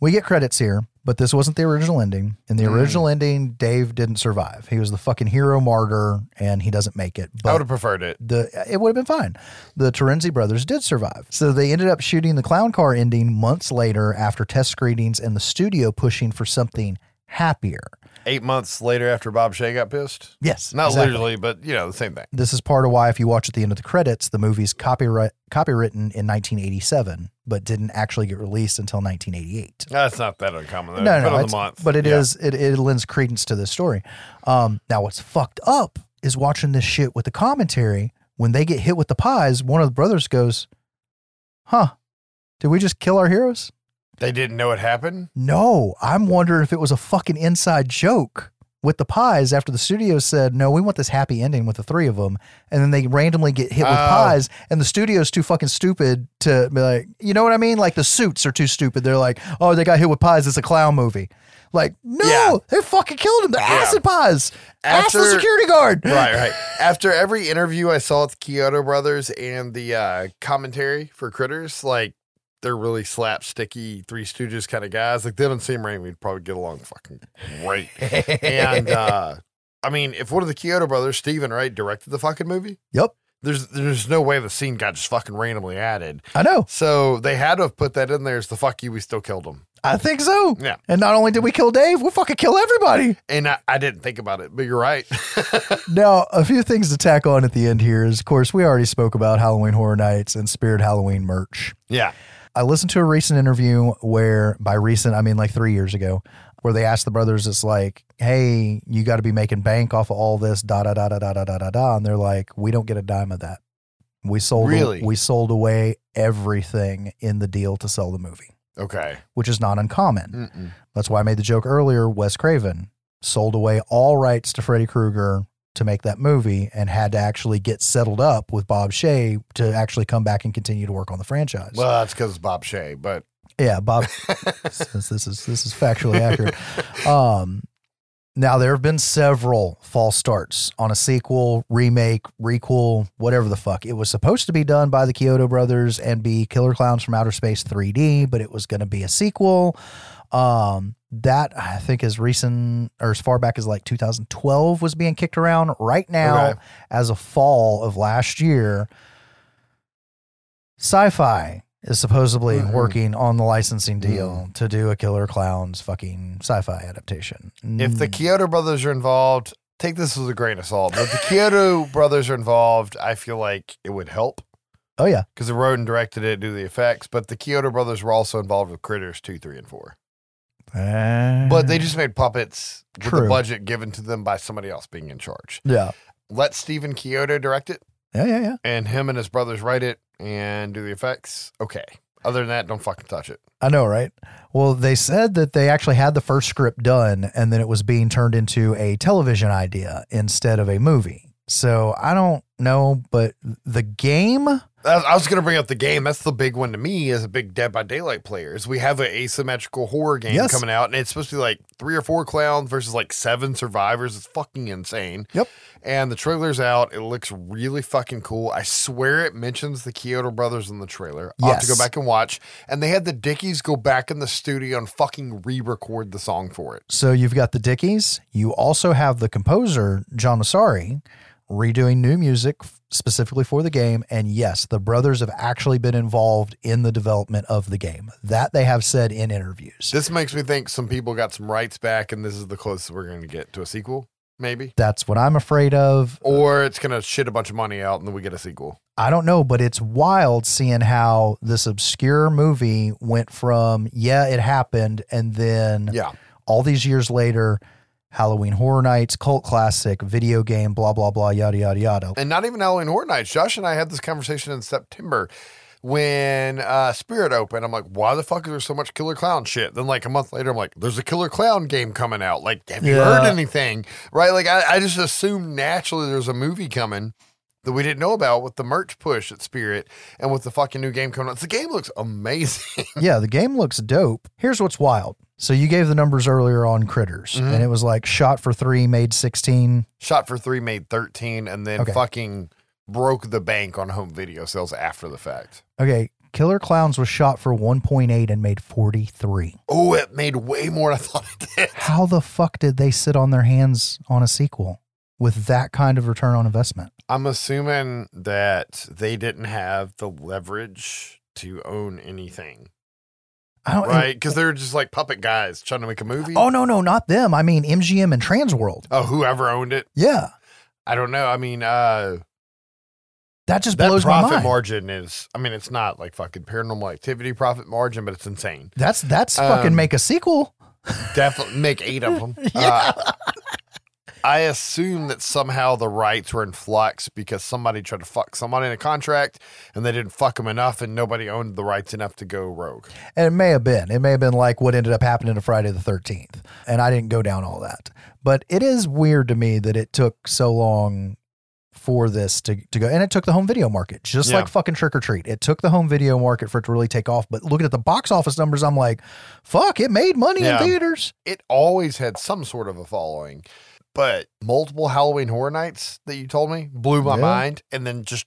we get credits here, but this wasn't the original ending. In the mm. original ending, Dave didn't survive. He was the fucking hero martyr and he doesn't make it. But I would have preferred it. The It would have been fine. The Terenzi brothers did survive. So they ended up shooting the clown car ending months later after test screenings and the studio pushing for something happier. Eight months later after Bob Shaye got pissed? Yes. Not exactly. Literally, but, you know, the same thing. This is part of why if you watch at the end of the credits, the movie's copyright copywritten in nineteen eighty-seven, but didn't actually get released until nineteen eighty-eight. That's not that uncommon, though. No, no, no the month. But it yeah. is, it, it lends credence to this story. Um, now, what's fucked up is watching this shit with the commentary. When they get hit with the pies, one of the brothers goes, huh, did we just kill our heroes? They didn't know it happened? No. I'm wondering if it was a fucking inside joke with the pies after the studio said, no, we want this happy ending with the three of them. And then they randomly get hit with uh, pies and the studio's too fucking stupid to be like, you know what I mean? Like the suits are too stupid. They're like, oh, they got hit with pies. It's a clown movie. Like, no, yeah. they fucking killed him. They're yeah. acid pies. After, Ask the security guard. Right, right. After every interview I saw with the Kyoto Brothers and the uh, commentary for Critters, like, they're really slapsticky Three Stooges kind of guys. Like them and Sam Raimi would probably get along fucking great. And uh, I mean, if one of the Kyoto brothers, Stephen Herek, directed the fucking movie, yep. There's there's no way the scene got just fucking randomly added. I know. So they had to have put that in there as the fuck you, we still killed him. I think so. Yeah. And not only did we kill Dave, we'll fucking kill everybody. And I, I didn't think about it, but you're right. Now, a few things to tack on at the end here is, of course, we already spoke about Halloween Horror Nights and Spirit Halloween merch. Yeah. I listened to a recent interview where, by recent, I mean like three years ago, where they asked the brothers, it's like, hey, you got to be making bank off of all this, da, da, da, da, da, da, da, da, da. And they're like, we don't get a dime of that. We sold, really? we sold away everything in the deal to sell the movie. Okay. Which is not uncommon. Mm-mm. That's why I made the joke earlier. Wes Craven sold away all rights to Freddy Krueger to make that movie and had to actually get settled up with Bob Shaye to actually come back and continue to work on the franchise. Well, that's because it's Bob Shaye, but... Yeah, Bob, since this is this is factually accurate. Um, now, there have been several false starts on a sequel, remake, requel, whatever the fuck. It was supposed to be done by the Kyoto brothers and be Killer Klowns from Outer Space three D, but it was going to be a sequel. Um, that, I think, as recent or as far back as like two thousand twelve was being kicked around right now okay. as a fall of last year. Sci-fi. Is supposedly mm-hmm. working on the licensing deal mm-hmm. to do a Killer Klowns fucking sci-fi adaptation. Mm. If the Kyoto brothers are involved, take this with a grain of salt. But if the Kyoto brothers are involved, I feel like it would help. Oh, yeah. Because the Roden directed it, do the effects. But the Kyoto brothers were also involved with Critters two, three, and four. Uh, but they just made puppets true. with the budget given to them by somebody else being in charge. Yeah. Let Stephen Kyoto direct it. Yeah, yeah, yeah. And him and his brothers write it and do the effects. Okay. Other than that, don't fucking touch it. I know, right? Well, they said that they actually had the first script done and then it was being turned into a television idea instead of a movie. So I don't know, but the game... I was going to bring up the game. That's the big one to me as a big Dead by Daylight player is we have an asymmetrical horror game yes. coming out, and it's supposed to be like three or four clowns versus like seven survivors. It's fucking insane. Yep. And the trailer's out. It looks really fucking cool. I swear it mentions the Kyoto brothers in the trailer. I'll yes. have to go back and watch. And they had the Dickies go back in the studio and fucking re-record the song for it. So you've got the Dickies. You also have the composer, John Massari, redoing new music specifically for the game. And yes, the brothers have actually been involved in the development of the game. That they have said in interviews. This makes me think some people got some rights back and this is the closest we're going to get to a sequel, maybe. That's what I'm afraid of. Or it's going to shit a bunch of money out and then we get a sequel. I don't know, but it's wild seeing how this obscure movie went from, yeah, it happened, and then yeah. all these years later, Halloween Horror Nights, cult classic, video game, blah, blah, blah, yada, yada, yada. And not even Halloween Horror Nights. Josh and I had this conversation in September when uh, Spirit opened. I'm like, why the fuck is there so much Killer Clown shit? Then like a month later, I'm like, there's a Killer Clown game coming out. Like, have yeah. you heard anything? Right? Like, I, I just assumed naturally there's a movie coming that we didn't know about with the merch push at Spirit and with the fucking new game coming out. The game looks amazing. Yeah, the game looks dope. Here's what's wild. So you gave the numbers earlier on Critters, mm-hmm. and it was like shot for three, made sixteen. Shot for three, made thirteen, and then okay. fucking broke the bank on home video sales after the fact. Okay, Killer Klowns was shot for one point eight and made forty-three. Oh, it made way more than I thought it did. How the fuck did they sit on their hands on a sequel with that kind of return on investment? I'm assuming that they didn't have the leverage to own anything. I don't, right, because they're just like puppet guys trying to make a movie. Oh, no, no, not them. I mean, M G M and Transworld. Oh, whoever owned it? Yeah. I don't know. I mean, uh, that just blows my mind. That profit margin is, I mean, it's not like fucking Paranormal Activity profit margin, but it's insane. That's that's um, fucking make a sequel. Definitely make eight of them. Yeah. Uh, I assume that somehow the rights were in flux because somebody tried to fuck somebody in a contract and they didn't fuck them enough and nobody owned the rights enough to go rogue. And it may have been. It may have been like what ended up happening to Friday the thirteenth. And I didn't go down all that. But it is weird to me that it took so long for this to, to go. And it took the home video market, just yeah. like fucking Trick or Treat. It took the home video market for it to really take off. But looking at the box office numbers, I'm like, fuck, it made money yeah. in theaters. It always had some sort of a following. But multiple Halloween Horror Nights that you told me blew my yeah. mind. And then just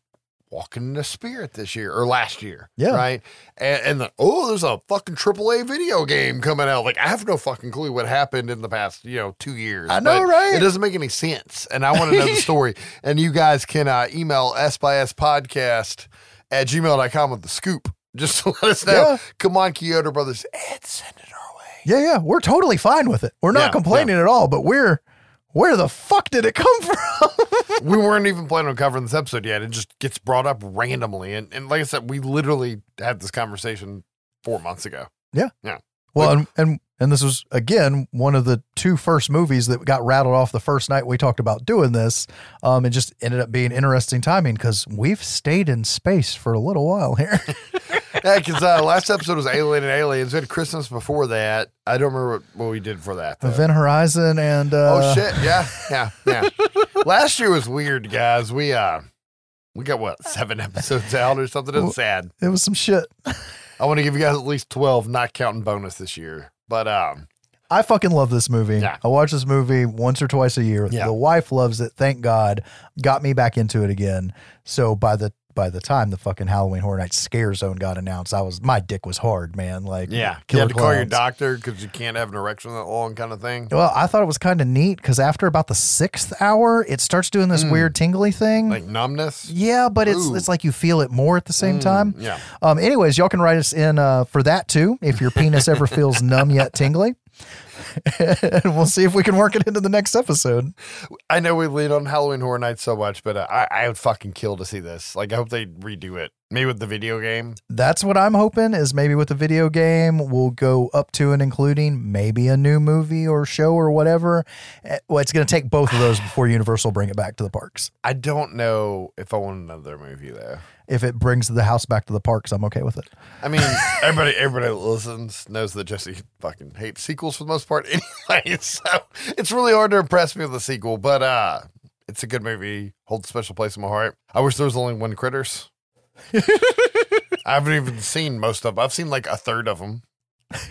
walking in a spirit this year or last year. Yeah. Right. And, and the, oh, there's a fucking triple A video game coming out. Like, I have no fucking clue what happened in the past, you know, two years. I know, right? It doesn't make any sense. And I want to know the story. And you guys can uh, email s by s podcast at gmail dot com with the scoop. Just to let us know. Yeah. Come on, Kyoto Brothers. And send it our way. Yeah, yeah. We're totally fine with it. We're not yeah, complaining yeah. at all, but we're... Where the fuck did it come from? We weren't even planning on covering this episode yet. It just gets brought up randomly. And, and like I said, we literally had this conversation four months ago. Yeah. Yeah. Well, like, and, and and this was, again, one of the two first movies that got rattled off the first night we talked about doing this. Um, it just ended up being interesting timing because we've stayed in space for a little while here. Yeah, because uh, last episode was Alien and Aliens. We had Christmas before that. I don't remember what, what we did for that. Though. Event Horizon and... Uh... Oh, shit. Yeah, yeah, yeah. Last year was weird, guys. We uh, we got, what, seven episodes out or something? It's well, sad. It was some shit. I want to give you guys at least twelve, not counting bonus this year. But um, I fucking love this movie. Yeah. I watch this movie once or twice a year. Yeah. The wife loves it. Thank God. Got me back into it again. So by the By the time the fucking Halloween Horror Nights Scare Zone got announced, I was my dick was hard, man. Like, yeah, you had to call your doctor because you can't have an erection that long, kind of thing. Well, I thought it was kind of neat because after about the sixth hour, it starts doing this mm. weird tingly thing, like numbness. Yeah, but Ooh. it's it's like you feel it more at the same mm. time. Yeah. Um. Anyways, y'all can write us in uh, for that too if your penis ever feels numb yet tingly. And we'll see if we can work it into the next episode. I know we lead on Halloween Horror Nights so much, but uh, I, I would fucking kill to see this. Like, I hope they redo it. Maybe with the video game. That's what I'm hoping is maybe with the video game, we'll go up to and including maybe a new movie or show or whatever. Well, it's going to take both of those before Universal bring it back to the parks. I don't know if I want another movie, though. If it brings the house back to the parks, I'm okay with it. I mean, everybody everybody that listens knows that Jesse fucking hates sequels for the most part anyway, so it's really hard to impress me with a sequel, but uh, it's a good movie. Holds a special place in my heart. I wish there was only one Critters. I haven't even seen most of them. I've seen like a third of them. That's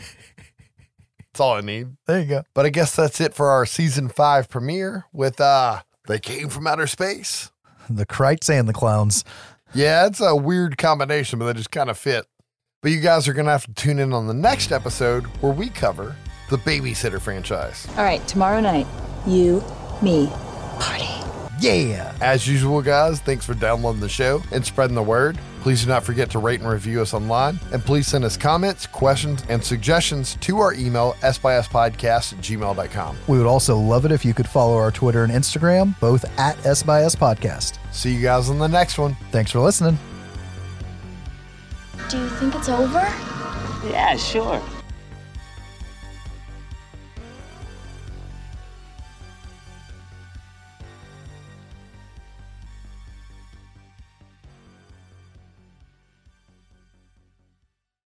all I need. There you go. But I guess that's it for our season five premiere with uh, They Came from Outer Space. The Krites and the Clowns. Yeah, it's a weird combination, but they just kind of fit. But you guys are going to have to tune in on the next episode where we cover the Babysitter franchise. All right, tomorrow night, you, me, party. Yeah. As usual, guys, thanks for downloading the show and spreading the word. Please do not forget to rate and review us online. And please send us comments, questions, and suggestions to our email, s by s podcast at gmail dot com. We would also love it if you could follow our Twitter and Instagram, both at s by s podcast. See you guys on the next one. Thanks for listening. Do you think it's over? Yeah, sure.